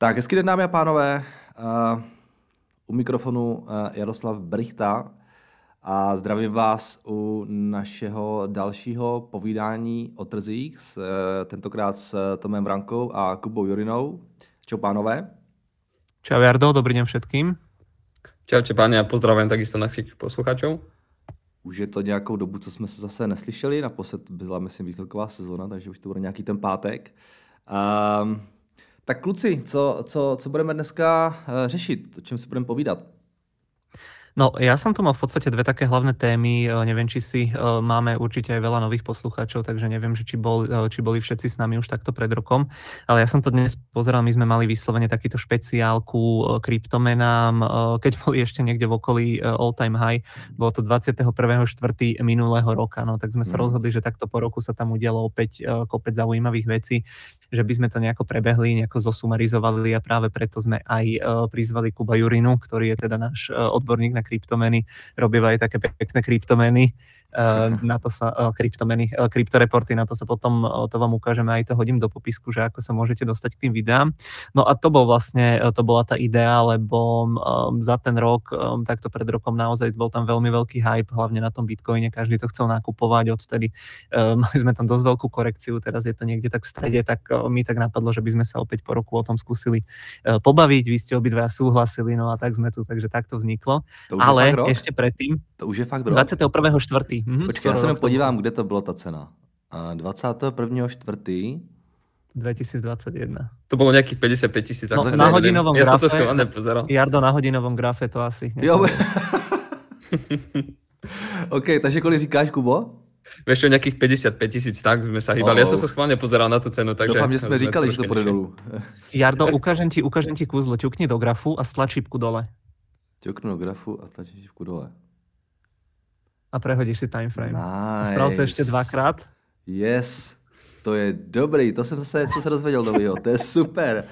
Tak, hezký den, dámy a pánové. U mikrofonu Jaroslav Brichta a zdravím vás u našeho dalšího povídání o trzích, tentokrát s Tomem Rankou a Kubou Jurinou. Čau, pánové. Čau, Jardo, dobrý den všetkým. Čau, páni, a pozdravím takisto našich posluchačů. Už je to nějakou dobu, co jsme se zase neslyšeli. Naposled byla, myslím, výsledková sezona, takže už to bude nějaký ten pátek. Tak kluci, co budeme dneska řešit? O čem si budeme povídat? No, ja som tu mal v podstate dve také hlavné témy. Neviem, či si máme určite aj veľa nových poslucháčov, takže neviem, že či boli všetci s nami už takto pred rokom. Ale ja som to dnes pozeral, my sme mali vyslovene takýto špeciál ku kryptomenám, keď boli ešte niekde v okolí all time high. Bolo to 21.4. minulého roka. No, tak sme sa rozhodli, že takto po roku sa tam udialo opäť kopec zaujímavých vecí, že by sme to nejako prebehli, nejako zosumarizovali a práve preto sme aj prizvali Kuba Jurinu, ktorý je teda náš odborník na kryptomeny, robí aj také pekné kryptomeny, kryptoreporty, na to sa potom, to vám ukážeme, aj to hodím do popisku, že ako sa môžete dostať k tým videám. No a to bola tá idea, lebo za ten rok, takto pred rokom naozaj bol tam veľmi veľký hype, hlavne na tom Bitcoine, každý to chcel nakupovať, odtedy mali sme tam dosť veľkú korekciu, teraz je to niekde tak v strede, tak mi tak napadlo, že by sme sa opäť po roku o tom skúsili pobaviť, vy ste obidva súhlasili, no a tak sme tu, takže takto vzniklo. Ale ještě předtím. To už je fakt rok. 21.4. Počkej, já se mi podívám, kde to bylo ta cena. 21.4. 2021. To bylo nějakých 55 tisíc. No, na hodinovom grafe. Já jsem to schválně nepozeral. Jardo, na hodinovom grafe to asi. Jo. OK, takže kolik říkáš, Kubo? Víš, nějakých 55 tisíc, tak jsme se hýbali. Já jsem se schválně pozeral na tu cenu. Takže doufám, že jsme říkali, že to půjde dolů. Jardo, ukážem ti kůzlo. Ťukni do grafu a stlač šipku dole. Ťuknu grafu a tlačíš šipku dole. A prehodíš si timeframe. Nice. Sprav to ještě dvakrát. Yes, to je dobrý. To jsem zase, co se dozvěděl novýho. To je super.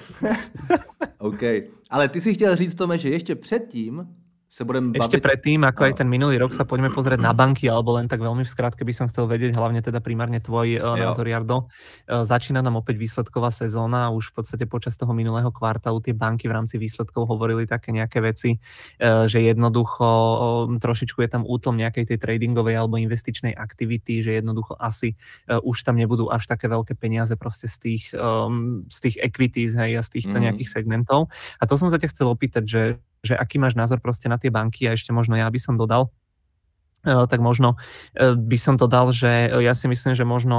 OK. Ale ty si chtěl říct, Tome, že ještě předtím se budeme bavit... Ešte predtým, ako aj ten minulý rok, sa poďme pozrieť na banky, alebo len tak veľmi v skratke by som chcel vedieť, hlavne teda primárne tvoj názor, Jardo. Začína nám opäť výsledková sezóna, už v podstate počas toho minulého kvartálu tie banky v rámci výsledkov hovorili také nejaké veci, že jednoducho trošičku je tam útlom nejakej tej tradingovej alebo investičnej aktivity, že jednoducho asi už tam nebudú až také veľké peniaze proste z tých equities, hej, a z týchto nejakých segmentov. A to som sa ťa chcel opýtať, že aký máš názor proste na tie banky a ešte možno ja by som dodal, že ja si myslím, že možno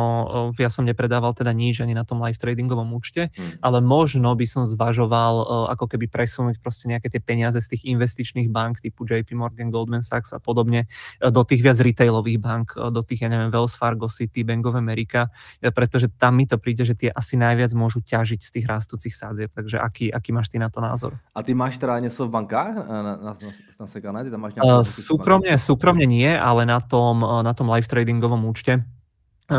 ja som nepredával teda nič ani na tom live tradingovom účte, ale možno by som zvažoval ako keby presunúť proste nejaké tie peniaze z tých investičných bank typu JP Morgan, Goldman Sachs a podobne do tých viac retailových bank, do tých, ja neviem, Wells Fargo, City, Bank of America, pretože tam mi to príde, že tie asi najviac môžu ťažiť z tých rastúcich sádzieb, takže aký máš ty na to názor? A ty máš teda něco v bankách na sekané? Ty tam máš nějaké súkromne nie, ale na tom live tradingovom účte,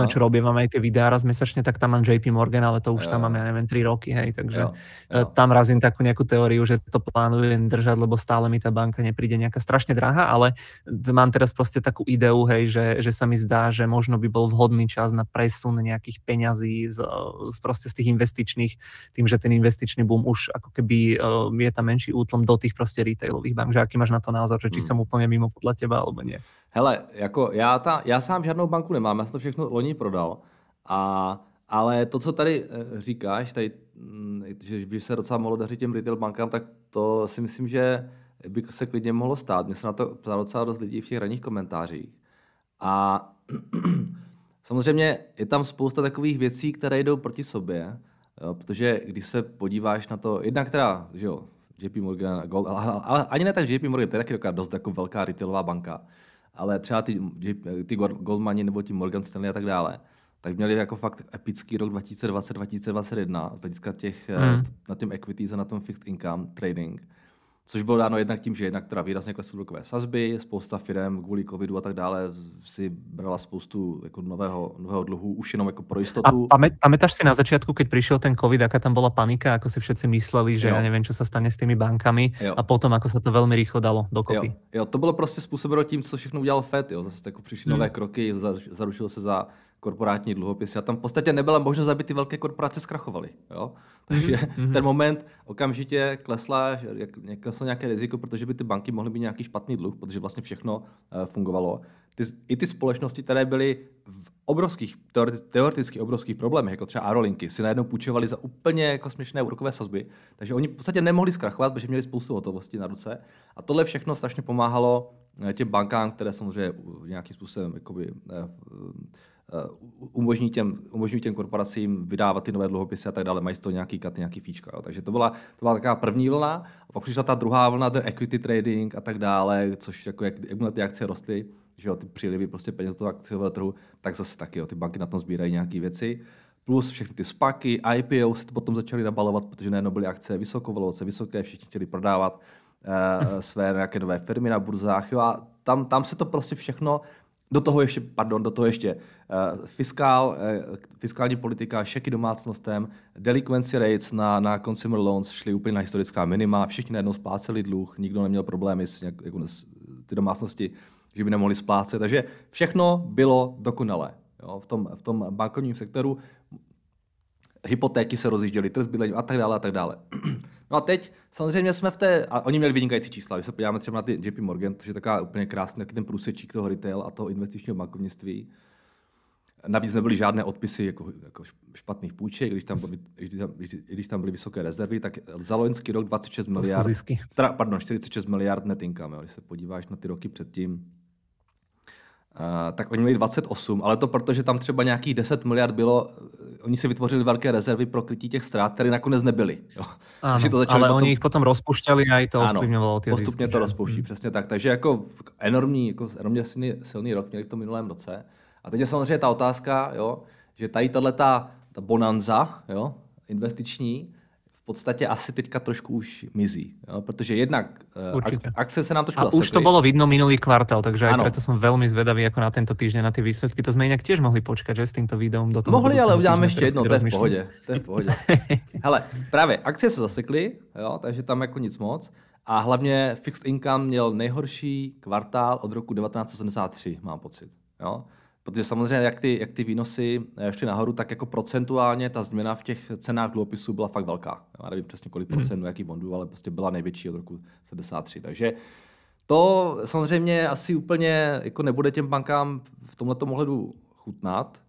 čo robím aj tie videá raz mesačne, tak tam mám JP Morgan, ale to už tam mám, ja neviem, 3 roky, hej, takže tam razím takú nejakú teóriu, že to plánujem držať, lebo stále mi tá banka nepríde nejaká strašne drahá, ale mám teraz proste takú ideu, hej, že sa mi zdá, že možno by bol vhodný čas na presun nejakých peňazí z tých investičných, tým, že ten investičný boom už ako keby je tam menší útlom do tých proste retailových bank, že aký máš na to názor, že či som úplne mimo podľa teba, alebo nie. Hele, jako já sám žádnou banku nemám, já jsem to všechno loni prodal, ale to, co tady říkáš, že by se docela mohlo dařit těm retail bankám, tak to si myslím, že by se klidně mohlo stát. Mně se na to ptá docela dost lidí v těch ranních komentářích. A samozřejmě je tam spousta takových věcí, které jdou proti sobě, jo, protože když se podíváš na to, jednak teda, že jo, JP Morgan, Gold, ale ani ne tak JP Morgan, to je taky dost jako velká retailová banka, ale třeba ty Goldmani nebo ti Morgan Stanley a tak dále, tak měli jako fakt epický rok 2020-2021 z hlediska těch, na tom equities a na tom fixed income trading, což bylo dáno jednak tím, že jednak teda výrazně klesly úrokové sazby, spousta firem kvůli covidu a tak dále si brala spoustu jako nového dluhu, už jenom jako pro jistotu. A pamätáš si na začátku, keď přišel ten covid, jaká tam byla panika, jako si všetci mysleli, že já nevím, co se stane s těmi bankami, a potom jako se to velmi rychle dalo dokopy. Jo, to bylo prostě způsobeno tím, co všechno udělal Fed, jo, zase jako přišly nové kroky, zaručilo se za korporátní dluhopisy. A tam v podstatě nebyla možnost, aby ty velké korporace zkrachovaly. Jo? Takže ten moment okamžitě kleslo nějaké riziko, protože by ty banky mohly být nějaký špatný dluh, protože vlastně všechno fungovalo. I ty společnosti, které byly v obrovských, teoreticky obrovských problémech, jako třeba Aerolinky, si najednou půjčovaly za úplně jako směšné úrokové sazby. Takže oni v podstatě nemohli zkrachovat, protože měli spoustu hotovosti na ruce. A tohle všechno strašně pomáhalo těm bankám, které samozřejmě nějakým způsobem jakoby, umožní těm korporacím vydávat ty nové dluhopisy a tak dále, mají z toho nějaký kat, nějaký fíčka. Jo. Takže to byla taková první vlna, a pak přišla ta druhá vlna, ten equity trading a tak dále, což jako jakmile ty akcie rostly, že jo, ty přílivy prostě peněz do toho akciového trhu, tak zase taky, jo, ty banky na tom sbírají nějaké věci. Plus všechny ty SPACy, IPO se to potom začaly nabalovat, protože nejenom byly akcie vysokovalorice, vysoké, všichni chtěli prodávat své nějaké nové firmy na burzách, jo, a tam se to prostě všechno do toho ještě fiskální politika, šeky domácnostem, delinquency rates na consumer loans šly úplně na historická minima, všichni najednou spláceli dluh, nikdo neměl problémy s ty domácnosti, že by nemohli splácet, takže všechno bylo dokonalé. Jo, v tom bankovním sektoru hypotéky se rozjížděly, trh s bydlením a tak dále, a tak dále. No a teď samozřejmě jsme a oni měli vynikající čísla, když se podíváme třeba na ty JP Morgan, což je taková úplně krásný, taky ten průsečík toho retail a toho investičního bankovnictví. Navíc nebyly žádné odpisy jako špatných půjček, když tam byly vysoké rezervy, tak za loňský rok 46 miliard net income, jo, když se podíváš na ty roky předtím. Tak oni měli 28, ale to protože tam třeba nějakých 10 miliard bylo, oni si vytvořili velké rezervy pro krytí těch ztrát, které nakonec nebyly. Jo. Ano, takže to začali oni jich potom rozpuštěli a i to ovlivňovalo ty zisky. Postupně to rozpouští, přesně tak. Takže jako enormní, enormně silný rok měli v tom minulém roce. A teď je samozřejmě ta otázka, jo, že tady ta bonanza, jo, investiční, v podstatě asi teďka trošku už mizí, jo? Protože jednak akce se nám trošku zasekli. A už to bylo vidno minulý kvartál, takže aj preto som veľmi zvedavý ako na tento týždeň, na tie výsledky. To sme inak tiež mohli počkať, že s týmto videom do toho. Mohli, ale uděláme ještě jedno, to je v pohodě. Hele, právě akcie se zasekly, jo? Takže tam jako nic moc. A hlavně fixed income měl nejhorší kvartál od roku 1973, mám pocit. Jo? Protože samozřejmě, jak ty výnosy šly nahoru, tak jako procentuálně ta změna v těch cenách dluhopisů byla fakt velká. Já nevím přesně kolik procent, jaký bondů, ale prostě byla největší od roku 73. Takže to samozřejmě asi úplně jako nebude těm bankám v tomto ohledu chutnat.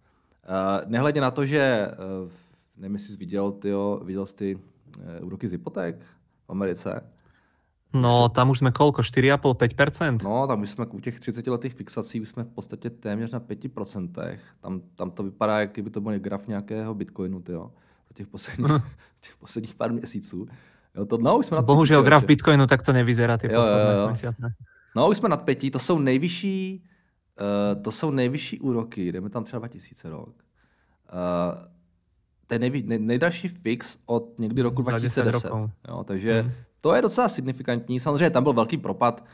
Nehledě na to, že nevím, jestli jsi viděl jsi úroky z hypoték v Americe. No, tam už jsme kolko? 4,5-5%? No, tam už jsme u těch 30 letých fixací už jsme v podstatě téměř na 5%. Tam to vypadá, jak kdyby to byl graf nějakého Bitcoinu, tyjo. Za těch posledních pár měsíců. Jo, to, no, už jsme bohužel nad 5, graf že? Bitcoinu tak to nevyzerá ty poslední měsíce. No, už jsme nad 5, to jsou nejvyšší úroky, jdeme tam třeba 2000 rok. To je nejdražší fix od někdy roku 2010. Jo, takže to je docela signifikantní. Samozřejmě tam byl velký propad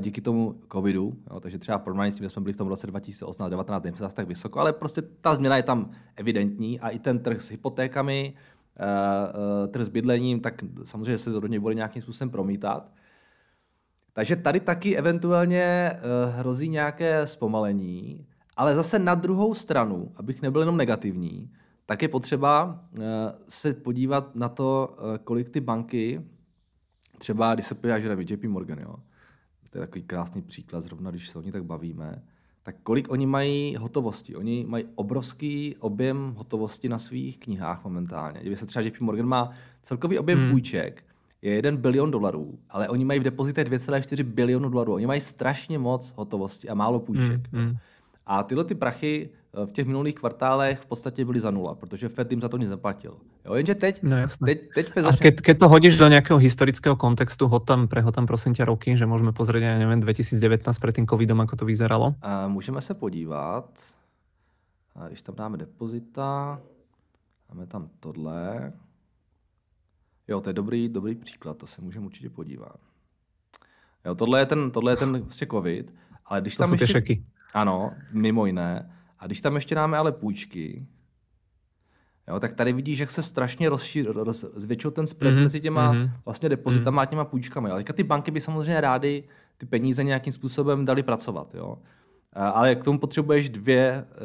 díky tomu covidu, jo, takže třeba porovnání s tím, že jsme byli v tom roce 2018-19 nebyl tak vysoko, ale prostě ta změna je tam evidentní a i ten trh s hypotékami, trh s bydlením, tak samozřejmě se to do něj bude nějakým způsobem promítat. Takže tady taky eventuálně hrozí nějaké zpomalení, ale zase na druhou stranu, abych nebyl jenom negativní, tak je potřeba se podívat na to, kolik ty banky, třeba když se podíváš na JP Morgan, jo, to je takový krásný příklad, zrovna když se o ní tak bavíme, tak kolik oni mají hotovosti. Oni mají obrovský objem hotovosti na svých knihách momentálně. Kdyby se třeba JP Morgan má celkový objem půjček, je 1 bilion $1 billion, ale oni mají v depozitech 2,4 bilionu $. Oni mají strašně moc hotovosti a málo půjček. A tyhle ty prachy v těch minulých kvartálech v podstatě byly za nula, protože Fed jim za to nic neplatil. Jo, jenže teď... No, teď Fed začne... A keď to hodíš do nějakého historického kontextu, prehotam prosím tě roky, že můžeme pozrieť, ja nevím, 2019 před tím covidem, ako to vyzeralo? Můžeme se podívat, když tam dáme depozita, dáme tam tohle. Jo, to je dobrý příklad, to se můžeme určitě podívat. Jo, tohle je ten vlastně covid, ale když to tam jsou ještě... Šeky. Ano, mimo jiné. A když tam ještě dáme ale půjčky, jo, tak tady vidíš, jak se strašně zvětšil ten spread mezi těma vlastně depozitama a těma půjčkami. Ale ty banky by samozřejmě rády ty peníze nějakým způsobem dali pracovat. Jo. Ale k tomu potřebuješ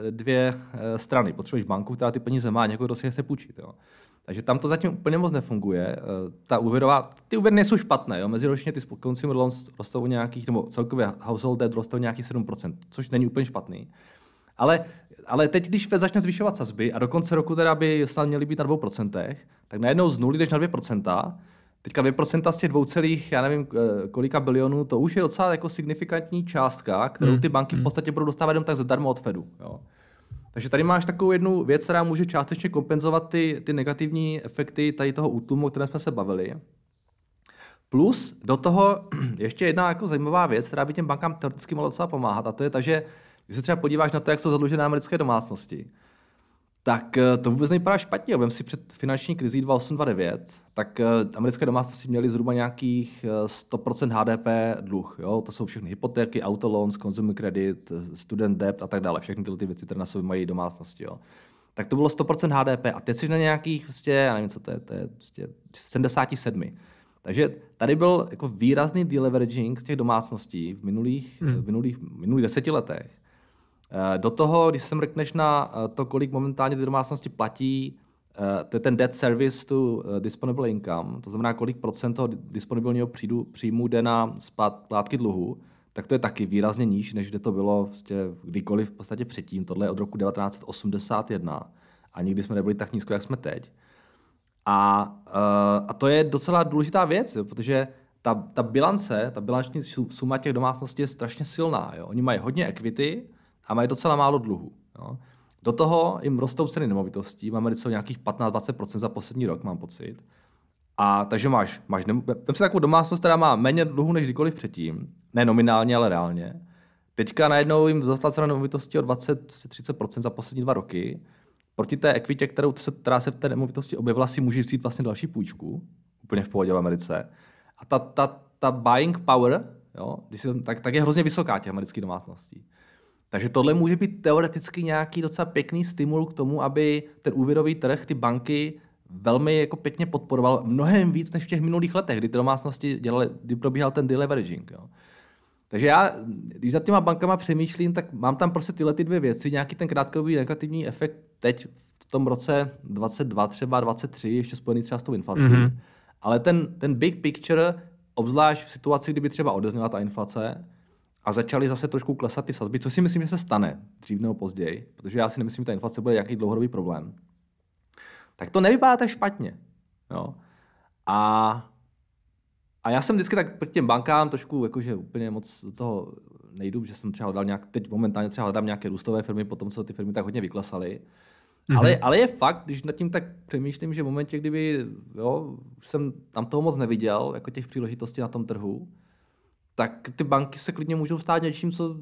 dvě strany. Potřebuješ banku, která ty peníze má, někoho, kdo si je chce půjčit. Jo. Takže tam to zatím úplně moc nefunguje. Ta úvěrová, ty úvěry nejsou špatné. Jo. Meziročně ty consumer loans rostou nějakých, nebo celkově household debt rostou nějakých 7%, což není úplně špatný. Ale teď, když začne zvyšovat sazby a do konce roku teda by snad měly být na 2%, tak najednou z nuly jdeš na 2%. Teďka 2% z těch 2, já nevím kolika bilionů, to už je docela jako signifikantní částka, kterou ty banky v podstatě budou dostávat jenom tak zadarmo od Fedu. Jo. Takže tady máš takovou jednu věc, která může částečně kompenzovat ty negativní efekty tady toho útlumu, o kterém jsme se bavili. Plus do toho ještě jedna jako zajímavá věc, která by těm bankám teoreticky mohla docela pomáhat, a to je ta, že když se třeba podíváš na to, jak jsou zadlužené americké domácnosti, tak to vůbec nevypadá špatně. Vem si před finanční krizí 2008-2009, tak americké domácnosti měly zhruba nějakých 100% HDP dluh. Jo? To jsou všechny hypotéky, auto loans, consumer credit, student debt a tak dále. Všechny tyhle ty věci, které na sobě mají domácnosti. Jo? Tak to bylo 100% HDP a teď jsi na nějakých, já nevím, co to je prostě 77. Takže tady byl jako výrazný deleveraging těch domácností v minulých 10 letech. Do toho, když se mrkneš na to, kolik momentálně ty domácnosti platí, to je ten debt service to disponible income, to znamená, kolik procent toho disponibilního příjmu jde na splátky dluhu, tak to je taky výrazně níž, než kde to bylo kdykoliv v podstatě předtím. Tohle je od roku 1981 a nikdy jsme nebyli tak nízko, jak jsme teď. A to je docela důležitá věc, jo, protože ta bilanční suma těch domácností je strašně silná. Jo. Oni mají hodně equity a mají docela málo dluhu. Jo. Do toho jim rostou ceny nemovitostí, máme něco nějakých 15-20% za poslední rok, mám pocit. A takže máš takovou domácnost, která má méně dluhu než kdykoliv předtím, ne nominálně, ale reálně. Teďka najednou jim vzrostla cena nemovitosti o 20-30% za poslední 2 roky. Proti té ekvitě, která se v té nemovitosti objevila, si může vzít vlastně další půjčku, úplně v pohodě v Americe. A ta buying power, jo, tak je hrozně vysoká těch amerických domácností. Takže tohle může být teoreticky nějaký docela pěkný stimul k tomu, aby ten úvěrový trh, ty banky velmi jako pěkně podporoval mnohem víc než v těch minulých letech, kdy ty domácnosti kdy probíhal ten deleveraging. Jo. Takže já, když nad těma bankama přemýšlím, tak mám tam prostě tyhle ty dvě věci, nějaký ten krátkodobý negativní efekt teď v tom roce 22 třeba, 23, ještě spojený třeba s tou inflací. Mm-hmm. Ale ten big picture, obzvlášť v situaci, kdyby třeba odezněla ta inflace a začaly zase trošku klesat ty sazby, co si myslím, že se stane dřív nebo později, protože já si nemyslím, že ta inflace bude nějaký dlouhodobý problém, tak to nevypadá tak špatně. Jo? A já jsem vždycky tak k těm bankám trošku, jakože úplně moc do toho nejdu, že jsem třeba hledal teď momentálně třeba hledám nějaké růstové firmy, potom co ty firmy tak hodně vyklesaly. Mm-hmm. Ale je fakt, když nad tím tak přemýšlím, že v momentě, kdyby, jo, jsem tam toho moc neviděl, jako těch příležitostí na tom trhu, tak ty banky se klidně můžou stát něčím, co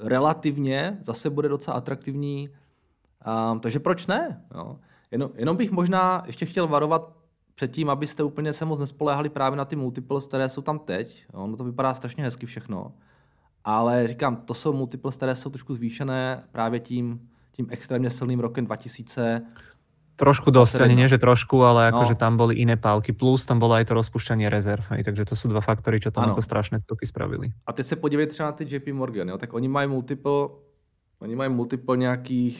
relativně zase bude docela atraktivní. Takže proč ne? Jo. Jenom bych možná ještě chtěl varovat předtím, abyste úplně se moc nespoléhali právě na ty multiples, které jsou tam teď. Ono to vypadá strašně hezky všechno. Ale říkám, to jsou multiples, které jsou trošku zvýšené právě tím extrémně silným rokem 2000. Trošku dosť, ani nie, že trošku, ale akože tam boli iné pálky. Plus tam bolo aj to rozpúšťanie rezerv. Takže to sú 2 faktory, čo tam ako strašné skoky spravili. A teď sa podívej třeba na ty JP Morgan. Jo? Tak oni mají multiple nějakých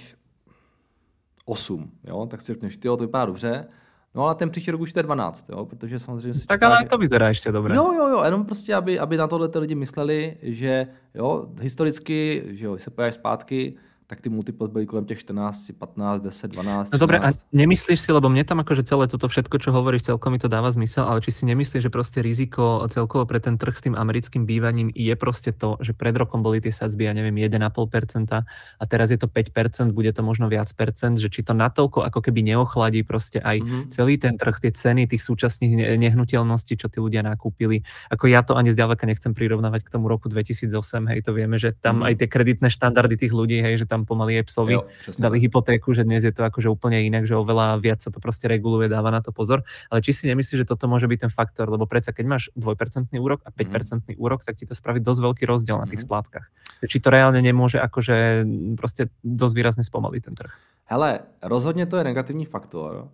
8. Jo? Tak si řekneš, to vypadá dobře. No ale ten příští rok už to je 12, jo? Protože samozřejmě si tak čeká, ale to vyzerá ještě dobré. Jo, jenom prostě, aby na tohle ty lidi mysleli, že jo, historicky, že jo, se pojáš zpátky, tak ty multiples byli kolem těch 14, 15, 10, 12, 13. No dobre, a nemyslíš si, lebo mne tam akože celé toto všetko, čo hovoríš, celkom mi to dáva zmysel, ale či si nemyslíš, že proste riziko celkovo pre ten trh s tým americkým bývaním je proste to, že pred rokom boli tie sadzby, ja neviem, 1,5% a teraz je to 5%, bude to možno viac percent, že či to natoľko ako keby neochladí proste aj celý ten trh, tie ceny tých súčasných nehnuteľností, čo tí ľudia nakúpili. Ako ja to ani zďaleka nechcem prirovnávať k tomu roku 2008, hej, to vieme, že tam aj tie kreditné štandardy tých ľudí, hej, že tam pomaly psovi dali hypotéku, že dnes je to akože úplne inak, že oveľa viac sa to proste reguluje, dáva na to pozor. Ale či si nemyslíš, že toto môže byť ten faktor, lebo predsa keď máš 2% úrok a 5% úrok, tak ti to spraví dosť veľký rozdiel na tých splátkach. Či to reálne nemôže akože proste dosť výrazne spomaliť ten trh? Hele, rozhodne to je negatívny faktor,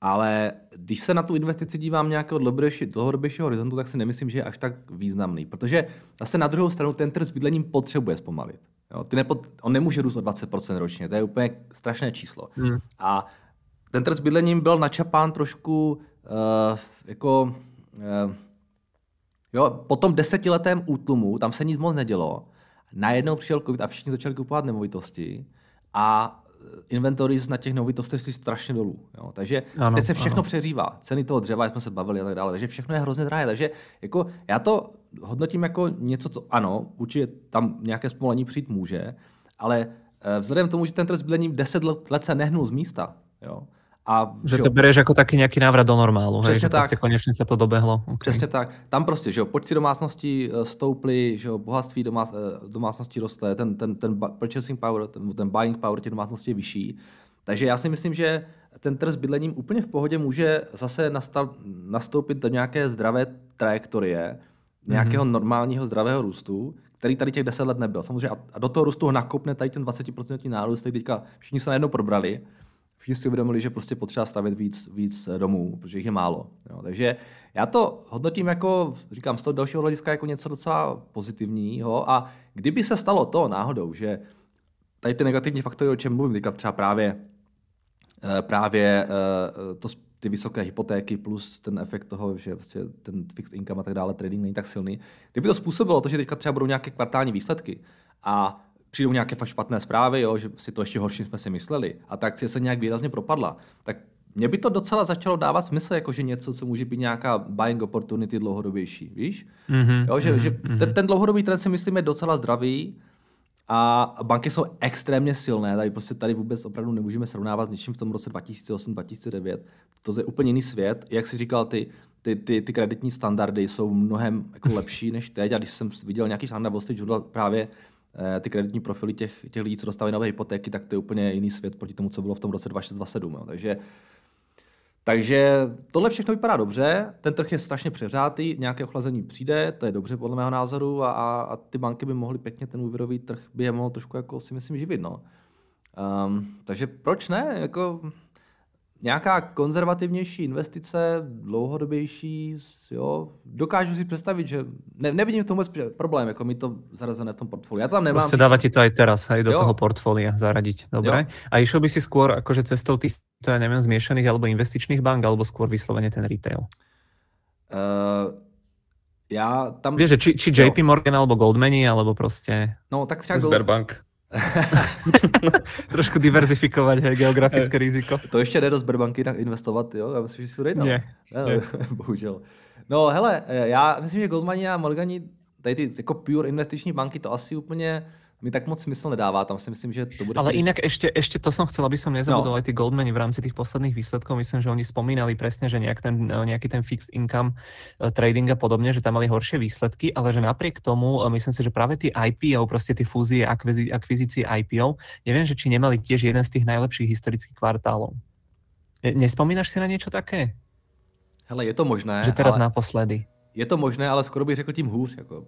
Ale když se na tu investici dívám nějakého dlouhodobějšího horizontu, tak si nemyslím, že je až tak významný. Protože zase na druhou stranu ten trh s bydlením potřebuje zpomalit. Jo? On nemůže růst o 20% ročně, to je úplně strašné číslo. A ten trh s bydlením byl načapán trošku po tom 10letém útlumu, tam se nic moc nedělo. Najednou přišel covid a všichni začali kupovat nemovitosti a inventory na těch novitostech si strašně dolů. Jo. Takže teď se všechno přeřívá. Ceny toho dřeva, jak jsme se bavili a tak dále. Takže všechno je hrozně drahé. Takže jako, já to hodnotím jako něco, co ano, určitě tam nějaké zpomalení přijít může, ale vzhledem k tomu, že ten trh s bydlením 10 let se nehnul z místa, jo, a že to bereš jako taky nějaký návrat do normálu. Přesně hej, že tak. Prostě konečně se to dobehlo. Okay. Přesně tak. Tam prostě, že jo, počty domácností stouply, že jo, bohatství domácností roste, ten purchasing power, ten buying power těch domácností je vyšší. Takže já si myslím, že ten trh s bydlením úplně v pohodě může zase nastoupit do nějaké zdravé trajektorie, nějakého normálního zdravého růstu, který tady těch 10 let nebyl. Samozřejmě a do toho růstu ho nakopne tady ten 20% nárůst, který teďka všichni se najednou probrali. Všichni si uvědomili, že prostě potřeba stavět víc domů, protože jich je málo. Jo, takže já to hodnotím jako, říkám, z toho dalšího hlediska jako něco docela pozitivního. A kdyby se stalo to náhodou, že tady ty negativní faktory, o čem mluvím, teďka třeba právě ty vysoké hypotéky plus ten efekt toho, že prostě ten fixed income a tak dále, trading není tak silný. Kdyby to způsobilo to, že teďka třeba budou nějaké kvartální výsledky a přijdou nějaké fakt špatné zprávy, jo, že si to ještě horší jsme si mysleli a ta akcie se nějak výrazně propadla, tak mě by to docela začalo dávat smysl, jakože něco, co může být nějaká buying opportunity dlouhodobější, víš? Jo, že ten dlouhodobý trend si myslím je docela zdravý a banky jsou extrémně silné, tady vůbec opravdu nemůžeme srovnávat s ničím v tom roce 2008-2009, to je úplně jiný svět, jak jsi říkal ty kreditní standardy jsou mnohem jako lepší než teď a když jsem viděl nějaký standard právě ty kreditní profily těch lidí, co dostávají nové hypotéky, tak to je úplně jiný svět proti tomu, co bylo v tom roce 2627. Jo. Takže tohle všechno vypadá dobře, ten trh je strašně přeřátý, nějaké ochlazení přijde, to je dobře podle mého názoru a ty banky by mohly pěkně, ten úvěrový trh by je mohl trošku, jako si myslím, živit. No. Takže proč ne? Jako nějaká konzervativnější investice, dlouhodobější, jo, dokážu si představit, že nevidím v tom vůbec problém, jako mi to zarazené v tom portfoliu. Já tam nemám. Prostě dáva ti to aj teraz, aj do jo. Toho portfólia zaradiť, dobre? Jo. A išiel by si skôr akože cestou tých, to ja neviem, zmiešaných alebo investičných bank, alebo skôr vyslovene ten retail? Já tam... Vieš, že či JP Morgan, alebo Goldmany, alebo prostě... No, tak třeba Sberbank. Trošku diverzifikovat geografické riziko. To ještě jde do Sberbanky investovat, jo? Já myslím, že si to dejde. Ne. Bohužel. No hele, já myslím, že Goldmani a Morgani, tady ty jako pure investiční banky, to asi úplně mi tak moc smysl nedává. Tam si myslím, že to bude... Ale jinak ještě to jsem chcel, aby som nezabudol, aj ty Goldmani v rámci tých posledných výsledkov, myslím, že oni spomínali presne, že nejaký ten fixed income trading a podobne, že tam mali horšie výsledky, ale že napriek tomu, myslím si, že práve ty IPO, prostě ty fúzie, akvizície IPO, neviem, že či nemali tiež jeden z tých najlepších historických kvartálov. Nespomínaš si na niečo také? Hele, je to možné. Že teraz ale... naposledy. Je to možné, ale skoro bych řekl tím hůř, jako,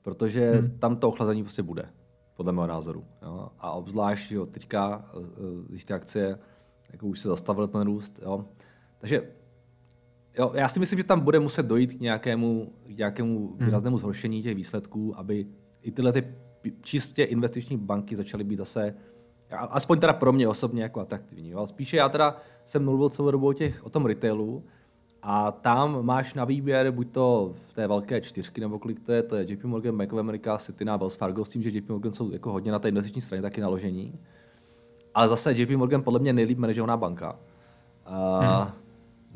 protože tam to ochlazení prostě bude. Podle mého názoru. Jo. A obzvlášť, že teďka, když ty akcie jako už se zastavil ten růst. Jo. Takže jo, já si myslím, že tam bude muset dojít k nějakému výraznému zhoršení těch výsledků, aby i tyhle ty čistě investiční banky začaly být zase, aspoň teda pro mě osobně, jako atraktivní. Jo. Spíše já teda jsem mluvil celou dobu o tom retailu a tam máš na výběr buď to v té velké čtyřky, nebo kolik to je JP Morgan, Bank of America, City a Wells Fargo, s tím, že JP Morgan jsou jako hodně na té investiční straně taky naložení. Ale zase JP Morgan podle mě nejlíp manažovaná banka.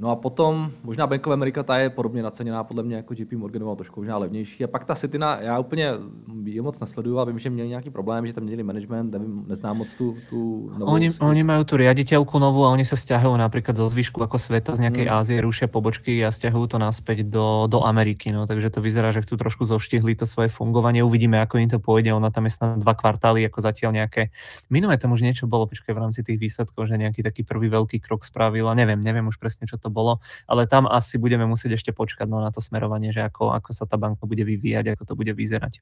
No a potom možná Bank of America, ta je podobně naceněná podle mě jako JP Morgan, nebo trošku možná levnější. A pak ta City, já úplně ji moc nesleduju, ale vím, že měli nějaký problém, že tam měli management, nevím, neznám moc tu novou. Oni majú tu riaditeľku novú a oni sa stiahujú napríklad zo zvyšku ako sveta z nejakej Ázie, rušia pobočky a stiahujú to naspäť do Ameriky. No, takže to vyzerá, že chcú trošku zoštihli to svoje fungovanie. Uvidíme, ako im to pôjde. Ona tam je snad 2 kvartály, ako zatiaľ nejaké. Minulé tam už niečo bolo, počkaj, v rámci tých výsledkov, že nejaký taký prvý veľký krok spravila. Neviem už presne, čo to bolo, ale tam asi budeme musieť ešte počkať na to smerovanie, že ako sa tá banka bude vyvíjať, ako to bude vyzerať.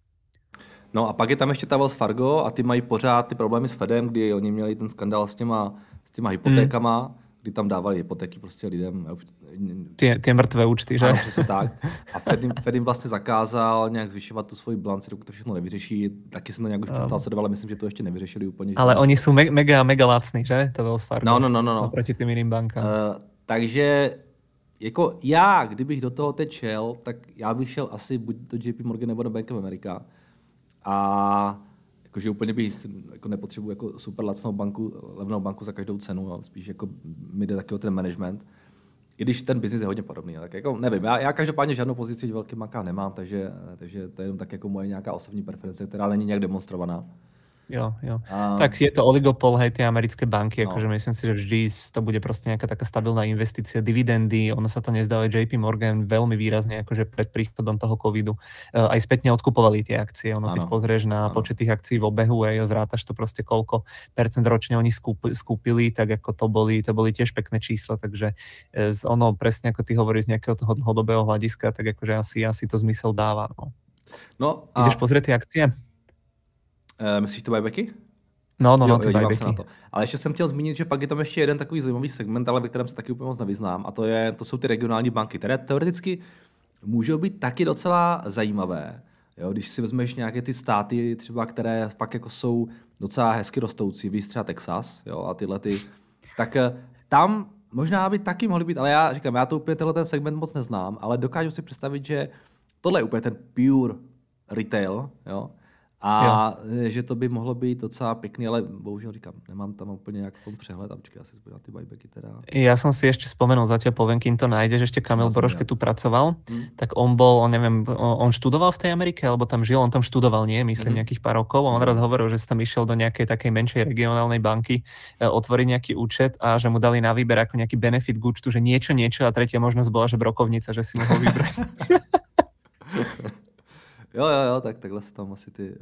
No a pak je tam ještě ta Wells Fargo a ty mají pořád ty problémy s Fedem, kdy oni měli ten skandál s těma hypotékama, kdy tam dávali hypotéky prostě lidem. Ty mrtvé účty, že? Ano, přesně tak. A Fed jim vlastně zakázal nějak zvyšovat tu svoji bilanci, dokud to všechno nevyřeší. Taky jsem to nějak už přestal sledovat, ale myslím, že to ještě nevyřešili úplně. Ale oni jsou mega lácní, že? To Wells Fargo. No. Oproti tým jiným bankám. Takže jako já, kdybych do toho tečel, tak já bych šel asi buď do JP Morgan nebo do Bank of America. A jakože úplně bych jako nepotřebuji jako super levnou banku za každou cenu, ale spíš jako mi jde taky o ten management. I když ten biznis je hodně podobný, tak jako nevím. Já každopádně žádnou pozici velkým banka nemám, takže to je jenom tak jako moje nějaká osobní preference, která není nějak demonstrovaná. Jo. Tak je to oligopol, hej, tie americké banky, akože myslím si, že vždy to bude proste nejaká taká stabilná investícia, dividendy, ono sa to nezdáva, JP Morgan veľmi výrazne, akože pred príchodom toho covidu, aj spätne odkupovali tie akcie, ono keď pozrieš na počet tých akcií v obehu, hej, zrátaš to proste koľko percent ročne oni skúpili, tak ako to boli tiež pekné čísla, takže ono presne ako ty hovoríš z nejakého toho dlhodobého hľadiska, tak akože asi to zmysel dáva, no. Ideš pozrieť tie akcie? Myslíš ty buybacky? No, ty buybacky. Na to. Ale ještě jsem chtěl zmínit, že pak je tam ještě jeden takový zajímavý segment, ale ve kterém se taky úplně moc nevyznám, a to jsou ty regionální banky, které teoreticky můžou být taky docela zajímavé. Jo, když si vezmeš nějaké ty státy, třeba, které pak jako jsou docela hezky rostoucí, víš, třeba Texas, jo, a tyhle ty, tak tam možná by taky mohly být, ale já říkám, já to úplně ten segment moc neznám, ale dokážu si představit, že tohle je úplně ten pure retail, jo. A jo, že to by mohlo být docela pěkný, ale bohužel říkám, nemám tam úplně jak v tom přehled, počkej, asi zbyl na ty buybacky teda. Já jsem si ještě vzpomenul, zatiaľ poviem, kým to nájdeš, ešte Kamil Boroš, keď tu pracoval, tak on študoval v tej Amerike, alebo tam žil, on tam študoval, nejakých pár rokov, on raz hovoril, že si tam išiel do nejakej takej menšej regionálnej banky otvoriť nejaký účet a že mu dali na výber ako nejaký benefit k účtu, že niečo a tretia možnosť bola, že brokovnica, že si mohol vybrať. Jo, tak takhle se tam asi ty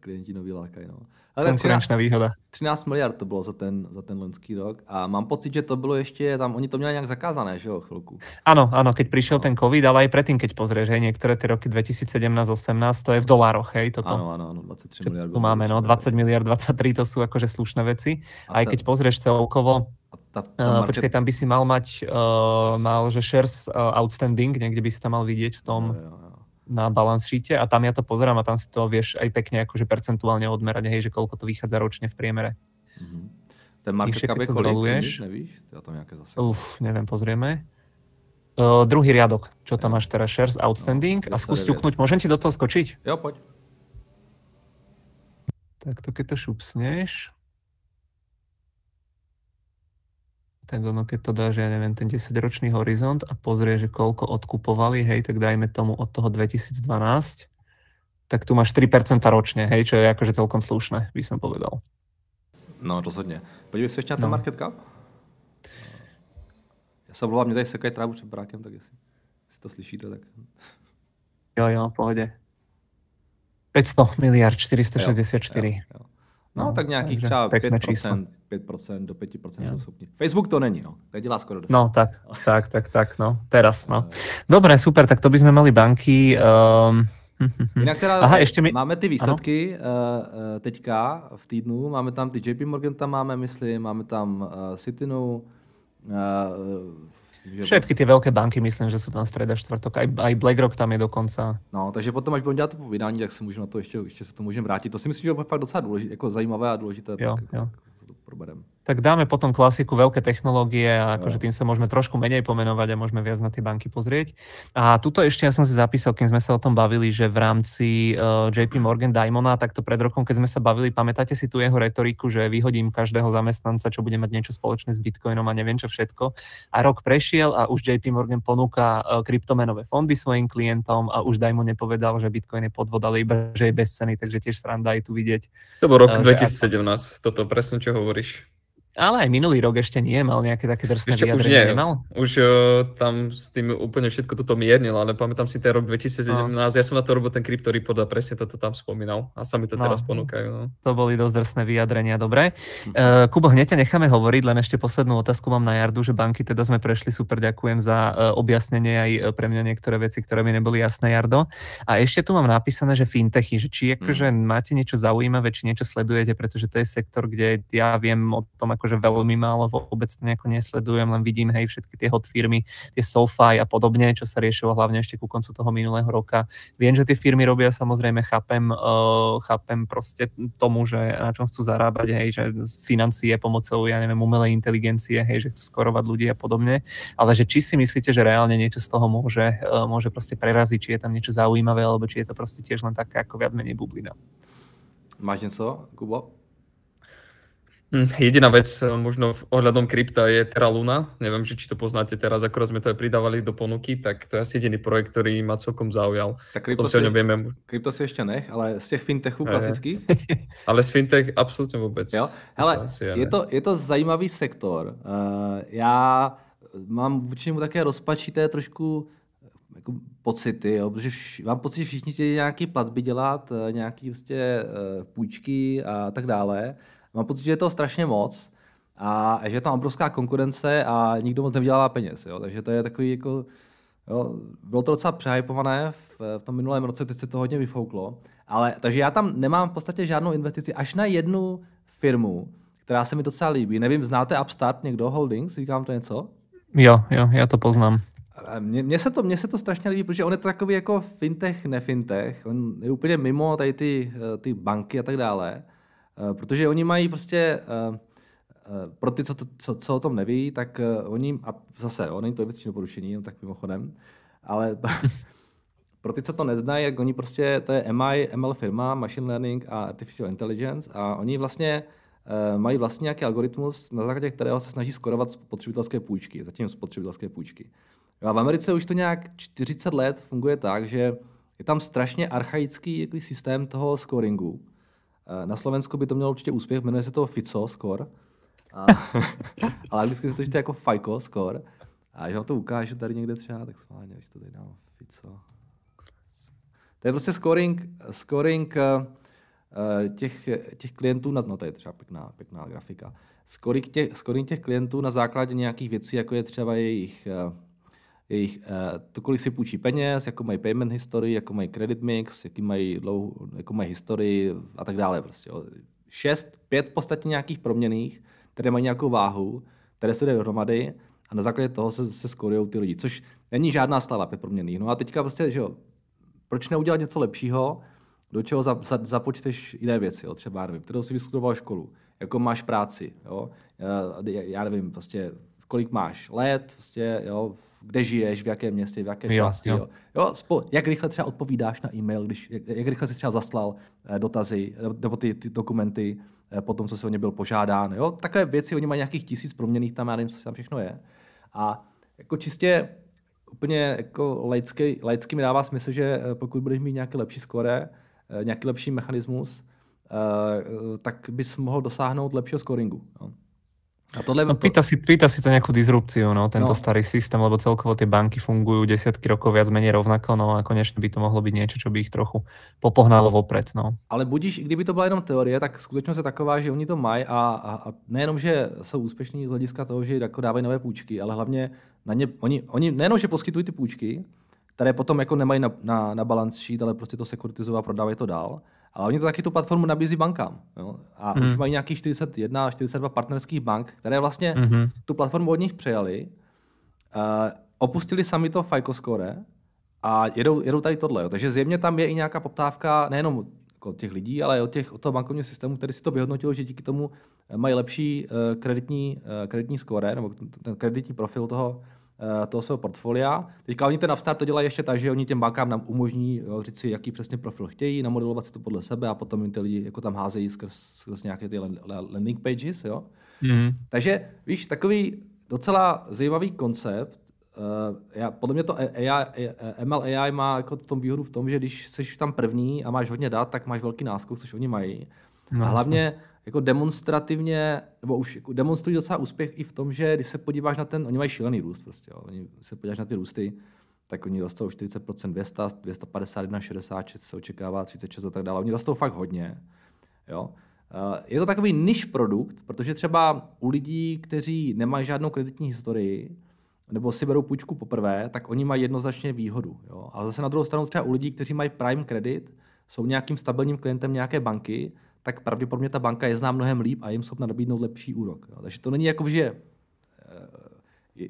klienti nový lákají. No. Konkurenčná výhoda. 13 miliard to bylo za ten loňský rok a mám pocit, že to bylo ještě tam, oni to měli nějak zakázané, že jo, chvilku. Ano, keď prišiel ten covid, ale aj predtým, keď pozrieš, hej, niektoré tie roky 2017-18, to je v dolároch, hej, toto. Ano, 23 miliard. Tu máme, no, 20 miliard, 23, to sú akože slušné veci, aj keď pozrieš celkovo. Počkej, tam by si mal mať, že shares outstanding, niekde by si tam mal vidieť v tom. Jo. Na balance sheete a tam ja to pozerám a tam si to vieš aj pekne akože percentuálne odmerať, hej, že koľko to vychádza ročne v priemere. Ten market cap je kolik, nevíš? Ja tam nejaké zase. Neviem, pozrieme. Druhý riadok, čo tam máš teraz, shares outstanding a skús ťuknúť, môžem ti do toho skočiť? Jo, poď. Tak to keď to šupsneš. Tak ono, keď to dáš, ja neviem, ten 10-ročný horizont a pozrieš, že koľko odkupovali, hej, tak dajme tomu od toho 2012, tak tu máš 3% ročne, hej, čo je akože celkom slušné, by som povedal. No, rozhodne. Podívej si ešte na ten market cap? Ja sa volám, mne tady sekají trávu před brákem, tak jestli to slyšíte, tak... Jo, pohode. 500 miliard 464. Jo. No, tak nějakých třeba 5% do 5% jsou schopni. Facebook to není, no. Nedělá skoro 10. No, tak, no. Teraz, no. Dobre, super, tak to by sme mali banky. Jinak teda máme ty výsledky teďka v týdnu. Máme tam ty JP Morgan, máme tam Citinu. Všetky tie veľké banky, myslím, že sú tam streda, štvrtok, aj BlackRock tam je dokonca. No, takže potom, až budeme dělat to povídání, tak si můžeme na to ještě se to můžeme vrátit. To si myslím, že bude fakt docela důležité, jako zajímavé a důležité. Jo. To probereme. Tak dáme potom klasiku veľké technológie a akože tým sa môžeme trošku menej pomenovať a môžeme viac na tie banky pozrieť. A tuto ešte ja som si zapísal, keď sme sa o tom bavili, že v rámci JP Morgan Dimona, takto pred rokom, keď sme sa bavili, pamätáte si tu jeho retoriku, že vyhodím každého zamestnanca, čo bude mať niečo spoločné s Bitcoinom a neviem čo všetko. A rok prešiel a už JP Morgan ponúka kryptomenové fondy svojim klientom a už Dimon nepovedal, že Bitcoin je podvod, ale iba že je bezcenný, takže tiež sranda je tu vidieť. To bol rok 2017, toto presne čo hovoríš. Ale aj minulý rok ešte nie, mal nejaké také drsné vyjadrenie, nemal? Už tam s tým úplne všetko toto miernil, ale pamätám si ten rok 2017, ja som na to robil ten CryptoReport a presne toto tam spomínal a sa mi to teraz ponúkajú. No. To boli dosť drsné vyjadrenia, dobre. Kubo, hneď ťa necháme hovoriť, len ešte poslednú otázku mám na Jardu, že banky teda sme prešli, super, ďakujem za objasnenie aj pre mňa niektoré veci, ktoré mi neboli jasné, Jardo. A ešte tu mám napísané, že fintechy, že či akože máte niečo zaujímavé, či niečo sledujete, pretože to je sektor, kde ja viem o tom, akože akože veľmi málo vôbec to nejako nesledujem, len vidím, hej, všetky tie hot firmy, tie SoFi a podobne, čo sa riešilo hlavne ešte ku koncu toho minulého roka. Viem, že tie firmy robia, samozrejme, chápem proste tomu, že na čom chcú zarábať, hej, že financie pomocou, ja neviem, umelej inteligencie, hej, že chcú skorovať ľudí a podobne, ale že či si myslíte, že reálne niečo z toho môže proste preraziť, či je tam niečo zaujímavé, alebo či je to proste tiež len taká ako viac menej bublina. Máš něco, Kubo? Jediná vec možno v ohľadom krypta je Terra Luna. Neviem, či to poznáte teraz, akorát sme to aj pridávali do ponuky, tak to je asi jediný projekt, ktorý ma celkom zaujal. Tak krypto si ešte nech, ale z těch fintechů klasických? Ale z fintech absolutně vůbec. Jo? Hele, je to zajímavý sektor. Já mám vůči němu také rozpačité trošku jako pocity, jo? Protože mám pocit, že všichni chtějí nějaké platby dělat, nějaké vlastně půjčky a tak dále. Mám pocit, že je toho strašně moc a že je tam obrovská konkurence a nikdo moc nevydělává peněz. Jo? Takže to je takový jako... Jo, bylo to docela přehypované v tom minulém roce, teď se to hodně vyfouklo. Ale, takže já tam nemám v podstatě žádnou investici, až na jednu firmu, která se mi docela líbí. Nevím, znáte Upstart někdo, Holdings? Říkám to něco? Jo, já to poznám. Mně se to strašně líbí, protože on je to takový jako fintech, nefintech. On je úplně mimo tady ty banky a tak dále. Protože oni mají prostě, pro ty, co o tom neví, tak oni, a zase, není to investiční porušení, tak mimochodem, ale pro ty, co to neznají, jak oni prostě, to je ML firma, Machine Learning a Artificial Intelligence, a oni vlastně mají vlastně nějaký algoritmus, na základě kterého se snaží skorovat spotřebitelské půjčky. A v Americe už to nějak 40 let funguje tak, že je tam strašně archaický jaký systém toho scoringu. Na Slovensku by to mělo určitě úspěch, jmenuje se to FICO score, ale anglicky se to čte jako FICO score. A když vám to ukážu tady někde třeba, tak schválně, když to tady dám FICO. To je prostě scoring těch klientů, no to je třeba pěkná grafika, scoring těch klientů na základě nějakých věcí, jako je třeba jejich to, kolik si půjčí peněz, jakou mají payment history, jakou mají credit mix, jakou mají historii a tak dále. Prostě, 6, 5 v podstatě nějakých proměnných, které mají nějakou váhu, které se jde dohromady a na základě toho se skorujou ty lidi, což není žádná slava 5 proměnných. No a teďka prostě, že jo, proč neudělat něco lepšího, do čeho započteš jiné věci, jo? Třeba, nevím, kterou si vyskutoval školu, jako máš práci, jo? Já nevím, prostě, kolik máš let, prostě, jo, kde žiješ, v jakém městě, v jaké části. Jo, jak rychle třeba odpovídáš na e-mail, jak rychle jsi třeba zaslal dotazy nebo ty dokumenty po tom, co se o ně byl požádán. Jo? Takové věci, oni mají nějakých 1000 proměnných tam, já nevím, co tam všechno je. A jako čistě úplně jako laicky mi dává smysl, že pokud budeš mít nějaký lepší score, nějaký lepší mechanismus, tak bys mohl dosáhnout lepšího scoringu. Jo? A tohle no, pýta si to nejakú disrupciu, no, tento starý systém, lebo celkovo tie banky fungujú desiatky rokov viac menej rovnako, no a konečne by to mohlo byť niečo, čo by ich trochu popohnalo vopred, no. Ale budíš, i kdyby to byla jenom teorie, tak skutečnost je taková, že oni to mají a nejenom, že jsou úspěšní z hlediska toho, že jako dávají nové půjčky, ale hlavně na ně, oni nejenom, že poskytují ty půjčky, které potom jako nemají na balance sheet, ale prostě to sekuritizují a prodávají to dál. Ale oni to taky tu platformu nabízí bankám. Jo? A už mají nějakých 41 a 42 partnerských bank, které vlastně tu platformu od nich přejali, opustili sami to FICO score a jedou tady tohle. Jo? Takže zjevně tam je i nějaká poptávka nejenom od těch lidí, ale od toho bankovního systému, který si to vyhodnotilo, že díky tomu mají lepší kreditní score, nebo ten kreditní profil toho svého portfolia. Teďka oni ten Upstart to dělají ještě tak, že oni těm bankám nám umožní říct si, jaký přesně profil chtějí, namodelovat si to podle sebe a potom jim ty lidi jako tam házejí skrz nějaké ty landing pages. Jo? Takže víš, takový docela zajímavý koncept. Podle mě to ML AI má jako v tom výhodu v tom, že když jsi tam první a máš hodně dat, tak máš velký náskok, což oni mají. A hlavně jako demonstrativně, nebo už jako demonstrují docela úspěch i v tom, že když se podíváš na oni mají šílený růst prostě, jo. Oni se podíváš na ty růsty, tak oni rostou 40%, 200, 251, 66 se očekává, 36 a tak dále. Oni rostou fakt hodně, jo. Je to takový niche produkt, protože třeba u lidí, kteří nemají žádnou kreditní historii, nebo si berou půjčku poprvé, tak oni mají jednoznačně výhodu, jo. Ale zase na druhou stranu třeba u lidí, kteří mají prime kredit, jsou nějakým stabilním klientem nějaké banky, tak pravděpodobně ta banka je zná mnohem líp a jim schopna nabídnout lepší úrok. Jo. Takže to není jako, že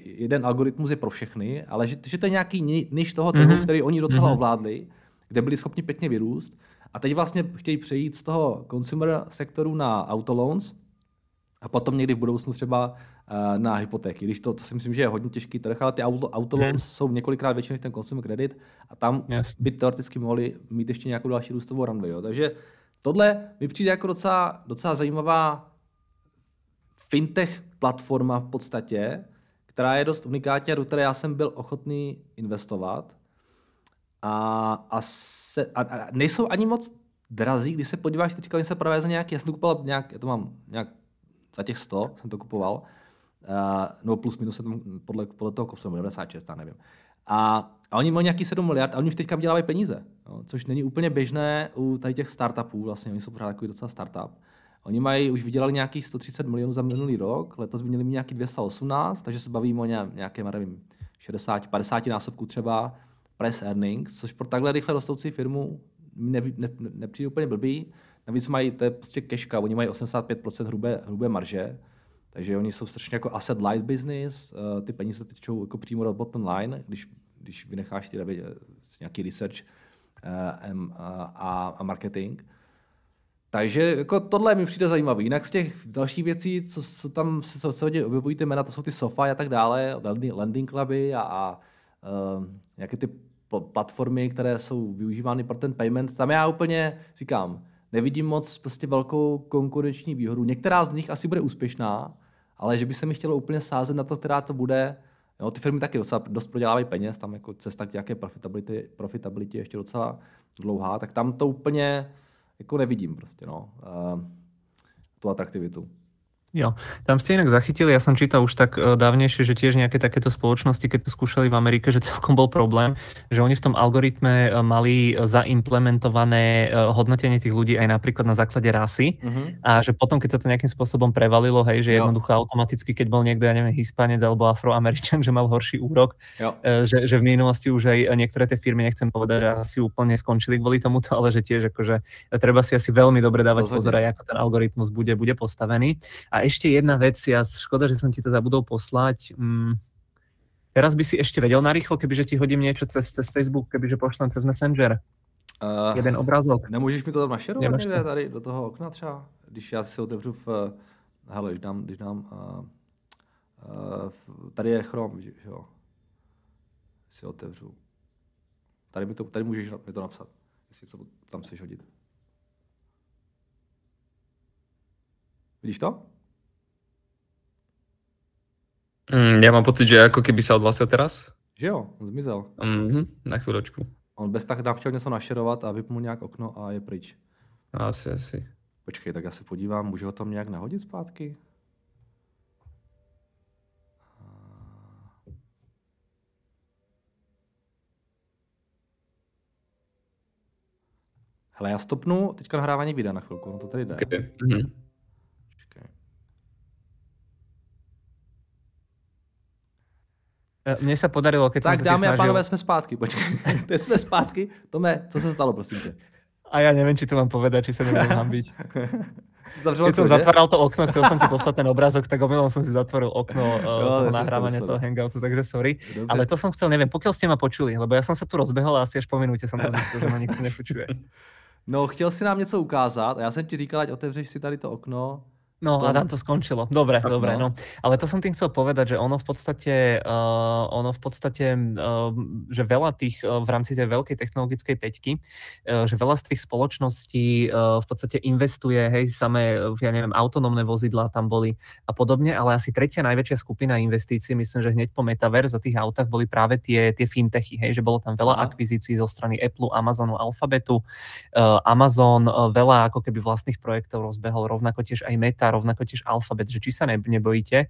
jeden algoritmus je pro všechny, ale že to je nějaký niž toho trhu, který oni docela ovládli, kde byli schopni pěkně vyrůst. A teď vlastně chtějí přejít z toho consumer sektoru na auto loans a potom někdy v budoucnu třeba na hypotéky. Když to si myslím, že je hodně těžký trh, ale ty auto loans jsou několikrát větší než ten consumer credit a tam by teoreticky mohli mít ještě nějakou další růstovou runway. Jo. Takže tohle mi přijde jako docela zajímavá fintech platforma v podstatě, která je dost unikátní a do které já jsem byl ochotný investovat. A nejsou ani moc drazí, když se podíváš teďka, když se právě za nějaký, já jsem to kupoval nějak, já to mám nějak za těch 100 jsem to kupoval, nebo plus minus jsem podle toho kopsu, 96, já nevím. A oni mají nějaký 7 miliard a oni už teďka vydělávají peníze, jo, což není úplně běžné u tady těch startupů, vlastně oni jsou pořád takový docela startup. Oni mají už vydělali nějakých 130 milionů za minulý rok, letos by měli mít nějaký 218, takže se bavíme o nějakém, nevím, 60-50 násobku třeba price earnings, což pro takhle rychle rostoucí firmu nepřijde úplně blbý. Navíc mají, to je prostě cashka, oni mají 85% hrubé marže, takže oni jsou strašně jako asset light business, ty peníze tečou jako přímo do bottom line, když vynecháš nějaký research a marketing. Takže jako tohle mi přijde zajímavý. Jinak z těch dalších věcí, co tam se hodně objevují ty jména, to jsou ty SoFi a tak dále, lending cluby a nějaké ty platformy, které jsou využívány pro ten payment. Tam já úplně říkám, nevidím moc prostě velkou konkurenční výhodu. Některá z nich asi bude úspěšná, ale že by se mi chtělo úplně sázet na to, která to bude. Jo, ty firmy taky docela dost prodělávají peněz, tam jako cesta k nějaké profitability ještě docela dlouhá, tak tam to úplně jako nevidím prostě, no, tu atraktivitu. Jo, tam ste inak zachytili, ja som čítal už tak dávnejšie, že tiež nejaké takéto spoločnosti, keď to skúšali v Amerike, že celkom bol problém, že oni v tom algoritme mali zaimplementované hodnotenie tých ľudí aj napríklad na základe rasy a že potom, keď sa to nejakým spôsobom prevalilo, hej, že jednoducho automaticky, keď bol niekto, ja neviem, Hispánec alebo Afroameričan, že mal horší úrok, že v minulosti už aj niektoré tie firmy, nechcem povedať, že asi úplne skončili kvôli tomuto, ale že tiež akože treba si asi veľmi dobre dávať pozor, ako ten algoritmus bude postavený. A ešte jedna vec, ja škoda, že som ti to zabudol poslať. Teraz by si ešte vedel narýchlo, kebyže ti hodím niečo cez Facebook, kebyže pošlem cez Messenger. Jeden obrázok. Nemôžeš mi to tam našerovat někde tady do toho okna třeba? Když já si otevřu v... Hele, když dám tady je Chrome, že jo. Si otevřu. Tady můžeš mi to napsat, jestli co tam chceš hodit. Vidíš to? Ja mám pocit, že ako keby sa odhlasil teraz. Že jo, on zmizel. Na chvíľočku. On bez tak dám chtěl něco našerovat a vypnul nějak okno a je pryč. Asi. Počkej, tak já se podívám, může ho tam nějak nahodit zpátky? Hele, já stopnu, teďka nahrávání videa na chvilku, no to tady jde. Okay. Mně se podarilo, keď tak, som sa dámy a pánové, sme zpátky, počkej. Teď sme zpátky. Tome, co se stalo, prosím tě? A já nevím, či to mám povedať, či se nebudem hambiť. Keď som zatváral to okno, chcel som ti poslať ten obrázok, tak omylom som si zatvoril okno toho nahrávania toho hangoutu, takže sorry. Dobře. Ale to som chcel, neviem, pokiaľ ste ma počuli, lebo ja som sa tu rozbehol a asi až po minúte som to zistil, že ma nikto nepočuje. No, chtěl si nám něco ukázat a já jsem ti říkal, ať otevřeš si tady to okno. No a tam to skončilo. Dobre. No. Ale to som tým chcel povedať, že ono v podstate, že veľa tých v rámci tej veľkej technologickej päťky, že veľa z tých spoločností v podstate investuje, hej, samé, ja neviem, autonómne vozidlá tam boli a podobne, ale asi tretia najväčšia skupina investícií, myslím, že hneď po Metaverse a tých autách boli práve tie fintechy, hej, že bolo tam veľa akvizícií zo strany Apple, Amazonu, Alphabetu. Amazon veľa ako keby vlastných projektov rozbehol, rovnako tiež aj Meta a rovnako tiež Alphabet, že či sa nebojíte.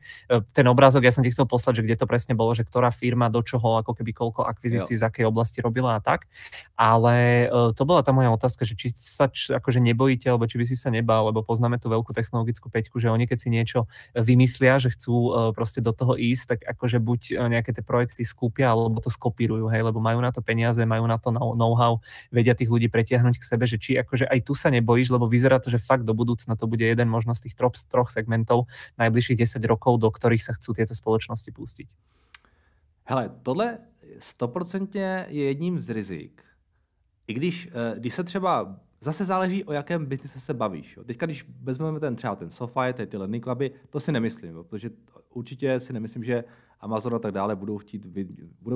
Ten obrázok, ja som ti chcel poslať, že kde to presne bolo, že ktorá firma do čoho, ako keby koľko akvizícií z akej oblasti robila a tak. Ale to bola tá moja otázka, že či sa akože nebojíte, alebo či by si sa nebal, lebo poznáme tú veľkú technologickú päťku, že oni keď si niečo vymyslia, že chcú proste do toho ísť, tak akože buď nejaké tie projekty skúpia, alebo to skopírujú, hej, lebo majú na to peniaze, majú na to know-how, vedia tých ľudí pretiahnuť k sebe, že či akože aj tu sa nebojíš, lebo vyzerá to, že fakt do budúcna to bude jeden možno z tých troch segmentov najbližších 10 rokov, do ktorých sa chcú tieto spoločnosti pustiť. Hele, tohle 100% je jedním z rizik. I když se třeba, zase záleží, o jakém biznise se bavíš. Jo. Teďka, když vezmeme třeba ten SoFi, tady ty Lending Cluby, to si nemyslím, jo, protože určitě si nemyslím, že Amazon a tak dále budou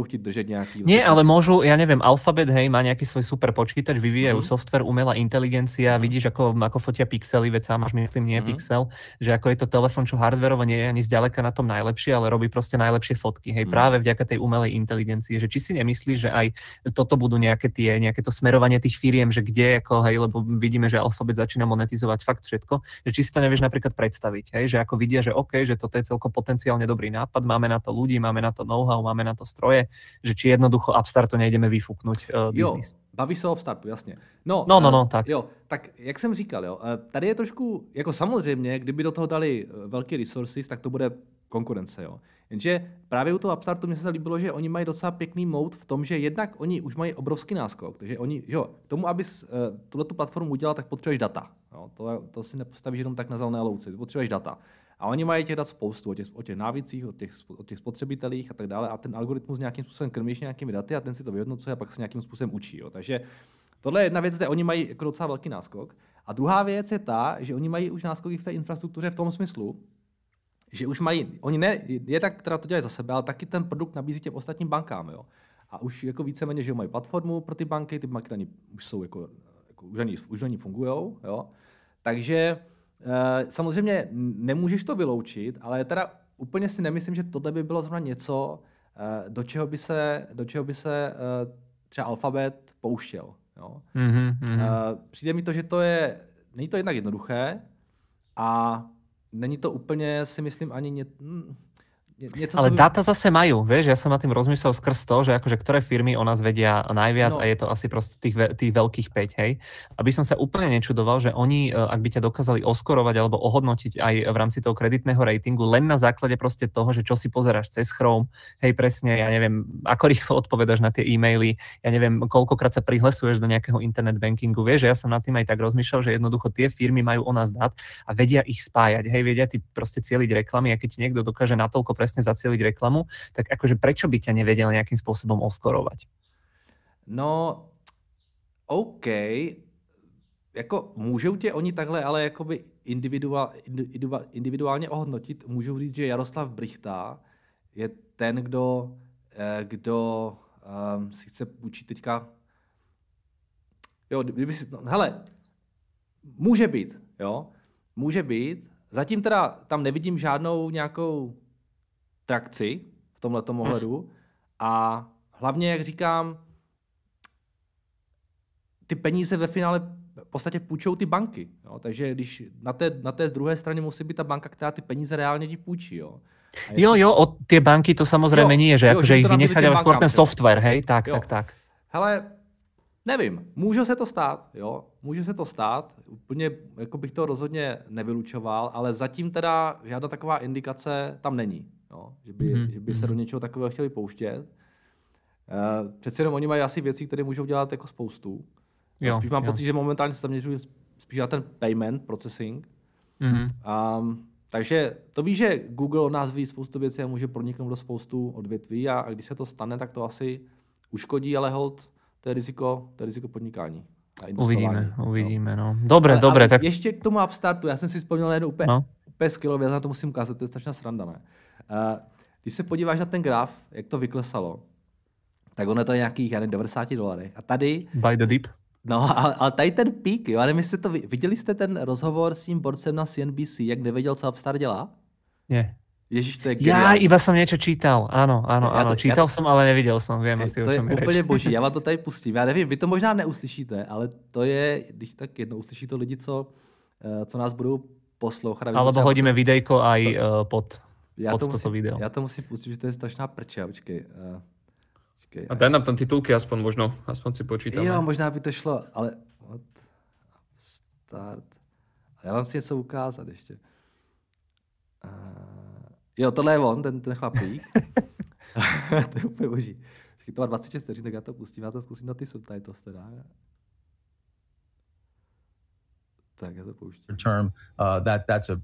chtít držet nějaký... Nie, ale môžu, ja neviem, Alphabet, hej, má nejaký svoj super počítač, vyvíjajú software, umelá inteligencia, vidíš, ako fotia pixely, veď sám až myslím, nie pixel, že ako je to telefon, čo hardwareovo nie je ani zďaleka na tom najlepšie, ale robí proste najlepšie fotky, hej, práve vďaka tej umelej inteligencie, že či si nemyslíš, že aj toto budú nejaké to smerovanie tých firiem, že kde, ako, hej, lebo vidíme, že Alphabet začína monetizovať fakt všetko, že či si to nevieš napríklad predstaviť, hej, že ako vidia, že OK, že toto je celkom potenciálne dobrý nápad, máme na to ľudí, máme na to know-how, máme na to stroje, že či jednoducho Upstartu nejdeme vyfuknout biznis. Baví se o Upstartu, jasně. No, tak. Jo, tak jak jsem říkal, jo, tady je trošku, jako samozřejmě, kdyby do toho dali velký resources, tak to bude konkurence, jo. Jenže právě u toho Upstartu mně se líbilo, že oni mají docela pěkný mout v tom, že jednak oni už mají obrovský náskok, takže oni, jo, k tomu, abys tuhletu platformu udělal, tak potřebuješ data. Jo, to si nepostavíš jenom tak na zelené louce, potřebuješ data. A oni mají těch dat spoustu o těch návicích, o těch spotřebitelích a tak dále. A ten algoritmus nějakým způsobem krmíš nějakými daty a ten si to vyhodnocuje a pak se nějakým způsobem učí. Jo. Takže tohle je jedna věc, že oni mají jako docela velký náskok. A druhá věc je ta, že oni mají už náskoky v té infrastruktuře v tom smyslu, že už mají, oni ne, je tak, která to dělají za sebe, ale taky ten produkt nabízí těm ostatním bankám. Jo. A už jako víceméně, že mají platformu pro ty banky na ní už jsou už na ní fungujou. Jo. Takže samozřejmě nemůžeš to vyloučit, ale teda úplně si nemyslím, že tohle by bylo zrovna něco, do čeho by se třeba Alphabet pouštěl. Jo? Přijde mi to, že to je, není to jednak jednoduché a není to úplně, si myslím, ani něco, ale dáta zase majú, vieš, ja som nad tým rozmyslel skrz to, že akože ktoré firmy o nás vedia najviac, no. A je to asi proste tých veľkých 5, hej. Aby som sa úplne nečudoval, že oni, ak by ťa dokázali oskorovať alebo ohodnotiť aj v rámci toho kreditného ratingu len na základe proste toho, že čo si pozeráš cez Chrome, hej, presne, ja neviem, ako rýchlo odpovedaš na tie e-maily, ja neviem, koľkokrát sa prihlasuješ do nejakého internet bankingu, vieš, že ja som nad tým aj tak rozmýšľal, že jednoducho tie firmy majú o nás dát a vedia ich spájať, hej, vedia ti proste cieliť reklamy, a keď ti niekto dokáže natoľko presne zacieliť reklamu, tak akože prečo by ťa nevedel nejakým spôsobom oskorovať? No, OK. Jako můžou tě oni takhle, ale jakoby individuálně ohodnotit, můžou říct, že Jaroslav Brichta je ten, kdo si chce půjčit teďka. Jo, kdyby si, no, hele, může být, jo, může být. Zatím teda tam nevidím žádnou nějakou trakci v tomhletom ohledu a hlavně, jak říkám, ty peníze ve finále v podstatě půjčou ty banky, jo? Takže když na té druhé straně musí být ta banka, která ty peníze reálně ti půjčí. Jo? Jestli... jo, od ty banky to samozřejmě nie je, že jakože jich vynechať, ale skôr ten software, hej, tak. Hele, nevím, může se to stát, jo, úplně jako bych to rozhodně nevylučoval, ale zatím teda žádná taková indikace tam není. No, že by se do něčeho takového chtěli pouštět. Přeci jenom oni mají asi věci, které můžou dělat jako spoustu. Jo, spíš mám pocit, že momentálně se zaměřují spíš na ten payment processing. Takže to ví, že Google o nás ví spoustu věcí a může proniknout do spoustu odvětví a když se to stane, tak to asi uškodí, ale hold, to je riziko podnikání. Uvidíme. No. Dobre. Tak... Ještě k tomu Upstartu, já jsem si vzpomněl na jednu úplně skvělou, já na to musím ukázat, to je strašná sranda, ne? Když se podíváš na ten graf, jak to vyklesalo, tak ono je to nějakých $90. A tady... By the dip. No, ale tady ten pík, jo, ale jste to viděli jste ten rozhovor s tím borcem na CNBC, jak nevěděl, co Upstart dělá? Ne. Ježiš, to je geniální. Já iba jsem něco čítal, ano. Čítal jsem, ale neviděl jsem, vím, jestli o čem je řeč. To je úplně boží, já vám to tady pustím. Já nevím, vy to možná neuslyšíte, ale to je, když tak jednou uslyší to lidi, co nás budou poslouchat. Alebo hodíme videjko aj to, pod toto video. Já to musím pustit, že to je strašná prča, počkej. A daj nám tam titulky aspoň možno, aspoň si počítáme. Jo, možná by to šlo, ale Upstart. Já vám si něco ukázat ještě. Jo, tohle je on, ten chlapík. To je úplně boží. To má 26 vteřin, tak já to pustím, já to zkusím na ty subtitles teda. Term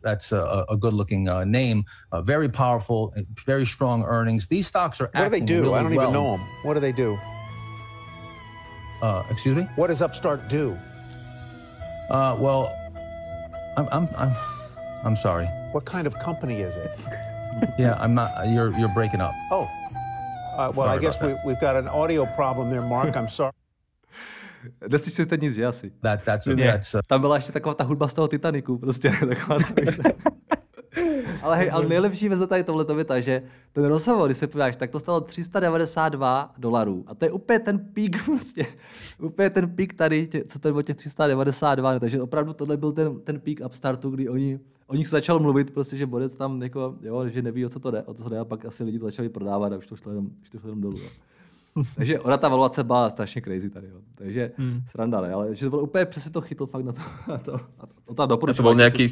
that's a good looking name, very powerful, very strong earnings. These stocks are. What do they do? Really I don't even know them. What do they do? Excuse me. What does Upstart do? Well, I'm sorry. What kind of company is it? Yeah, I'm not. You're breaking up. Oh, well, sorry I guess we've got an audio problem there, Mark. I'm sorry. Neslyšte nic, že asi. Tam byla ještě taková ta hudba z toho Titaniku, prostě taková ta ale hej, ale nejlepší věc na tady tohleto věta, že ten rozhovor, když se podíváš, tak to stalo $392. A to je úplně ten pík prostě. Úplně ten pík tady, co to bylo těch 392. Ne? Takže opravdu tohle byl ten pík Upstartu, kdy oni se začal mluvit prostě, že bodec tam jako, jo, že neví, o co to jde. A pak asi lidi to začali prodávat a už to šlo jenom dolů. Jo. Takže ona ta valuace byla strašně crazy tady, jo. Takže sranda, ne? Ale že to bylo úplně přesně to chytl fakt na to doporučování. To byl nějaký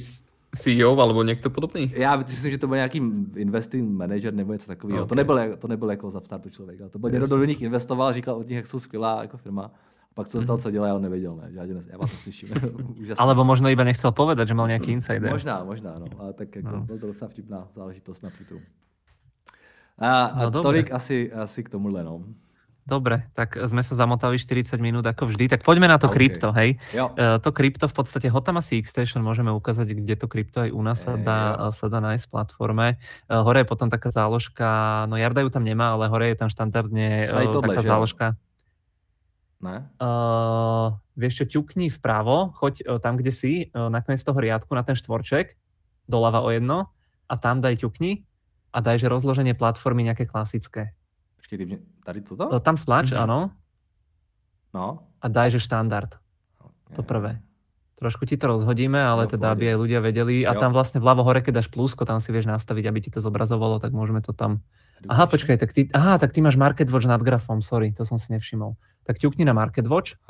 CEO alebo někdo podobný? Já myslím, že to byl nějaký investing manager nebo něco takového. Okay. To nebyl jako za Upstartu člověk, ale to byl někdo, kdo do nich investoval, říkal od nich, jak jsou skvělá jako firma. A pak se ptal, co dělá, on nevěděl, ne? Já vás neslyším. Alebo možno iba nechcel povedat, že mal nějaký insider. Možná, no. Ale tak jako byl to docela vtipná záležitost na Twitteru. A tolik asi k tomuhle, no. Dobre, tak sme sa zamotali 40 minút ako vždy, tak poďme na to krypto, hej. To krypto v podstate, ho tam asi Xstation môžeme ukázať, kde to krypto aj u nás sa dá nájsť v platforme. Hore je potom taká záložka, no Jarda ju tam nemá, ale hore je tam štandardne taká záložka. Ne? Vieš čo, ťukni vpravo, choď tam, kde si, nakoniec toho riadku, na ten štvorček, doľava o jedno, a tam daj ťukni a daj, že rozloženie platformy nejaké klasické. Tady co to? Tam stlač, ano. No. A daj, že štandard. Okay. To prvé. Trošku ti to rozhodíme, ale no, teda, aby aj ľudia vedeli. A tam vlastne vľavo hore, keď dáš plusko, tam si vieš nastaviť, aby ti to zobrazovalo, tak môžeme to tam... Aha, počkaj, tak ty máš Market Watch nad grafom, sorry, to som si nevšimol. Tak ťukni na Market Watch.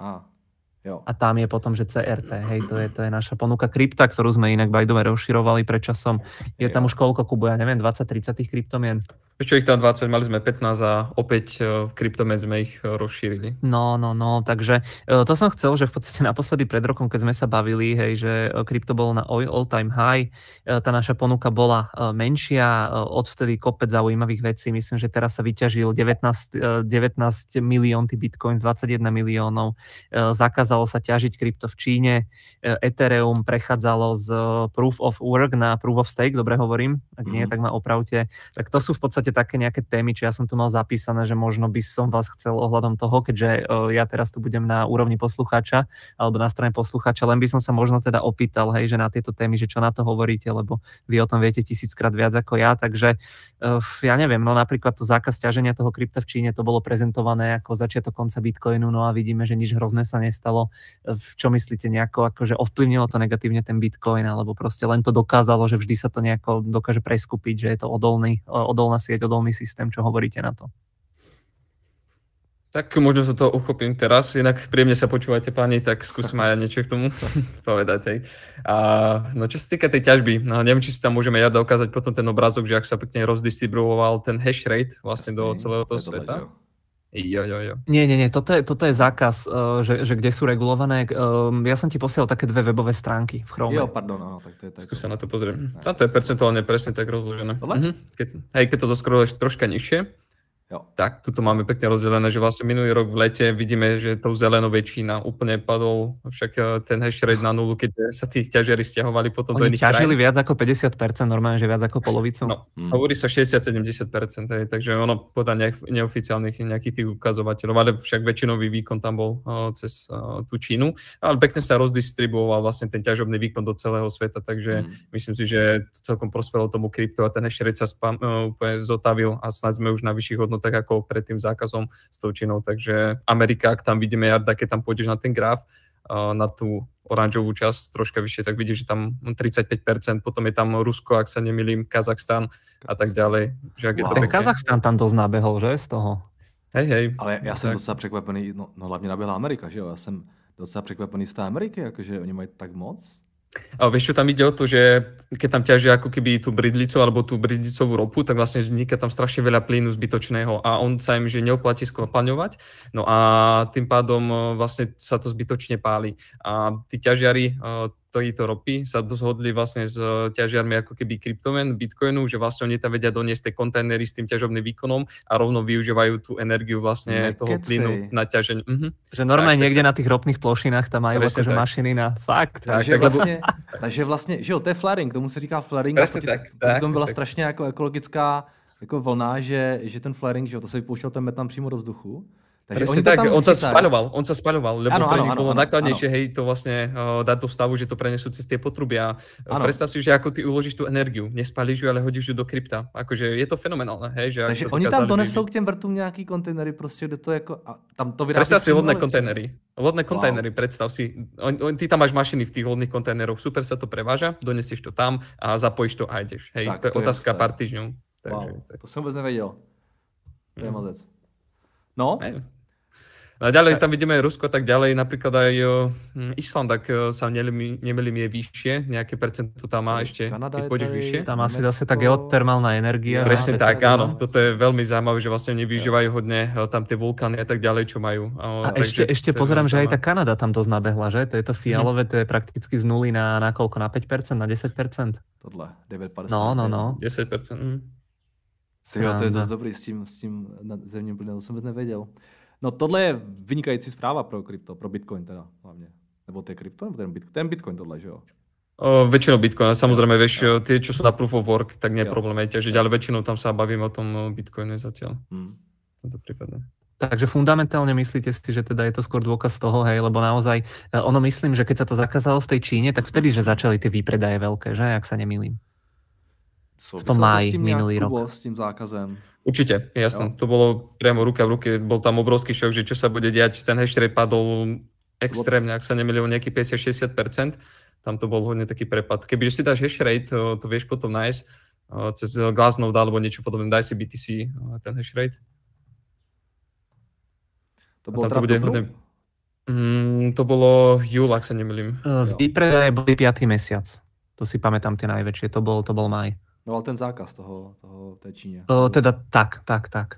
Jo. A tam je potom, že CRT, hej, to je naša ponuka krypta, ktorú sme inak bajdome rozširovali pred časom. Je tam už koľko, Kubo, ja neviem, 20-30 tých kryptomien. Ešte ich tam 20, mali sme 15 a opäť kryptomien sme ich rozšírili. No, takže to som chcel, že v podstate naposledy pred rokom, keď sme sa bavili, hej, že krypto bolo na all-time high, tá naša ponuka bola menšia, odvtedy kopec zaujímavých vecí, myslím, že teraz sa vyťažil 19 milión tý bitcoin, 21 miliónov, zakázalo sa ťažiť krypto v Číne, Ethereum prechádzalo z proof of work na proof of stake, dobre hovorím, ak nie, tak ma opravte, tak to sú v podstate také nejaké témy, čo ja som tu mal zapísané, že možno by som vás chcel ohľadom toho, keďže ja teraz tu budem na úrovni poslucháča, alebo na strane poslucháča, len by som sa možno teda opýtal, hej, že na tieto témy, že čo na to hovoríte, lebo vy o tom viete 1000-krát viac ako ja, takže ja neviem, no napríklad to zákaz ťaženia toho krypta v Číne, to bolo prezentované ako začiatok konca Bitcoinu, no a vidíme, že nič hrozné sa nestalo. V čo myslíte nejako, akože ovplyvnilo to negatívne ten Bitcoin, alebo proste len to dokázalo, že vždy sa to nejako dokáže preskúpiť, že je to odolná sieť, odolný systém, čo hovoríte na to? Tak možno sa toho uchopím teraz, inak príjemne sa počúvate, páni, tak skúsim aj niečo k tomu povedať. Hej. A, no čo sa týka tej ťažby, no, neviem, či si tam môžeme ja dokázať potom ten obrázok, že ak sa pekne rozdistribuoval ten hash rate vlastne do celého toho sveta. Jo. Nie, toto je zákaz, že kde sú regulované. Ja som ti posielal také dve webové stránky v Chrome. Jo, pardon, áno, tak to je tak. Skús sa na to pozrieť. Tam to je percentuálne presne tak rozložené. Keď to zoskroluješ troška nižšie, tak tuto máme pekne rozdelené, že vlastne minulý rok v lete vidíme, že tou zelenou Čína úplne padol, však ten hash rate na nulu, keď sa tí ťažiari stiahovali potom do iných krajín. Oni ťažili viac ako 50%, normálne, že viac ako polovicu. No, hovorí sa 60-70%, takže ono podľa neoficiálnych nejakých tých ukazovateľov, ale však väčšinový výkon tam bol cez tú Čínu, ale pekne sa rozdistribuoval vlastne ten ťažobný výkon do celého sveta, takže myslím si, že celkom prospelo tomu krypto a ten hash rate sa úplne zotavil a snáď sme už na vyšších hodnotách tak ako pred tým zákazom s tou Čínou. Takže Amerika, ak tam vidíme, Jarda, keď tam pôjdeš na ten graf, na tú oranžovú časť, troška vyššie, tak vidíš, že tam 35%, potom je tam Rusko, ak sa nemýlim, Kazachstan a tak ďalej. Že ak je to ten Kazachstan tam dosť nabehol, že, z toho? Hej. Ale já jsem docela překvapený, no hlavně naběhla Amerika, že jo? Já jsem docela překvapený z té Ameriky, jakože oni mají tak moc. A vieš čo, tam ide o to, že keď tam ťažia ako keby tú bridlicu alebo tú bridlicovú ropu, tak vlastne vzniká tam strašne veľa plynu zbytočného a on sa im že neoplatí skvapalňovať, no a tým pádom vlastne sa to zbytočne páli. A tí ťažiari tejto ropy sa dozhodli vlastne s ťažiarmi ako keby kryptomen, bitcoinu, že vlastne oni tam vedia doniesť tie kontajnery s tým ťažobným výkonom a rovno využívajú tú energiu vlastne toho plynu na ťaženie. Že normálne niekde na tých ropných plošinách tam majú akože mašiny na fakt. Takže vlastně, že jo, to je flaring, tomu se říká flaring. Tomu byla strašně jako ekologická jako vlna, že ten flaring, že jo, to se vypouštěl ten metan přímo do vzduchu. Takže oni to tak, on sa spaľoval, lebo pre nich bolo nákladnejšie, hej, to vlastne dať do stavu, že to prenesú cez tie potrubia. Predstav si, že ako ty uložíš tú energiu, nespalíš ju, ale hodíš ju do krypta. Akože je to fenomenálne, hej. Že takže oni tam donesou k těm vrtům nějaký kontejnery, prostě kde to jako, a tam to vyrábí. Predstav si lodné kontejnery, predstav si. Ty tam máš mašiny v tých lodných kontejneroch, super sa to preváža, donesieš to tam a zapojíš to a ideš. Hej, tak, to je otázka pár týždňov. To som vôbec nevedel. To je mazec. No. A ďalej tam vidíme Rusko, tak ďalej napríklad aj Island, tak sa nemýlim, je vyššie, nejaké percento tam má ešte, keď pôjdeš vyššie. Tam asi zase tá geotermálna energia. Presne tak, áno, toto je veľmi zaujímavé, že vlastne nevyžívajú hodne tam tie vulkány a tak ďalej, čo majú. A ešte pozerám, že aj tá Kanada tam dosť nabehla, že? To je to fialové, to je prakticky z nuly na koľko? Na 5%, na 10%? Tohle, 9,50. No. 10%. Jo, to je dost dobrý s tím zemním plynem, to jsem vůbec nevěděl. No tohle je vynikající zpráva pro krypto, pro Bitcoin teda hlavně. Nebo to je krypto, nebo ten Bitcoin tohle, že jo? Většinou Bitcoin, samozřejmě, víš, ty, čo jsou na proof of work, tak nie je problém je těžit, ale většinou tam se bavím o tom Bitcoinu zatiaľ. To případně. Takže fundamentálne myslíte si, že teda je to skôr dôkaz toho, hej, lebo naozaj ono myslím, že keď sa to zakázalo v tej Číne, tak vtedy, že začali tie výpredaje veľké, že, ak sa nemýlim. V tom máji minulý rok. S tím zákazem. Určitě, jasné. Jo. To bylo přímo ruka v ruce. Byl tam obrovský šok, že čo sa bude dělat. Ten hash rate padl extrémně, jak se nemýlil, nějaký 50-60%. Tam to byl hodně taký prepad. Kebyže si dáš hash rate, to vieš potom nájsť cez Glassnode alebo niečo podobné. Daj si BTC ten hash rate. To bolo hodně. To bylo júl, ak se nemýlim. Výpredaje boli 5. mesiac. To si pamätám tie najväčšie. To bol máj. No ale ten zákaz toho té Číně. Teda tak.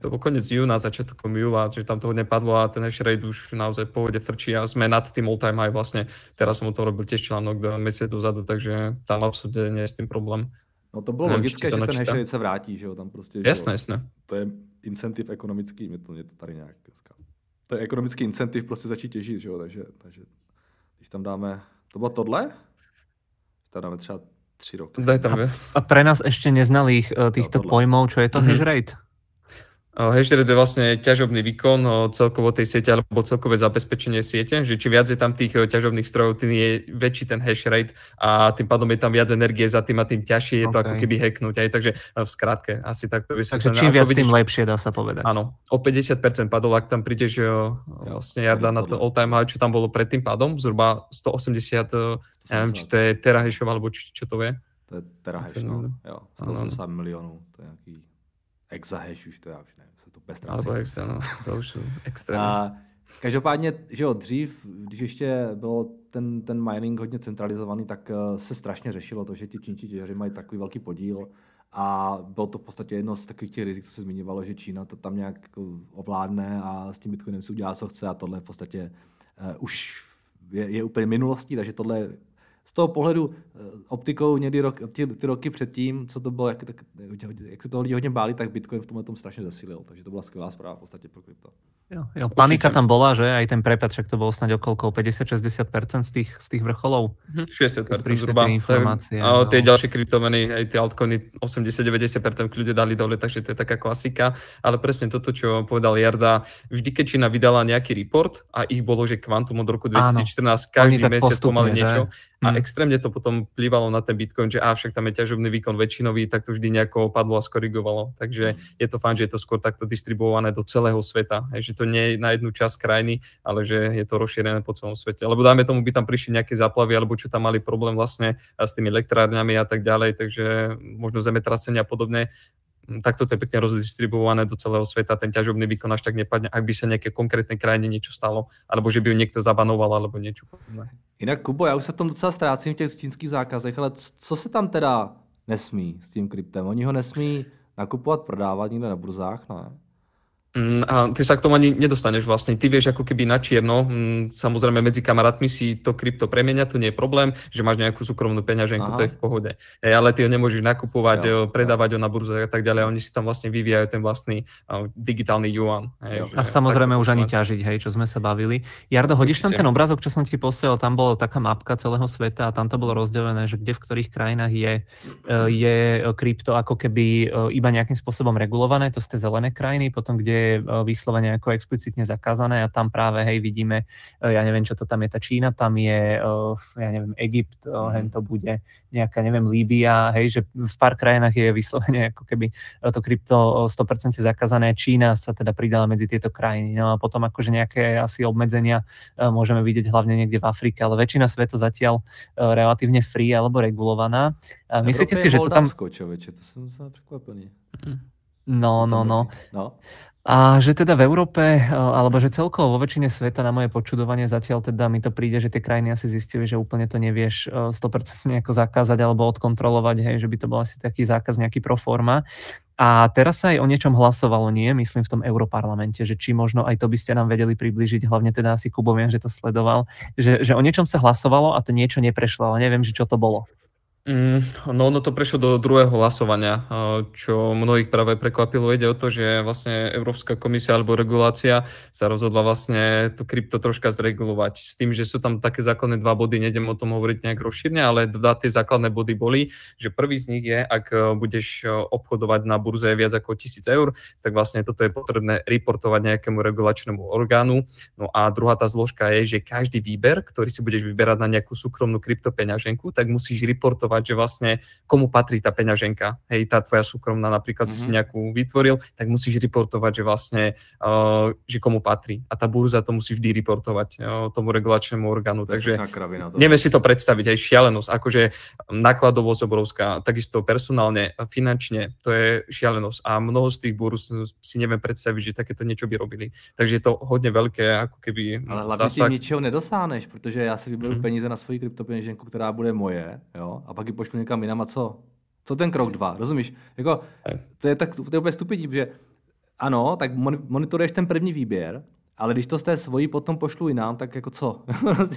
To byl konec júna, začátkem júla, že tam toho nepadlo a ten hash rate už naozaj pohodě frčí a jsme nad tým all time high vlastně. Teraz jsem o tom robil tiež článok měsíc dozadu, takže tam absolutně nie je s tým problém. No to bylo logické, že ten hash rate se vrátí, že jo, tam prostě. Jasné. To je incentiv ekonomický, mě to tady nějak. To je ekonomický incentiv prostě začít těžit, že jo, takže když tam dáme, to bylo tohle? Tam dáme třeba 3 roky. A pre nás ešte neznalých týchto pojmov, čo je to hash rate? Hash rate je vlastne ťažobný výkon celkovo tej siete alebo celkové zabezpečenie siete, že či viac je tam tých ťažobných strojov, tým je väčší ten hash rate a tým pádom je tam viac energie za tým a tým ťažšie je to ako keby hacknúť. Aj, takže v skratke asi takto vysvetlím. Takže čím viac, tým lepšie, dá sa povedať. Áno, o 50% padol, ak tam prídeš vlastne jarda na to all time high, čo tam bolo pred tým pádom, zhruba 180, neviem, či to je terahashov alebo čo to je. To je terahash, no. 180 miliónov, to je nejaký exahash už to já už nevím, se to bez ztrácí. Alebo extra, no, to už extrémně. A každopádně, že jo, dřív, když ještě byl ten mining hodně centralizovaný, tak se strašně řešilo to, že ti čínští těžaři mají takový velký podíl a bylo to v podstatě jedno z takových těch rizik, co se zmiňovalo, že Čína to tam nějak ovládne a s tím Bitcoinem si udělá, co chce a tohle v podstatě už je úplně minulostí, takže tohle z toho pohledu optikou někdy ty roky předtím, co to bylo, jak se toho lidi hodně báli, tak Bitcoin v tomhle tom strašně zesílil. Takže to byla skvělá zpráva v podstatě pro krypto. Jo, panika tam bola, že? Aj ten prepad, však to bolo snáď okolo 50-60% z tých vrcholov. 60% zhruba. A tie ďalšie kryptomeny, aj tie altcoiny 80-90% k ľudia dali dole, takže to je taká klasika. Ale presne toto, čo povedal Jarda, vždy keď Čína vydala nejaký report a ich bolo, že kvantum od roku 2014 každý mesiac pomaly niečo. A extrémne to potom plývalo na ten Bitcoin, že však tam je ťažobný výkon väčšinový, tak to vždy nejako padlo a skorigovalo. Takže je to fajn, že je to skôr takto distribuované do celého sveta. Že to nie je na jednu časť krajiny, ale že je to rozšírené po celom svete. Lebo dajme tomu, by tam prišli nejaké záplavy, alebo čo tam mali problém vlastne s tými elektrárňami a tak ďalej, takže možno zemetrasenia a podobne. Takto to je pekne rozdistribuované do celého sveta, ten ťažobný výkon až tak nepadne, ak by sa nejaké konkrétne krajine niečo stalo, alebo že by ju niekto zabanoval, alebo niečo podobné. Jinak, Kubo, já už se v tom docela ztrácím v těch čínských zákazech, ale co se tam teda nesmí s tím kryptem? Oni ho nesmí nakupovat, prodávat nikde na burzách, ne? A ty sa k tomu ani nedostaneš vlastne. Ty vieš ako keby na čierno, samozrejme medzi kamarátmi si to krypto premieňa, to nie je problém, že máš nejakú súkromnú peňaženku, to je v pohode. Ale ty ho nemôžeš nakupovať, predávať ho na burze a tak ďalej. Oni si tam vlastne vyvíjajú ten vlastný digitálny yuan. A samozrejme už ani ťažiť, hej, čo sme sa bavili. Jardo, hodíš tam ten obrázok, čo som ti posielal, tam bola taká mapka celého sveta a tam to bolo rozdelené, že kde v ktorých krajinách je krypto ako keby iba nejakým spôsobom regulované, to sú tie zelené krajiny, potom kde vyslovene ako explicitne zakázané a tam práve, hej, vidíme, ja neviem, čo to tam je, tá Čína, tam je, ja neviem, Egypt, hen to bude nejaká, neviem, Líbia, hej, že v pár krajinách je vyslovene ako keby to krypto 100% zakázané, Čína sa teda pridala medzi tieto krajiny, no a potom akože nejaké asi obmedzenia môžeme vidieť hlavne niekde v Afrike, ale väčšina sveta zatiaľ relatívne free alebo regulovaná. Myslíte si, že to tam... Čo som sa prekvapený. No. A že teda v Európe, alebo že celkovo vo väčšine sveta na moje počudovanie zatiaľ teda mi to príde, že tie krajiny asi zistili, že úplne to nevieš 100% nejako zakázať alebo odkontrolovať, hej, že by to bol asi taký zákaz nejaký pro forma. A teraz sa aj o niečom hlasovalo, nie? Myslím v tom Europarlamente, že či možno aj to by ste nám vedeli priblížiť, hlavne teda asi Kubo, viem, že to sledoval, že o niečom sa hlasovalo a to niečo neprešlo, ale neviem, že čo to bolo. No to prešlo do druhého hlasovania, čo mnohých práve prekvapilo. Ide o to, že vlastne Európska komisia alebo regulácia sa rozhodla vlastne to krypto troška zregulovať. S tým, že sú tam také základné dva body, nejdem o tom hovoriť nejak rozšírne, ale dva tie základné body boli, že prvý z nich je, ak budeš obchodovať na burze viac ako 1000 eur, tak vlastne toto je potrebné reportovať nejakému regulačnému orgánu. No a druhá tá zložka je, že každý výber, ktorý si budeš vyberať na nejakú súkromnú kryptopeňaženku, tak musíš reportovať, že vlastne komu patrí tá peňaženka. Hej, tá tvoja súkromná, napríklad si nejakú vytvoril, tak musíš reportovať, že vlastne, že komu patrí. A tá burza to musí vždy reportovať tomu regulačnému orgánu. Takže neviem si to predstaviť, aj šialenosť. Akože nákladovosť obrovská, takisto personálne, finančne, to je šialenosť. A mnoho z tých burz si neviem predstaviť, že takéto niečo by robili. Takže je to hodne veľké, ako keby... Ale hlavne zásah... ti ničeho nedosáhneš, pretože ja si vyberu peníze na svoji kryptopeňaženku, která bude moje, jo? A pak ji pošlu někam jinam a co ten krok dva, rozumíš? Jako, to je úplně stupidní, že ano, tak monitoruješ ten první výběr, ale když to z té svojí potom pošlu jinam, tak jako co?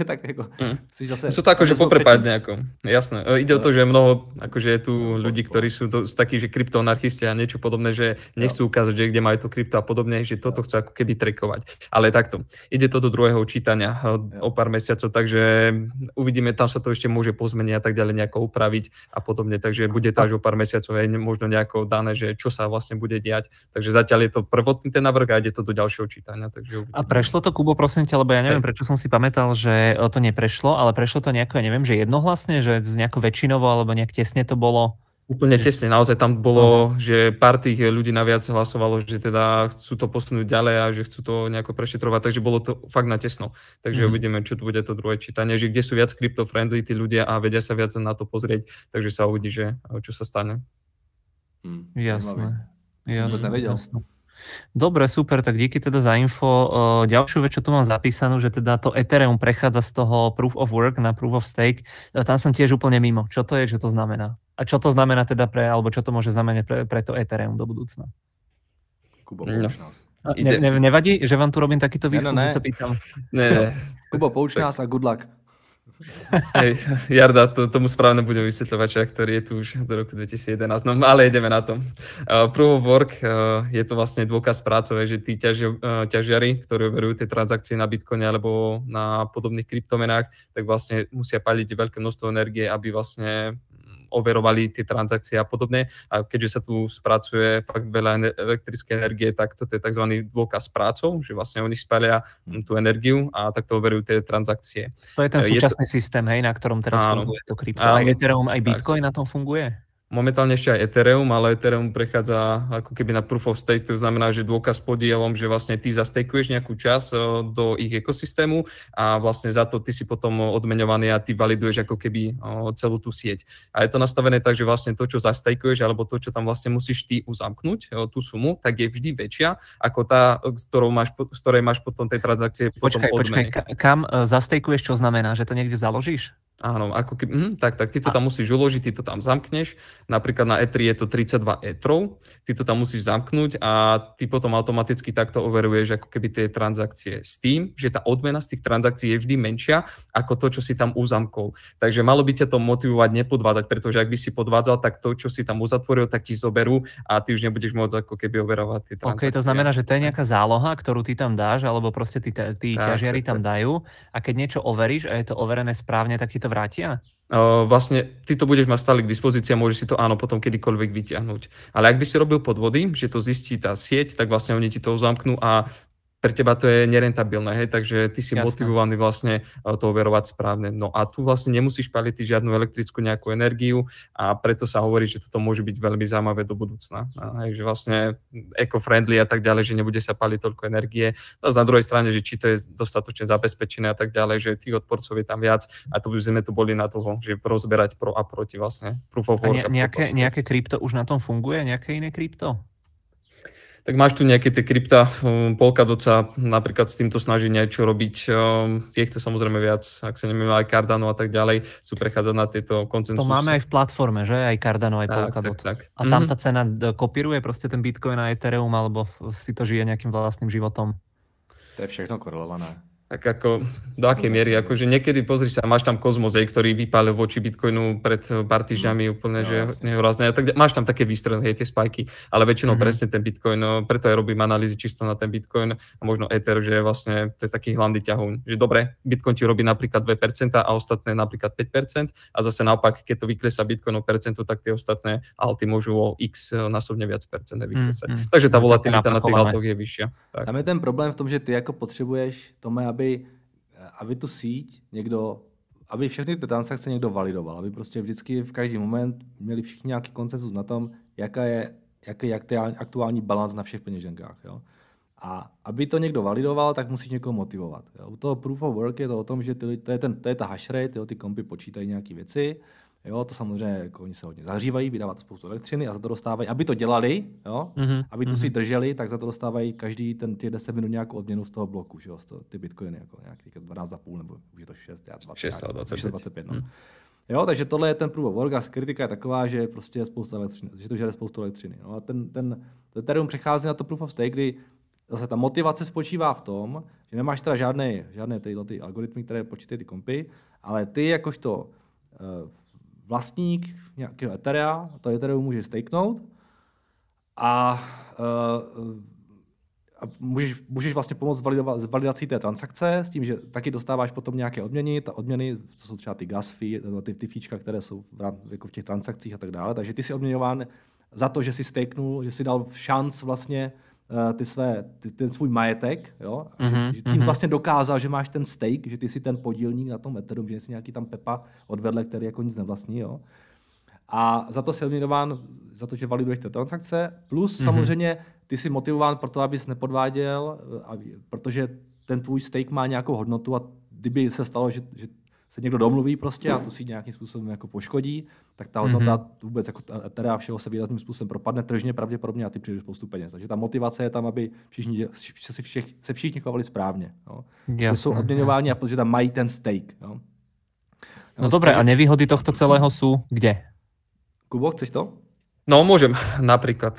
Tak jako, zase, sú to akože poprepádne, ako, jasné. Ide o to, že mnoho, akože je tu ľudí, ktorí sú takí, že kryptoanarchisti a niečo podobné, že nechcú ukázať, že kde majú to krypto a podobne, že toto chcú ako keby trackovať. Ale takto, ide to do druhého čítania o pár mesiacov, takže uvidíme, tam sa to ešte môže pozmeniť a tak ďalej nejako upraviť a podobne, takže bude to až o pár mesiacov, je možno nejako dané, že čo sa vlastne bude diať. Takže zatiaľ je to prvotný ten návrh a ide to do ďalšieho čítania, takže a prešlo to, Kubo, prosím ťa, lebo ja neviem, prečo som si pamätal, že to neprešlo, ale prešlo to nejako, ja neviem, že jednohlasne, že nejako väčšinovo, alebo nejak tesne to bolo? Úplne tesne, naozaj tam bolo, že pár tých ľudí naviac hlasovalo, že teda chcú to posunúť ďalej a že chcú to nejako prešetrovať, takže bolo to fakt na tesno. Takže uvidíme, čo to bude to druhé čítanie, že kde sú viac crypto-friendly tí ľudia a vedia sa viac na to pozrieť, takže sa uvidí, že čo sa stane. Jasné. Dobre, super, tak díky teda za info. Ďalšiu vec, čo tu mám zapísanú, že teda to Ethereum prechádza z toho Proof of Work na Proof of Stake. Tam som tiež úplne mimo. Čo to je, čo to znamená? A čo to znamená teda alebo čo to môže znamenať pre to Ethereum do budúcna? Kubo, pouč nás. Nevadí, že vám tu robím takýto výstup, že sa pýtam? Ne. Kubo, pouč nás a good luck. Hej, Jarda, tomu správne budem vysvetľovať, ktorý je tu už do roku 2011, no ale ideme na to. Proof of Work je to vlastne dôkaz práce, že tí ťažiari, ktorí overujú tie transakcie na Bitcoine alebo na podobných kryptomenách, tak vlastne musia paliť veľké množstvo energie, aby vlastne overovali ty transakcie a podobne. A keďže sa tu spracuje fakt veľa elektrické energie, tak to je tzv. Dôkaz prácou, že vlastne oni spália tú energiu a takto overujú tie transakcie. To je ten súčasný systém, hej, na ktorom teraz funguje to krypto. Aj Ethereum, aj Bitcoin na tom funguje? Momentálne ešte aj Ethereum, ale Ethereum prechádza ako keby na proof of stake, to znamená, že dôkaz podielom, že vlastne ty zastakuješ nejakú časť do ich ekosystému a vlastne za to ty si potom odmeňovaný a ty validuješ ako keby celú tú sieť. A je to nastavené tak, že vlastne to, čo zastakuješ, alebo to, čo tam vlastne musíš ty uzamknúť, tú sumu, tak je vždy väčšia ako tá, z ktorej máš potom tej transakcie potom odmeny. Počkaj, kam zastakuješ, čo znamená, že to niekde založíš? Áno, ako keby, tak, ty to tam musíš uložiť, ty to tam zamkneš, napríklad na E3 je to 32 E3, ty to tam musíš zamknúť a ty potom automaticky takto overuješ ako keby tie transakcie s tým, že tá odmena z tých transakcií je vždy menšia ako to, čo si tam uzamkol. Takže malo by ťa to motivovať nepodvádzať, pretože ak by si podvádzal, tak to, čo si tam uzatvoril, tak ti zoberú a ty už nebudeš môcť ako keby overovať tie transakcie. OK, to znamená, že to je nejaká záloha, ktorú ty tam dáš, alebo proste tí ťažiari tam dajú a keď niečo overíš a je to overené správne, tak ti to vrátia? Vlastne ty to budeš mať stále k dispozícii a môžeš si to potom kedykoľvek vyťahnuť. Ale ak by si robil podvody, že to zistí tá sieť, tak vlastne oni ti to uzamknú a pre teba to je nerentabilné, hej, takže ty si motivovaný vlastne to overovať správne. No a tu vlastne nemusíš paliť žiadnu elektrickú nejakú energiu a preto sa hovorí, že toto môže byť veľmi zaujímavé do budúcna. Takže vlastne eco-friendly a tak ďalej, že nebude sa paliť toľko energie. A na druhej strane, že či to je dostatočne zabezpečené a tak ďalej, že tých odporcov je tam viac a to by sme tu boli na dlho, že rozberať pro a proti vlastne. Proof of work a nejaké krypto už na tom funguje? Nejaké iné krypto? Tak máš tu nejaké tie krypta, Polkadot sa napríklad s týmto snaží niečo robiť, týchto samozrejme viac, ak sa nemýlim, aj Cardano a tak ďalej, sú prechádzať na tieto konsensus. To máme aj v platforme, že? Aj Cardano, aj Polkadot. Tak. A tam tá cena kopíruje proste ten Bitcoin a Ethereum, alebo si to žije nejakým vlastným životom? To je všechno korelované. Tak ako, do akej miery, akože niekedy pozri sa, máš tam Kozmos, ktorý vypálil voči Bitcoinu pred pár týždňami úplne, že nehorázne. Máš tam také výstrelné, tie spajky, ale väčšinou presne ten Bitcoin, preto aj robím analýzy čisto na ten Bitcoin a možno Ether, že vlastne to je taký hlavný ťahúň, že dobre, Bitcoin ti robí napríklad 2% a ostatné napríklad 5% a zase naopak, keď to vyklesá Bitcoin o percentu, tak tie ostatné alty môžu o x násobne viac percent vyklesať. Takže tá volatilita na tých altoch je vyššia. Tam je ten problém v tom, že ty ako potrebuješ to aby tu síť někdo, aby všechny ty transakce někdo validoval, aby prostě vždycky v každý moment měli všichni nějaký konsenzus na tom, jaký je aktuální balans na všech peněženkách. Jo? A aby to někdo validoval, tak musí někoho motivovat. Jo? U toho proof of work je to o tom, že to je ta hash rate, jo? Ty kompy počítají nějaké věci, jo? To samozřejmě jako oni se hodně zahřívají, vydávají spoustu elektřiny a za to dostávají, aby to dělali, jo? Aby tu si drželi, tak za to dostávají každý těch 10 minut nějakou odměnu z toho bloku, že jo? Ty bitcoiny jako nějaký 12,5 nebo už je to 6,25. Jo, takže tohle je ten proof of work a kritika je taková, že prostě je spousta elektřiny, že to žere spoustu elektřiny. No a ten Ethereum přechází na to proof of stake, kdy zase ta motivace spočívá v tom, že nemáš teda žádné ty algoritmy, které počítají ty kompy, ale ty jakožto vlastník nějakého Etherea, to Ethereum může stakenout a můžeš vlastně pomoct s validací té transakce, s tím, že taky dostáváš potom nějaké odměny, to jsou třeba ty gas fee, ty fíčka, které jsou v těch transakcích a tak dále, takže ty jsi odměňován za to, že jsi stakenul, že jsi dal šanc vlastně ten svůj majetek, jo? Že tím vlastně dokázal, že máš ten stake, že ty jsi ten podílník na tom Ethereum, že jsi nějaký tam Pepa odvedle, který jako nic nevlastní. Jo? A za to jsi odměňován, za to, že validuješ ty transakce, plus samozřejmě ty jsi motivován pro to, abys nepodváděl, protože ten tvůj stake má nějakou hodnotu a kdyby se stalo, že se někdo domluví prostě a tu si nějakým způsobem jako poškodí, tak ta hodnota vůbec jako teda všeho se výrazným způsobem propadne tržně pravděpodobně a ty přijdeš spoustu peněz. Takže ta motivace je tam, aby se všichni chovali správně. No. Jasné, jsou odměňováni, protože tam mají ten stake. No, dobré, a nevýhody tohto celého jsou kde? Kubo, chceš to? No, môžem. Napríklad,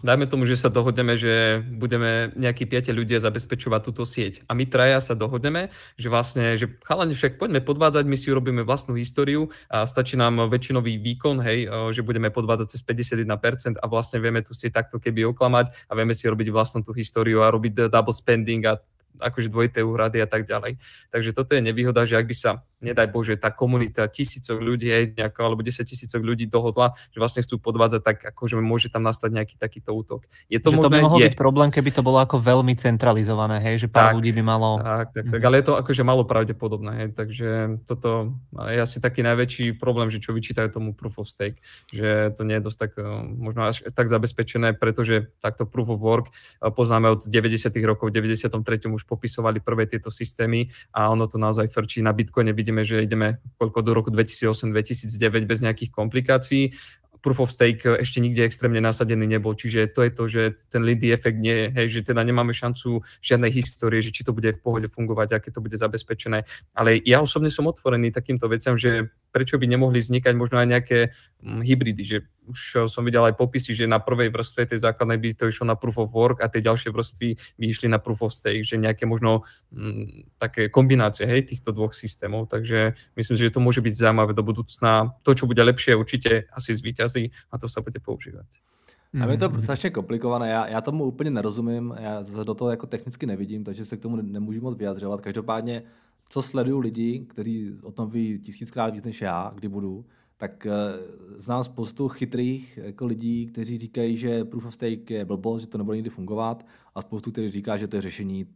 dajme tomu, že sa dohodneme, že budeme nejakí 5 ľudia zabezpečovať túto sieť. A my traja sa dohodneme, že vlastne, že chalani, však poďme podvádzať, my si urobíme vlastnú históriu a stačí nám väčšinový výkon, hej, že budeme podvádzať cez 51% a vlastne vieme tu sieť takto keby oklamať a vieme si robiť vlastnú tú históriu a robiť double spending a akože dvojité úhrady a tak ďalej. Takže toto je nevýhoda, že ak by sa nedaj Bože, tá komunita tisícok ľudí, alebo 10 000 ľudí dohodla, že vlastne chcú podvádzať, tak akože môže tam nastať nejaký takýto útok. Je to, že možné, to by mohol byť problém, keby to bolo ako veľmi centralizované, hej, že pár ľudí by malo... Tak, ale je to akože malo pravdepodobné, hej, takže toto je asi taký najväčší problém, že čo vyčítajú tomu proof of stake, že to nie je dosť tak, možno až tak zabezpečené, pretože takto proof of work poznáme od 90. rokov, v 93. už popisovali prvé tieto systémy a ono to naozaj frčí. Na Bitcoine vidíme, že ideme koľko do roku 2008-2009 bez nejakých komplikácií. Proof of stake ešte nikde extrémne nasadený nebol, čiže to je to, že ten Lindy efekt nie, hej, že teda nemáme šancu žiadnej histórie, že či to bude v pohode fungovať, aké to bude zabezpečené. Ale ja osobne som otvorený takýmto veciam, že prečo by nemohli vznikať možno aj nejaké hybridy, že už som videl aj popisy, že na prvej vrstve tej základnej by to išlo na proof of work a tie ďalšie vrstvy by išli na proof of stake, že nejaké možno také kombinácie, hej, týchto dvoch systémov, takže myslím si, že to môže byť zaujímavé do budúcna. To, čo bude lepšie, určite asi zvíťazí a to sa bude používať. A je to strašně komplikované, já tomu úplně nerozumím, já zase do toho jako technicky nevidím, takže se k tomu nemůžu moc vyjadřovat. Každopádně, co sleduju lidi, kteří o tom ví tisíckrát víc než já, kdy budu, tak znám spoustu chytrých jako lidí, kteří říkají, že proof of stake je blbost, že to nebude nikdy fungovat, a spoustu, kteří říká, že to je řešení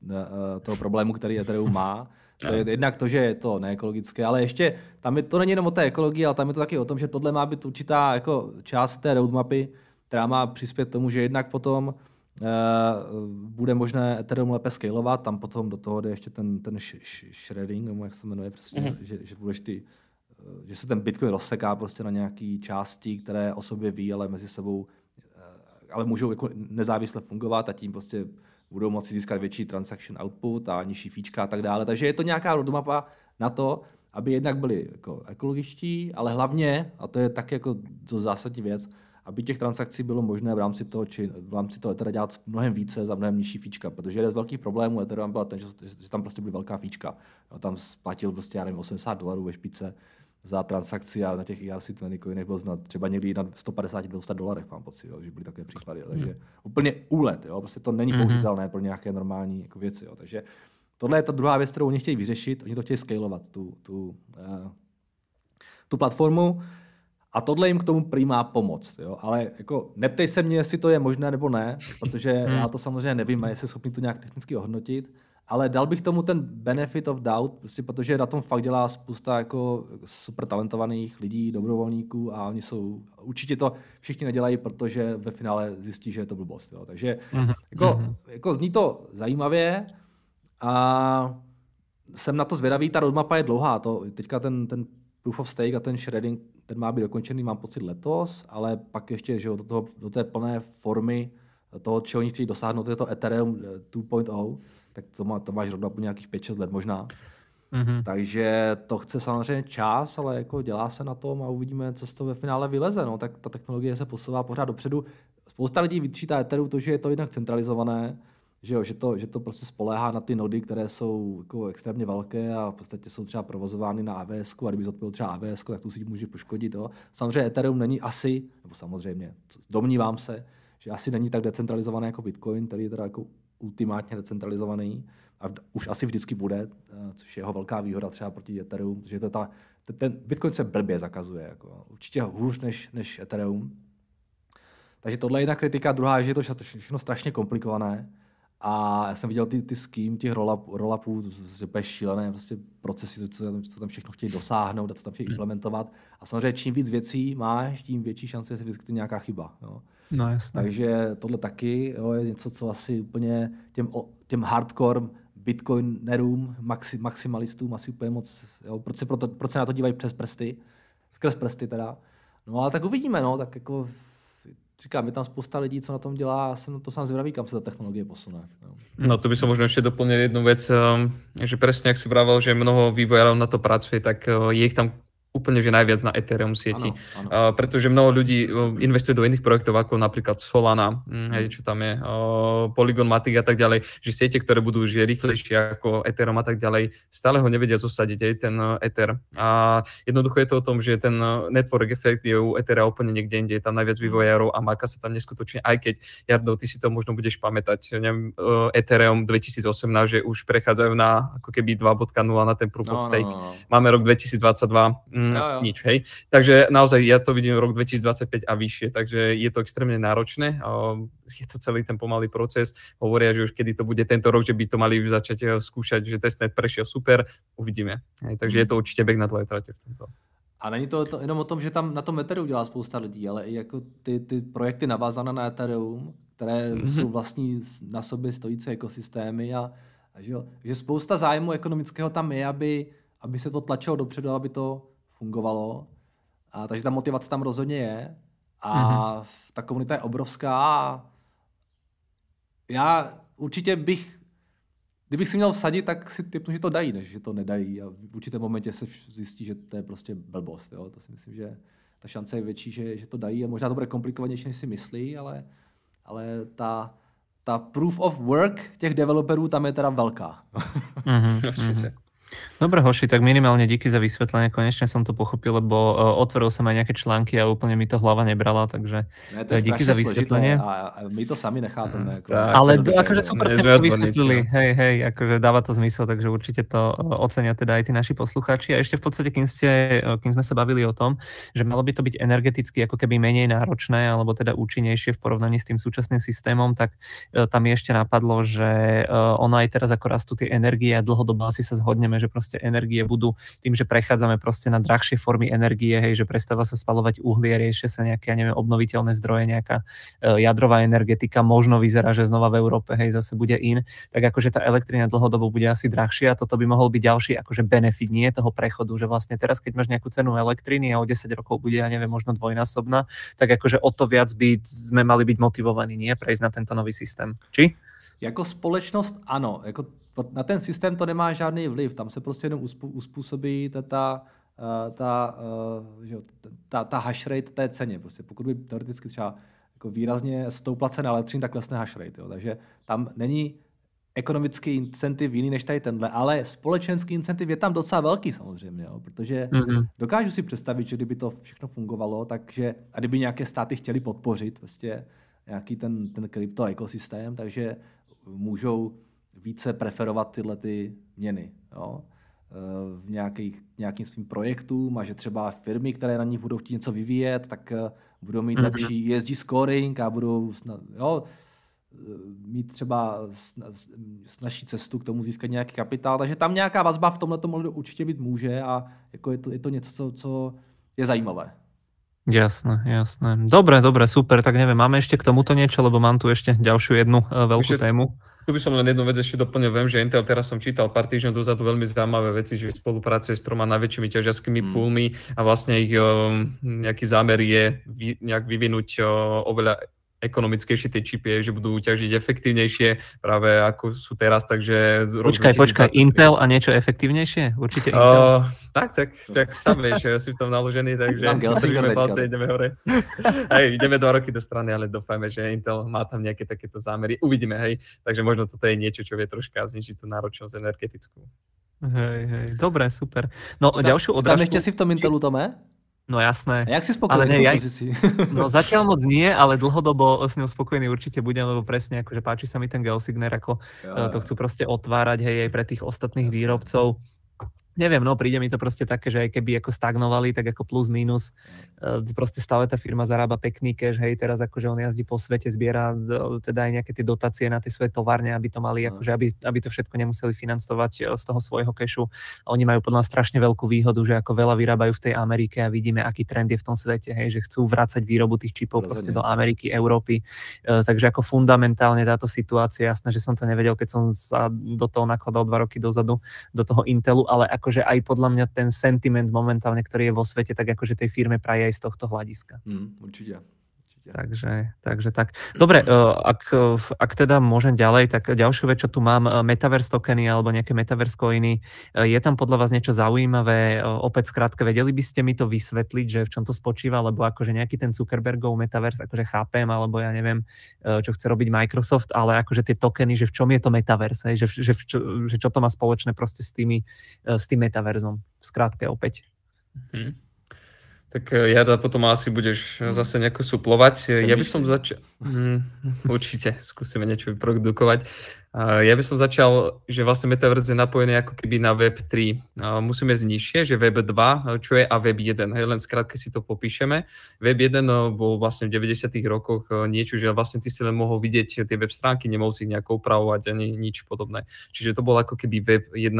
toho problému, který Ethereum má. To je jednak to, že je to neekologické, ale ještě tam je, to není jenom o té ekologii, ale tam je to taky o tom, že tohle má být určitá jako část té roadmapy, která má přispět tomu, že jednak potom bude možné Ethereum lépe scalovat, tam potom do toho jde ještě ten shredding, nebo jak se jmenuje, prostě, že budeš ty, že se ten Bitcoin rozseká prostě na nějaký části, které o sobě ví, ale mezi sebou ale můžou jako nezávisle fungovat a tím prostě budou moci získat větší transaction output a nižší fíčka a tak dále. Takže je to nějaká roadmapa na to, aby jednak byli jako ekologičtí, ale hlavně, a to je tak jako zásadní věc, aby těch transakcí bylo možné v rámci toho, Ethera dělat mnohem více za mnohem nižší fíčka, protože jeden z velkých problémů Ethera byla ten, že tam prostě byla velká fíčka. A tam splatil prostě, já nevím, $80 ve špice za transakci a na těch ERC20 coinech byl znat třeba někdy na $150–200, mám pocit, jo, že byly takové příklady. Jo, takže úplně úlet, jo, prostě to není použitelné pro nějaké normální jako věci. Jo, takže tohle je ta druhá věc, kterou oni chtějí vyřešit, oni to chtějí scalovat, tu platformu. A tohle jim k tomu prý má pomoct, jo? Ale jako neptej se mě, jestli to je možné nebo ne, protože já to samozřejmě nevím a jestli schopný to nějak technicky ohodnotit, ale dal bych tomu ten benefit of doubt, prostě protože na tom fakt dělá spousta jako super talentovaných lidí, dobrovolníků a oni jsou, určitě to všichni nedělají, protože ve finále zjistí, že je to blbost, jo? Takže jako zní to zajímavě a jsem na to zvědavý, ta roadmapa je dlouhá, to teďka ten proof of stake a ten shredding, ten má být dokončený, mám pocit, letos, ale pak ještě že do té plné formy toho, čeho oni chtějí dosáhnout, je to Ethereum 2.0, tak to máš rovnou nějakých 5-6 let možná. Takže to chce samozřejmě čas, ale jako dělá se na tom a uvidíme, co z toho ve finále vyleze. No, tak ta technologie se posouvá pořád dopředu. Spousta lidí vyčítá Ethereum to, že je to jednak centralizované, že to prostě spoléhá na ty nody, které jsou jako extrémně velké a v podstatě jsou třeba provozovány na AVS-ku a kdyby zodpil třeba AVS-ku, tak tu si může poškodit. Jo. Samozřejmě Ethereum není asi, nebo samozřejmě, domnívám se, že asi není tak decentralizovaný jako Bitcoin, který je teda jako ultimátně decentralizovaný a už asi vždycky bude, což je jeho velká výhoda třeba proti Ethereum, že to ten Bitcoin se blbě zakazuje, jako, určitě hůř než Ethereum. Takže tohle je jedna kritika, druhá je, že je to všechno strašně komplikované. A já jsem viděl ty scheme, těch roll-upů, že to je šílené prostě procesy, co tam všechno chtějí dosáhnout a co tam chtějí implementovat. A samozřejmě čím víc věcí máš, tím větší šance, že se vyskytne nějaká chyba. Jo. No, jasně. Takže tohle taky jo, je něco, co asi úplně těm hardcore bitcoinerům, maximalistům asi úplně moc, jo, proč se na to dívají skrz prsty teda. No ale tak uvidíme, no, tak jako... Říkám, je tam spousta lidí, co na tom dělá, a jsem to sám zvědavý, kam se ta technologie posune. No to by som možno ešte doplnil jednu vec, že presne, jak si vravel, že mnoho vývojárov na to pracuje, tak je ich tam úplne že najviac na Ethereum sieti, ano, ano. Pretože mnoho ľudí investuje do iných projektov ako napríklad Solana, čo tam je, Polygon, Matic a tak ďalej, že siete, ktoré budú už rýchlejšie ako Ethereum a tak ďalej, stále ho nevedia zosadiť aj ten Ether. A jednoducho je to o tom, že ten network effect je u Ethera úplne niekde inde, je tam najviac vývojárov a máka sa tam neskutočne, aj keď, Jardo, ty si to možno budeš pamätať, neviem, Ethereum 2018, že už prechádzajú na ako keby 2.0 na ten proof of stake. No. Máme rok 2022, nič, hej. Takže naozaj ja to vidím rok 2025 a vyššie, takže je to extrémne náročné. Je to celý ten pomalý proces. Hovoria, že už kedy to bude tento rok, že by to mali už začať skúšať, že testnet prešiel super, uvidíme. Hej, takže je to určitě běh na dlouhé trati v tomto. A není to jenom o tom, že tam na tom Ethereum dělá spousta lidí, ale i jako ty projekty navázané na Ethereum, které jsou vlastní na sobě stojící ekosystémy a že spousta zájmu ekonomického tam je, aby se to tlačilo dopředu, aby to fungovalo. A takže ta motivace tam rozhodně je. A ta komunita je obrovská. Já určitě bych, kdybych si měl vsadit, tak si typnu, že to dají, než že to nedají. A v určitém momentě se zjistí, že to je prostě blbost. Jo? To si myslím, že ta šance je větší, že to dají. A možná to bude komplikovanější, než si myslí, ale ta proof of work těch developerů tam je teda velká. Dobre, hoši, tak minimálne díky za vysvetlenie. Konečne som to pochopil, lebo otvoril som aj nejaké články a úplne mi to hlava nebrala, takže ne, díky za vysvetlenie. A my to sami nechápeme. Ale akože super ste to vysvetlili. Hej, akože dáva to zmysel, takže určite to ocenia teda aj tí naši poslucháči. A ešte v podstate, kým sme sa bavili o tom, že malo by to byť energeticky ako keby menej náročné, alebo teda účinnejšie v porovnaní s tým súčasným systémom, tak tam ešte napadlo, že ono aj teraz ako rastú tie energie a dlhodobo asi sa zhodneme, že proste energie budú tým, že prechádzame proste na drahšie formy energie, hej, že prestáva sa spaľovať uhlie, riešia sa nejaké, ja neviem, obnoviteľné zdroje, nejaká jadrová energetika, možno vyzerá, že znova v Európe, hej, zase bude in, tak akože tá elektrina dlhodobo bude asi drahšia a toto by mohol byť ďalší akože benefit, nie toho prechodu, že vlastne teraz, keď máš nejakú cenu elektriny a o 10 rokov bude, ja neviem, možno dvojnásobná, tak akože o to viac by sme mali byť motivovaní, nie, prejsť na tento nový systém. Či? Jako společnost ano, jako na ten systém to nemá žádný vliv, tam se prostě jenom uspůsobí ta hash rate té ceně. Prostě pokud by teoreticky třeba jako výrazně stoupla cena elektřiny, tak klesne hash rate. Jo. Takže tam není ekonomický incentiv jiný než tady tenhle, ale společenský incentiv je tam docela velký samozřejmě, jo, protože dokážu si představit, že kdyby to všechno fungovalo, takže a kdyby nějaké státy chtěly podpořit prostě nějaký ten krypto ekosystém, takže můžou více preferovat tyhle ty měny, jo? V nějakým svým projektům a že třeba firmy, které na ní budou chtít něco vyvíjet, tak budou mít lepší ESG scoring a budou mít třeba snažší cestu k tomu získat nějaký kapitál. Takže tam nějaká vazba v tomhle tomu určitě být může a jako je to něco, co je zajímavé. Jasné. Dobre, super. Tak neviem, máme ešte k tomuto niečo, lebo mám tu ešte ďalšiu jednu veľkú tému. Tu by som len jednu vec ešte doplnil. Viem, že Intel, teraz som čítal pár týždňov dozadu veľmi zaujímavé veci, že spolupráce s troma najväčšími ťažiarskými poolmi a vlastne ich nejaký zámer je nejak vyvinúť oveľa ekonomickejšie tie čipy, že budú ťažiť efektívnejšie, práve ako sú teraz, takže... Počkaj, Intel a niečo efektívnejšie? Určite Intel. Tak, však sám vieš, ja si v tom naložený, takže palce, ideme hore. Hej, ideme 2 roky do strany, ale dúfajme, že Intel má tam nejaké takéto zámery. Uvidíme, hej, takže možno toto je niečo, čo vie troška znižiť tú náročnosť energetickú. Hej, dobre, super. No ďalšiu odrážku... Tam ešte si v tom Intelu, Tome? No jasné. A jak si spokojný s tou pozícií? No zatiaľ moc nie, ale dlhodobo s ňou spokojný určite budem, lebo presne akože páči sa mi ten Gelsigner, ako to chcú proste otvárať, hej, aj pre tých ostatných výrobcov. Neviem, no príde mi to proste také, že aj keby ako stagnovali, tak ako plus minus, proste stále tá firma zarába pekný cash, hej, teraz akože on jazdí po svete, zbiera teda aj nejaké tie dotácie na tie svoje továrne, aby to mali, akože aby to všetko nemuseli financovať z toho svojho cashu. Oni majú podľa nás strašne veľkú výhodu, že ako veľa vyrábajú v tej Amerike a vidíme, aký trend je v tom svete, hej, že chcú vrácať výrobu tých čipov proste do Ameriky, Európy. Takže ako fundamentálne táto situácia, jasné, že som to nevedel, keď som sa do toho nakladal 2 roky dozadu, do toho Intelu, ale akože aj podľa mňa ten sentiment momentálne, ktorý je vo svete, tak akože tej firme praje aj z tohto hľadiska. Určite. Takže tak. Dobre, ak teda môžem ďalej, tak ďalšiu vec, čo tu mám, metaverse tokeny alebo nejaké metaverse coiny, je tam podľa vás niečo zaujímavé? Opäť skrátka, vedeli by ste mi to vysvetliť, že v čom to spočíva, lebo akože nejaký ten Zuckerbergov metaverse, akože chápem, alebo ja neviem, čo chce robiť Microsoft, ale akože tie tokeny, že v čom je to metaverse, že čo to má spoločné proste s tým metaverzom. V skratke opäť. Tak Jara, potom asi budeš zase nejako suplovať. Ja by som začal... Určite, skúsime niečo vyprodukovať. Ja by som začal, že vlastne Metaverse je napojené ako keby na Web 3. Musíme ísť nižšie, že Web 2, čo je a Web 1. Hej, len skrátke si to popíšeme. Web 1 bol vlastne v 90. rokoch niečo, že vlastne ty si len mohol vidieť tie web stránky, nemohol si ich nejako upravovať ani nič podobné. Čiže to bol ako keby Web 1.0.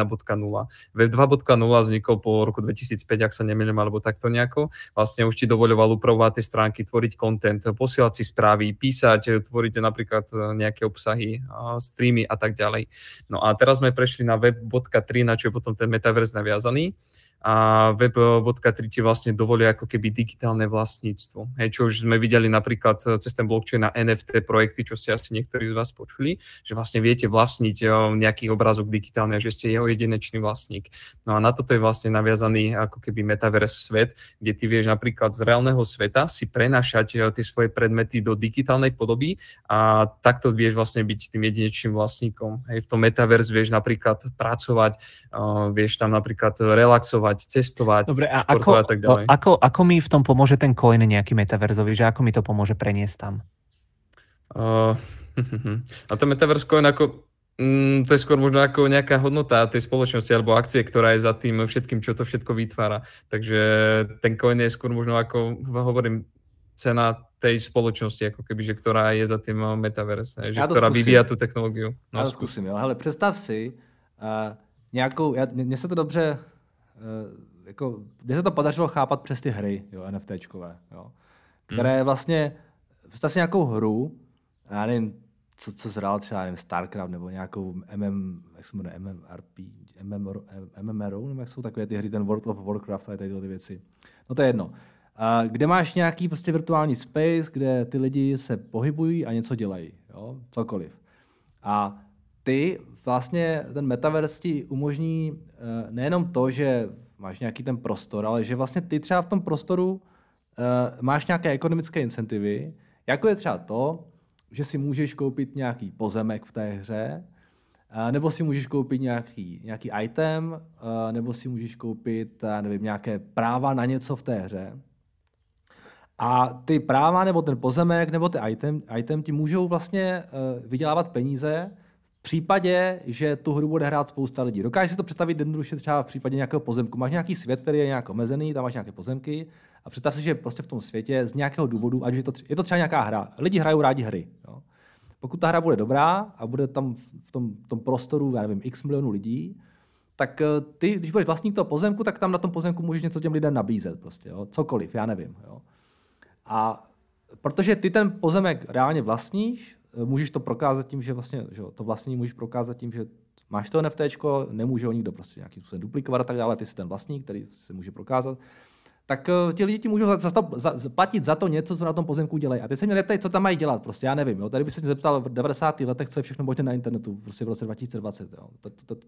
Web 2.0 vznikol po roku 2005, ak sa nemýlim, alebo takto nejako. Vlastne už ti dovoľoval upravovať tie stránky, tvoriť content, posielať si správy, písať, tvoriť napríklad nejaké obsahy, streamy a tak ďalej. No a teraz sme prešli na web.3, na čo je potom ten metaverse naviazaný. A web.3 ti vlastne dovolí ako keby digitálne vlastníctvo. Hej, čo už sme videli napríklad cez ten blockchain na NFT projekty, čo ste asi niektorí z vás počuli, že vlastne viete vlastniť nejaký obrázok digitálny, že ste jeho jedinečný vlastník. No a na toto je vlastne naviazaný ako keby metaverse svet, kde ty vieš napríklad z reálneho sveta si prenašať tie svoje predmety do digitálnej podoby a takto vieš vlastne byť tým jedinečným vlastníkom. Hej, v tom metaverse vieš napríklad pracovať, vieš tam napríklad relaxovať, cestovať, dobre, a športovať a tak ďalej. Ako mi v tom pomôže ten coin nejaký metaverzový? Že ako mi to pomôže preniesť tam? A ten metaverse coin ako... to je skôr možno ako nejaká hodnota tej spoločnosti alebo akcie, ktorá je za tým všetkým, čo to všetko vytvára. Takže ten coin je skôr možno ako, hovorím, cena tej spoločnosti, ako kebyže, ktorá je za tým metaverse, že ktorá vyvíja tu technologiu. No, já to zkusím, jo. Hele, představ si nějakou... Mně se to dobře... jako, mně se to podařilo chápat přes ty hry, jo, NFTčkové, jo, které vlastně, představ si nějakou hru, já nevím, co zhrál třeba, nevím, Starcraft nebo nějakou jak se jmenuje, MMRO, nebo jak jsou takové ty hry, ten World of Warcraft a tyhle ty věci, no to je jedno, kde máš nějaký prostě virtuální space, kde ty lidi se pohybují a něco dělají, jo, cokoliv. A ty vlastně ten metaverse ti umožní nejenom to, že máš nějaký ten prostor, ale že vlastně ty třeba v tom prostoru máš nějaké ekonomické incentivy, jako je třeba to, že si můžeš koupit nějaký pozemek v té hře, nebo si můžeš koupit nějaký item, nebo si můžeš koupit, nevím, nějaké práva na něco v té hře. A ty práva, nebo ten pozemek, nebo ty item ti můžou vlastně vydělávat peníze, v případě, že tu hru bude hrát spousta lidí. Dokážeš si to představit jednoduše třeba v případě nějakého pozemku. Máš nějaký svět, který je nějak omezený, tam máš nějaké pozemky a představ si, že prostě v tom světě z nějakého důvodu, ať je to třeba nějaká hra, lidi hrajou rádi hry. Jo. Pokud ta hra bude dobrá a bude tam v tom prostoru, já nevím, x milionů lidí, tak ty, když budeš vlastník toho pozemku, tak tam na tom pozemku můžeš něco těm lidem nabízet. Prostě, jo. Cokoliv, já nevím. Jo. A protože ty ten pozemek reálně vlastníš, můžeš to prokázat tím, že vlastně, že to vlastní můžeš prokázat tím, že máš to NFTčko, nemůže ho nikdo prostě nějakým způsobem duplikovat a tak dále, ty jsi ten vlastník, který se může prokázat, tak ti lidi ti můžou platit za to něco, co na tom pozemku dělají. A teď se mě neptají, co tam mají dělat, prostě já nevím, jo. Tady by se zeptal v 90. letech, co je všechno možné na internetu, prostě v roce 2020, jo.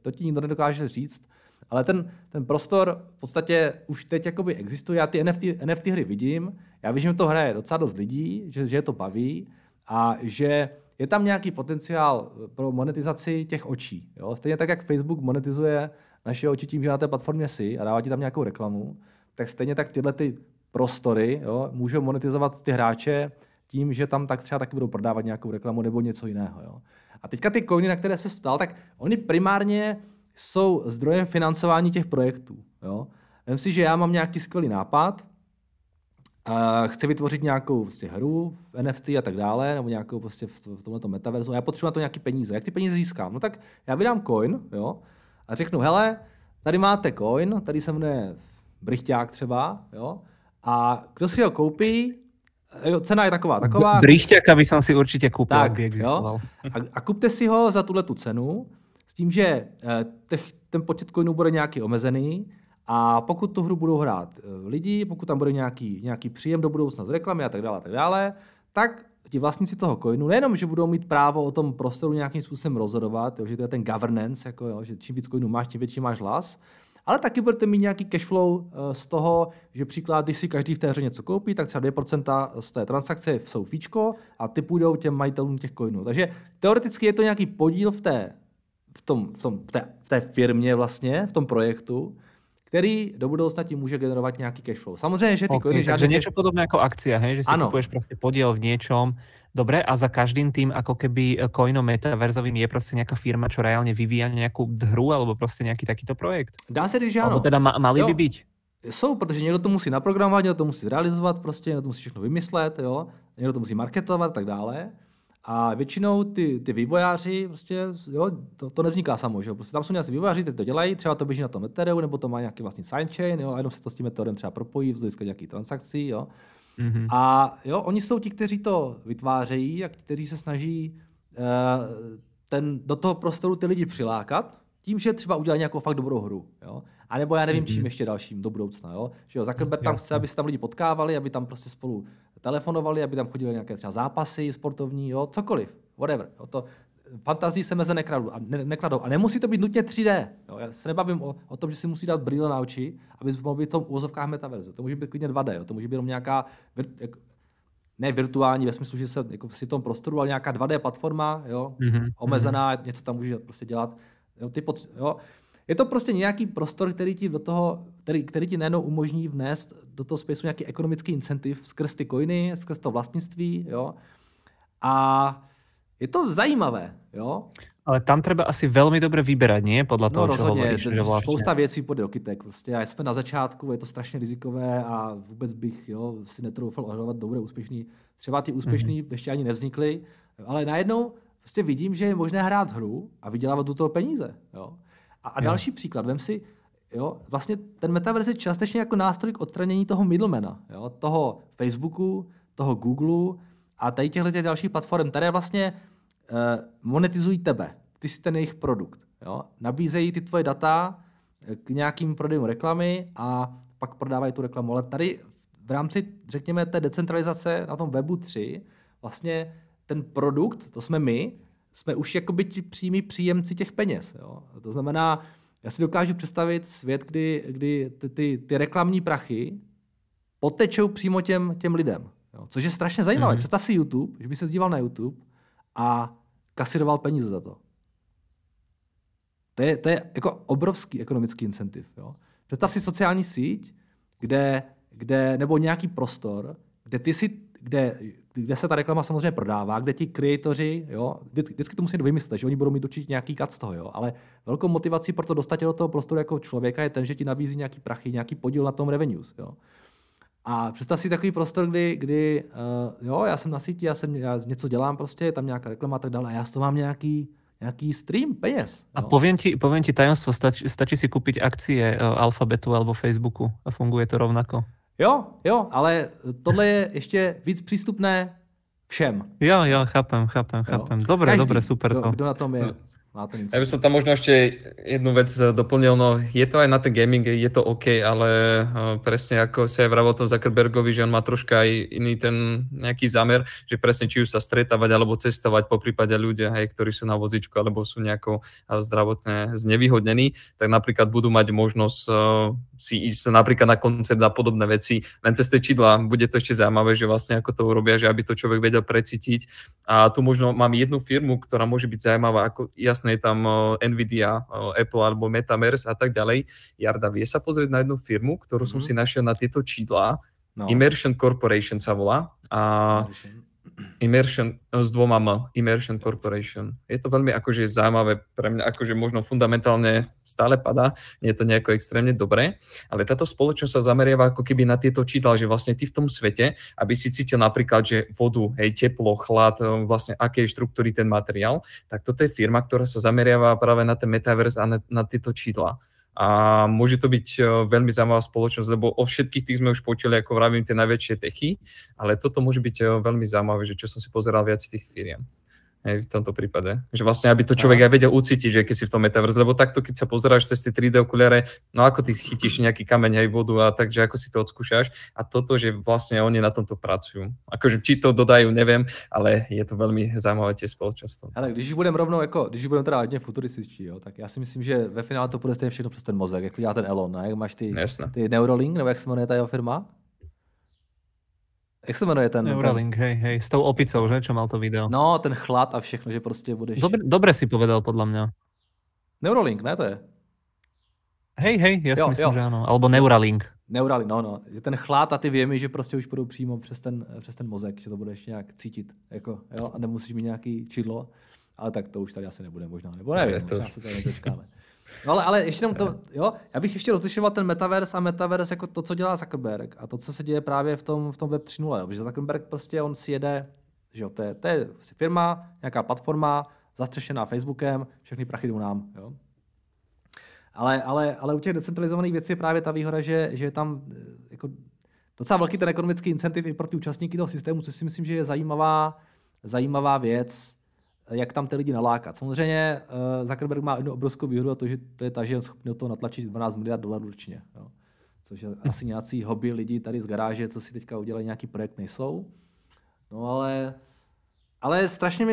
To ti nikdo nedokáže říct, ale ten prostor v podstatě už teď jakoby existuje. Já ty NFT hry vidím, já vím, že to hraje docela dost lidí, že je to baví. A že je tam nějaký potenciál pro monetizaci těch očí. Jo? Stejně tak, jak Facebook monetizuje naše oči tím, že na té platformě si a dává ti tam nějakou reklamu, tak stejně tak tyhle ty prostory, jo, můžou monetizovat ty hráče tím, že tam tak třeba taky budou prodávat nějakou reklamu nebo něco jiného. Jo? A teďka ty coiny, na které se ptal, tak oni primárně jsou zdrojem financování těch projektů. Jo? Vem si, že já mám nějaký skvělý nápad, chci vytvořit nějakou prostě hru v NFT a tak dále, nebo nějakou prostě v tomto metaverzu a já potřebuji na to nějaký peníze. Jak ty peníze získám? No tak já vydám coin, jo, a řeknu, hele, tady máte coin, tady se mne Brichťák třeba, jo, a kdo si ho koupí, jo, cena je taková. Brichťáka by jsem si určitě koupil, tak, aby existoval. Jo? A kupte si ho za tuhletu cenu, s tím, že ten počet coinů bude nějaký omezený. A pokud tu hru budou hrát lidi, pokud tam bude nějaký příjem do budoucna z reklamy a tak dále, tak ti vlastníci toho coinu nejenom, že budou mít právo o tom prostoru nějakým způsobem rozhodovat, jo, že to je ten governance, jako, jo, že čím víc coinu máš, tím větší máš hlas, ale taky budete mít nějaký cashflow z toho, že příklad, když si každý v té hře něco koupí, tak třeba 2% z té transakce jsou fíčko a ty půjdou těm majitelům těch coinů. Takže teoreticky je to nějaký podíl v té firmě vlastně, v tom projektu, který do budoucna ti může generovat nějaký cashflow. Samozřejmě, že ty coiny žádný... Takže něco podobné jako akcia, hej? Že si kupuješ prostě podíl v něčom. Dobré, a za každým tým ako keby coinom metaverzovým je prostě nějaká firma, čo reálně vyvíja nějakou hru alebo prostě nějaký takýto projekt. Dá se říct, že ano. Teda mali by být. Jsou, protože někdo to musí naprogramovat, někdo to musí zrealizovat, prostě někdo to musí všechno vymyslet, jo? Někdo to musí marketovat a tak dále. A většinou ty vývojáři, prostě, jo, to nevzniká samo, že? Prostě tam jsou nějaký vývojáři, kteří to dělají, třeba to běží na tom Ethereum, nebo to má nějaký vlastní sidechain, jo, a jenom se to s tím Ethereum třeba propojí, vzniká nějaký transakcí, jo. Mm-hmm. A jo, oni jsou ti, kteří to vytvářejí a kteří se snaží do toho prostoru ty lidi přilákat, tím, že třeba udělají nějakou fakt dobrou hru, jo. A nebo já nevím, čím ještě dalším do budoucna, jo. Že jo, Zuckerberg tam chce, aby se tam lidi potkávali, aby tam prostě spolu telefonovali, aby tam chodili nějaké třeba zápasy sportovní, jo, cokoliv, whatever. Jo, to fantazii se meze nekladou. A nemusí to být nutně 3D. Jo. Já se nebavím o tom, že si musí dát brýle na oči, aby mohl být v tom úvozovkách metaverzu. To může být klidně 2D, jo. To může být jenom nějaká, ne virtuální ve smyslu, že se jako v tom prostoru, ale nějaká 2D platforma, jo, omezená, něco tam může prostě dělat. Jo, je to prostě nějaký prostor, který ti do toho, který ti najednou umožní vnést do toho spaceu nějaký ekonomický incentiv skrz ty coiny, skrz to vlastnictví, jo. A je to zajímavé, jo. Ale tam třeba asi velmi dobře vybrat, nie? Podle toho, co hovoríš, že vlastně. Spousta věcí půjde do kytek, prostě. A jsme na začátku, je to strašně rizikové a vůbec bych, jo, si netroufal odhadovat, kdo bude úspěšný. Třeba ty úspěšní ještě ani nevznikly, ale najednou prostě vidím, že je možné hrát hru a vydělávat do toho peníze, jo. A další příklad, vem si, jo, vlastně ten metaverse je částečně jako nástroj k odstranění toho middlemana, jo, toho Facebooku, toho Googleu a tady těchto dalších platform, které vlastně monetizují tebe, ty jsi ten jejich produkt, jo, nabízejí ty tvoje data k nějakým prodejům reklamy a pak prodávají tu reklamu, ale tady v rámci, řekněme, té decentralizace na tom webu 3, vlastně ten produkt, to jsme my, jsme už jakoby ti přímí příjemci těch peněz. Jo? To znamená, já si dokážu představit svět, kdy ty reklamní prachy potečou přímo těm lidem. Jo? Což je strašně zajímavé. Představ si YouTube, že by se díval na YouTube a kasiroval peníze za to. To je jako obrovský ekonomický incentiv. Jo? Představ si sociální síť, nebo nějaký prostor, kde ty si kde se ta reklama samozřejmě prodává, kde ti kreatoři, jo, vždycky to musí vymyslet, že oni budou mít určitě nějaký cut z toho, jo, ale velkou motivací pro to dostat do toho prostoru jako člověka je ten, že ti nabízí nějaký prachy, nějaký podíl na tom revenues, jo. A představ si takový prostor, kdy já jsem na síti, já něco dělám prostě, je tam nějaká reklama a tak dále, a já z toho mám nějaký stream peněz. Jo. A povím ti tajemstvo, stačí si koupit akcie Alphabetu alebo Facebooku a funguje to rovnako. Jo, ale tohle je ještě víc přístupné všem. Jo, chápem. Dobre, super to. Kdo na tom je, má to nic. Ja by som tam možno ešte jednu vec doplnil, no je to aj na ten gaming, je to OK, ale presne ako si aj vravil tom Zuckerbergovi, že on má troška aj iný ten nejaký zámer, že presne či už sa stretávať alebo cestovať, poprípade ľudia, hej, ktorí sú na vozičku alebo sú nejako zdravotne znevýhodnení, tak napríklad budú mať možnosť si ísť napríklad na koncert a podobné veci len cez tie čidla. Bude to ešte zaujímavé, že vlastne ako to urobia, že aby to človek vedel precítiť. A tu možno mám jednu firmu, ktorá môže byť zaujímavá, ako je tam Nvidia, Apple alebo Metaverse a tak ďalej. Jarda, vie sa pozrieť na jednu firmu, ktorú som si našiel na tieto čidlá. No. Immersion Corporation sa volá. A Immersion s dvoma M. Immersion Corporation. Je to veľmi akože zaujímavé pre mňa, akože možno fundamentálne stále padá. Nie je to nejako extrémne dobré, ale táto spoločnosť sa zameriava ako keby na tieto čidlá, že vlastne ty v tom svete, aby si cítil napríklad, že vodu, hej, teplo, chlad, vlastne aké štruktúry ten materiál, tak toto je firma, ktorá sa zameriava práve na ten metaverse a na tieto čidlá. A môže to byť veľmi zaujímavá spoločnosť, lebo o všetkých tých sme už počuli, ako vravím, tie najväčšie techy, ale toto môže byť veľmi zaujímavé, že čo som si pozeral viac z tých firiem. v tomto prípade. Že vlastne, aby to človek aj vedel ucítiť, že keď si v tom metaverse, lebo takto, keď sa pozeráš cez tie 3D okuliare, no ako ty chytíš nejaký kameň aj vodu a takže ako si to odskúšaš a toto, že vlastne oni na tomto pracujú. Akože či to dodajú, neviem, ale je to veľmi zajímavé tie spoločenstvo. Ale když už budeme rovnou, jako, když budeme teda hodně futurističtí, tak já si myslím, že ve finále to bude stejně všechno přes ten mozek, jak to dělá ten Elon, ne? Jak máš ty Neuralink, nebo jak se jmenuje ta jeho firma? Jak se jmenuje ten... Neuralink, hej, s tou opicou, že? Čo mal to video. No, ten chlad a všechno, že prostě budeš... Dobre si povedal, podľa mňa. Neuralink, ne to je? Hej, já si myslím, že ano. Alebo Neuralink. Neuralink, no. Že ten chlad a ty věmy, že prostě už budou přímo přes ten mozek, že to budeš nějak cítit, jako, jo? A nemusíš mít nějaký čidlo. Ale tak to už tady asi nebude možná, nebo nevím, možná se tady nedočkáme. No ale ještě jenom to, jo, já bych ještě rozlišoval ten metaverse jako to, co dělá Zuckerberg a to, co se děje právě v tom Web 3.0, jo, protože Zuckerberg prostě on si jede, že jo, to je firma, nějaká platforma, zastřešená Facebookem, všechny prachy jdou nám, jo. Ale u těch decentralizovaných věcí je právě ta výhoda, že je tam jako docela velký ten ekonomický incentiv i pro ty účastníky toho systému, což si myslím, že je zajímavá věc, jak tam ty lidi nalákat. Samozřejmě Zuckerberg má jednu obrovskou výhodu a to, že to je ta, že je schopný do toho natlačit $12 miliard ročně. Jo. Což je asi nějací hobby lidi tady z garáže, co si teďka udělají nějaký projekt, nejsou. No ale strašně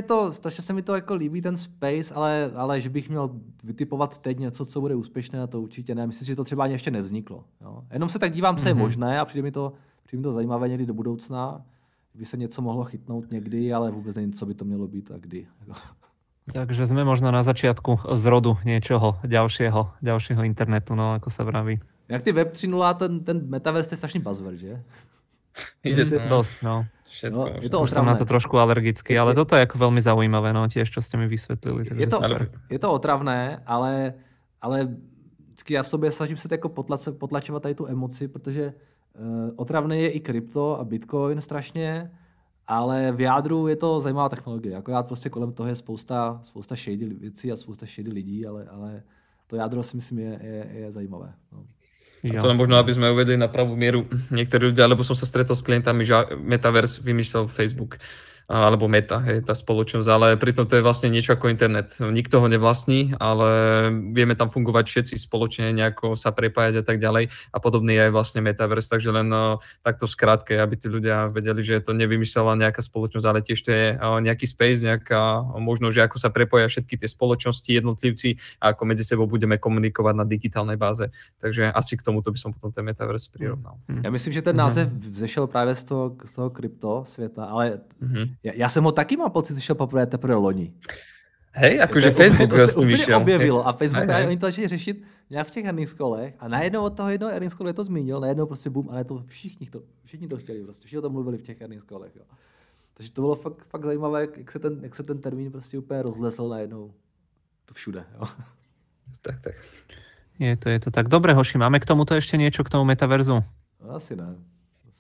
se mi to jako líbí ten space, ale že bych měl vytipovat teď něco, co bude úspěšné, to určitě ne. Myslím, že to třeba ani ještě nevzniklo. Jo. Jenom se tak dívám, co je možné a přijde mi to zajímavé někdy do budoucna. By se něco mohlo chytnout někdy, ale vůbec nevím, co by to mělo být a kdy. Takže jsme možná na začátku zrodu něčeho dalšího internetu, no, jako se vraví. Jak ty Web 3.0, ten metaverse, to je strašný buzzword, že? Jde dost, no. Všetko, no, je to otravné. Jsem na to trošku alergický, ale toto je jako velmi zaujímavé, no, tiež, čo jste mi vysvětlili. Je to otravné, ale vždycky já v sobě snažím se jako potlačovat tady tu emoci, protože otravné je i krypto a Bitcoin strašně, ale v jádru je to zajímavá technologie. Akorát prostě kolem toho je spousta shady věcí a spousta shady lidí, ale to jádro si myslím je zajímavé. No. A to možno, aby sme uvedli na pravú mieru niektorí ľudia, lebo som sa stretol s klientami, že Metaverse vymyslel Facebook alebo Meta, hej, tá spoločnosť, ale pritom to je vlastne niečo ako internet. Nikto ho nevlastní, ale vieme tam fungovať všetci spoločne, nejako sa prepájať a tak ďalej a podobný je aj vlastne Metaverse, takže len takto v skratke, aby tí ľudia vedeli, že to nevymyslela nejaká spoločnosť, ale tiež to je nejaký space, nejaká možnosť, že ako sa prepoja všetky tie spoločnosti, jednotlivci a ako medzi sebou budeme komunikovať na digitálnej báze. Takže asi k tomuto by som potom ten Metaverse prirovnal. Ja myslím, že ten název vzešel práve z toho krypto světa, ale Já jsem ho taky, mám pocit, že šel poprvé teprve loni. Hej, jakože Facebook to se úplně vyšel. Objevilo a Facebook aj. Oni to začali řešit nějak v těch earnings callech a najednou od toho jednoho earnings callu je to zmínil, najednou prostě boom, ale to všichni to chtěli, prostě všichni o tom mluvili v těch earnings callech. Jo. Takže to bylo fakt zajímavé, jak se ten termín prostě úplně rozlesl najednou to všude. Jo. Tak. Je to tak. Dobré, hoši, máme k tomuto ještě něco, k tomu metaverzu? No, asi ne.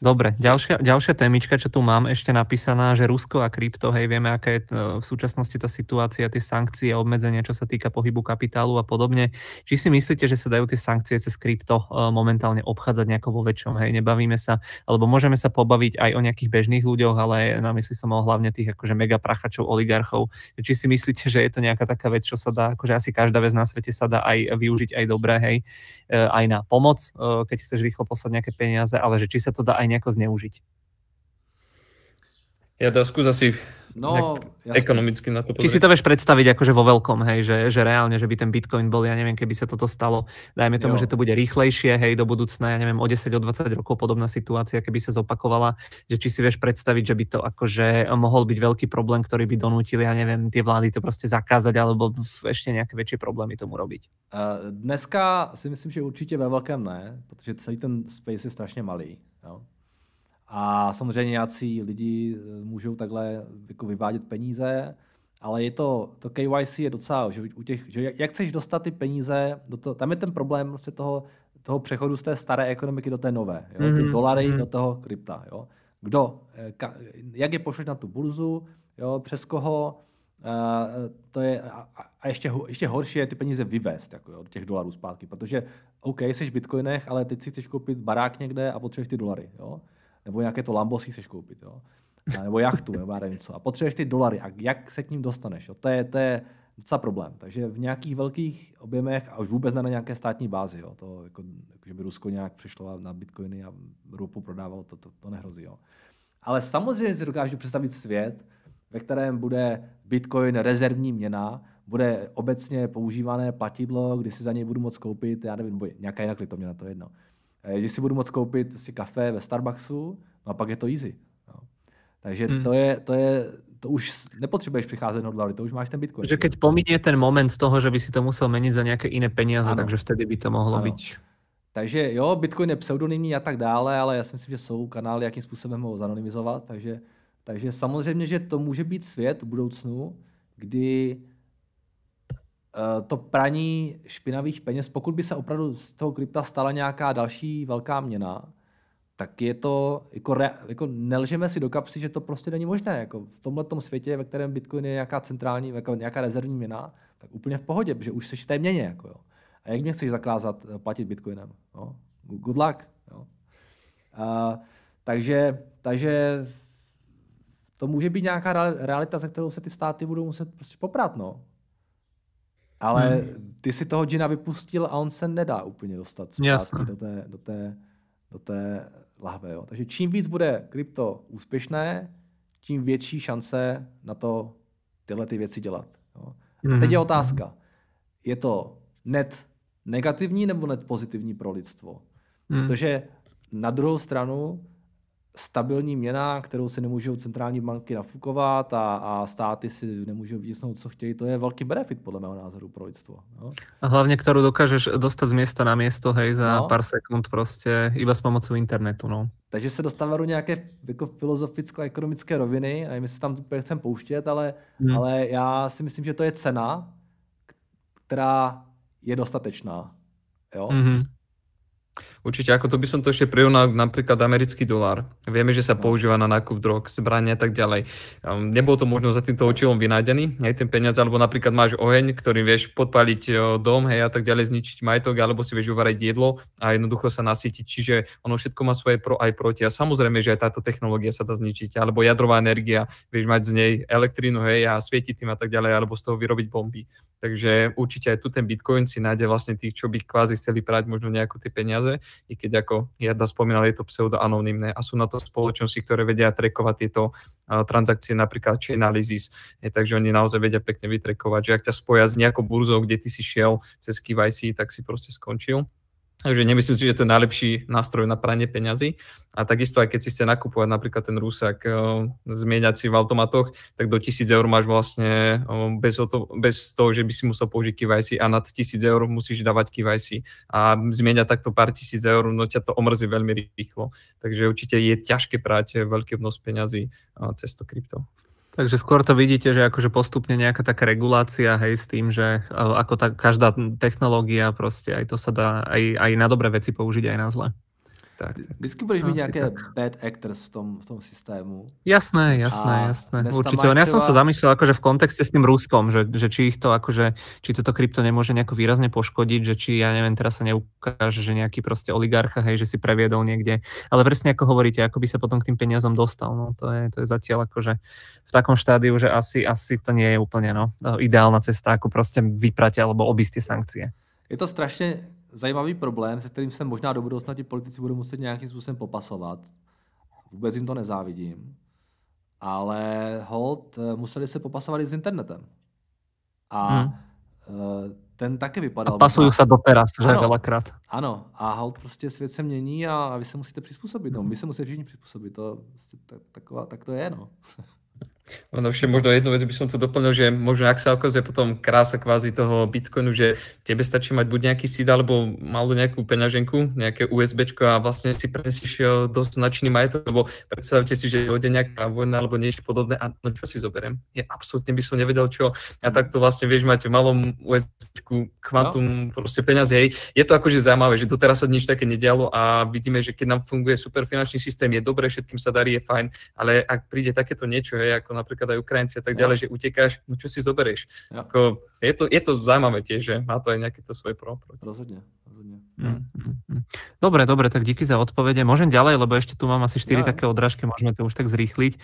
Dobre, ďalšia témička, čo tu mám ešte napísaná, že Rusko a krypto, hej, vieme, aká je v súčasnosti tá situácia, tie sankcie, obmedzenia, čo sa týka pohybu kapitálu a podobne. Či si myslíte, že sa dajú tie sankcie cez krypto momentálne obchádzať nejako vo väčšom, hej, nebavíme sa, alebo môžeme sa pobaviť aj o nejakých bežných ľuďoch, ale na mysli som mal hlavne tých akože mega prachačov, oligarchov. Či si myslíte, že je to nejaká taká vec, čo sa dá, akože asi každá vec na svete sa dá aj využiť aj dobre, hej, aj na pomoc, keď chceš rýchlo poslať nejaké peniaze, ale že či sa to dá aj nejako zneužiť. Ja dá skús asi ekonomicky na to povedať. Či si to vieš predstaviť akože vo veľkom, hej, že reálne, že by ten Bitcoin bol, ja neviem, keby sa toto stalo, dajme tomu, že to bude rýchlejšie, hej, do budúcna, ja neviem, o 10, o 20 rokov podobná situácia, keby sa zopakovala, že či si vieš predstaviť, že by to akože mohol byť veľký problém, ktorý by donútili, ja neviem, tie vlády to proste zakázať, alebo ešte nejaké väčšie problémy tomu robiť. Dneska si myslím, že určite ve veľkém ne, pretože celý ten space je strašne malý. Jo. A samozřejmě nějací lidi můžou takhle jako vyvádět peníze, ale je to KYC je docela, že u těch, že jak chceš dostat ty peníze, do toho, tam je ten problém prostě toho přechodu z té staré ekonomiky do té nové, jo, ty dolary do toho krypta, jo. Kdo, jak je pošleš na tu burzu, jo, přes koho, to je, a ještě horší je ty peníze vyvést jako, jo, těch dolarů zpátky, protože OK, jsi v bitcoinech, ale teď si chceš koupit barák někde a potřebuješ ty dolary, jo? Nebo nějaké to Lambo si chceš koupit. Jo? nebo jachtu, nebo já nevím co. A potřebuješ ty dolary. A jak se k ním dostaneš? Jo? To je docela problém. Takže v nějakých velkých objemech a už vůbec ne na nějaké státní bázi. Jo? To, že by Rusko nějak přišlo na bitcoiny a ropu prodávalo, to nehrozí. Jo? Ale samozřejmě si dokážu představit svět, ve kterém bude bitcoin rezervní měna, bude obecně používané platidlo, kdy si za něj budu moct koupit, já nevím, nějaká jinak kryptoměna, to je jedno. Když si budu moct koupit si kafe ve Starbucksu, no a pak je to easy. No. Takže to už nepotřebuješ přicházet na dolary, to už máš ten bitcoin. Že keď pomíne ten moment toho, že by si to musel meniť za nějaké jiné peníze, ano. Takže vtedy by to mohlo být. Takže jo, bitcoin je pseudonymní a tak dále, ale já si myslím, že jsou kanály, jakým způsobem ho zanonymizovat, takže samozřejmě, že to může být svět v budoucnu, kdy to praní špinavých peněz, pokud by se opravdu z toho krypta stala nějaká další velká měna, tak je to, jako nelžeme si do kapsy, že to prostě není možné. Jako v tomhletom světě, ve kterém Bitcoin je nějaká centrální, jako nějaká rezervní měna, tak úplně v pohodě, protože už jsi v té měně. Jako jo. A jak mě chceš zakázat platit Bitcoinem? No? Good luck. Jo. Takže to může být nějaká realita, za kterou se ty státy budou muset prostě poprat. No. Ale ty si toho džina vypustil a on se nedá úplně dostat zpátky do té lahve. Jo. Takže čím víc bude krypto úspěšné, tím větší šance na to tyhle ty věci dělat. Jo. A teď je otázka. Je to net negativní nebo net pozitivní pro lidstvo? Protože na druhou stranu stabilní měna, kterou si nemůžou centrální banky nafukovat a státy si nemůžou vytisnout, co chtějí, to je velký benefit podle mého názoru pro lidstvo. No? A hlavně, kterou dokážeš dostat z města na město, hej, za pár sekund prostě, iba s pomocí internetu. No. Takže se dostává do nějaké jako filozoficko-ekonomické roviny, nevím, jestli tam chcem pouštět, ale já si myslím, že to je cena, která je dostatečná. Jo? Mm-hmm. Určite, ako to by som to ešte prirovnal napríklad americký dolár. Vieme, že sa používa na nákup drog, zbrania a tak ďalej. Nebol to možno za týmto účelom vynájdený, hej, ten peniaz, alebo napríklad máš oheň, ktorým vieš podpáliť dom, hej, a tak ďalej, zničiť majetok, alebo si vieš uvariť jedlo a jednoducho sa nasytiť. Čiže ono všetko má svoje pro aj proti. A samozrejme, že aj táto technológia sa dá zničiť, alebo jadrová energia, vieš mať z nej elektrínu, hej, a svietiť tým a tak ďalej, alebo z toho vyrobiť bomby. Takže určite aj tu ten Bitcoin si nájde vlastne tých, čo by kvázi chceli prať možno nejakú tie peniaze. I keď ako Jarda spomínal, je to pseudoanonymné a sú na to spoločnosti, ktoré vedia trackovať tieto transakcie, napríklad Chainalysis, takže oni naozaj vedia pekne vytrackovať, že ak ťa spoja s nejakou burzou, kde ty si šiel cez KYC, tak si proste skončil. Takže nemyslím si, že to je najlepší nástroj na pranie peňazí. A takisto, aj keď si chce nakupovať napríklad ten Rusák, zmieňať si v automatoch, tak do 1,000 eur máš vlastne bez toho, že by si musel použiť KYC a nad 1,000 eur musíš dávať KYC. A zmieňať takto pár tisíc eur, no ťa to omrzí veľmi rýchlo. Takže určite je ťažké prať veľký obnos peňazí cez to krypto. Takže skôr to vidíte, že akože postupne nejaká taká regulácia, hej, s tým, že ako tá každá technológia proste aj to sa dá aj na dobré veci použiť, aj na zlé. Vždycky budeš mít nějaké bad actors v tom systému. Jasné. Určitě. Ja som sa zamýšlel akože v kontexte s tým Ruskom, že či ich to akože, či toto krypto nemôže nejako výrazne poškodiť, že či, ja neviem, teraz sa neukáže, že nejaký proste oligarcha, hej, že si previedol niekde. Ale presne ako hovoríte, ako by sa potom k tým peniazom dostal. No, to je zatiaľ akože v takom štádiu, že asi to nie je úplne ideálna cesta, ako proste vyprať alebo obísť tie sankcie. Je to strašne zajímavý problém, se kterým se možná do budoucna ti politici budou muset nějakým způsobem popasovat. Vůbec jim to nezávidím. Ale hold, museli se popasovat i s internetem. A ten taky vypadal. A pasují se doteraz, že velakrát. Ano, a hold, prostě svět se mění a vy se musíte přizpůsobit. No, my se musíme všichni přizpůsobit. Tak to je, no. No ešte možno jednu vec by som to doplnil, že možno ak sa ukazuje potom krása kvázi toho Bitcoinu, že tebe stačí mať buď nejaký seed alebo malú nejakú peňaženku, nejaké USBčko a vlastne si prenesíš dosť značný majetok, lebo predstavte si, že dojde nejaká vojna alebo niečo podobné a no čo si zoberiem? Ja absolútne by som nevedel čo a takto vlastne vieš mať v malom USBčku kvantum proste peňazí, hej. Je to akože zaujímavé, že doteraz sa nič také nedialo a vidíme, že keď nám funguje super finančný systém, je dobré, všetkým sa darí, je fajn, ale ak príde takéto niečo, hej, ako napríklad aj Ukrajinci a tak ďalej, že utekáš, no čo si zoberieš. Ako, je to zaujímavé tiež, že má to aj nejaké to svoje pro. Rozhodne. rozhodne. Dobre, tak díky za odpovede. Môžem ďalej, lebo ešte tu mám asi 4 také odrážky, môžeme to už tak zrýchliť.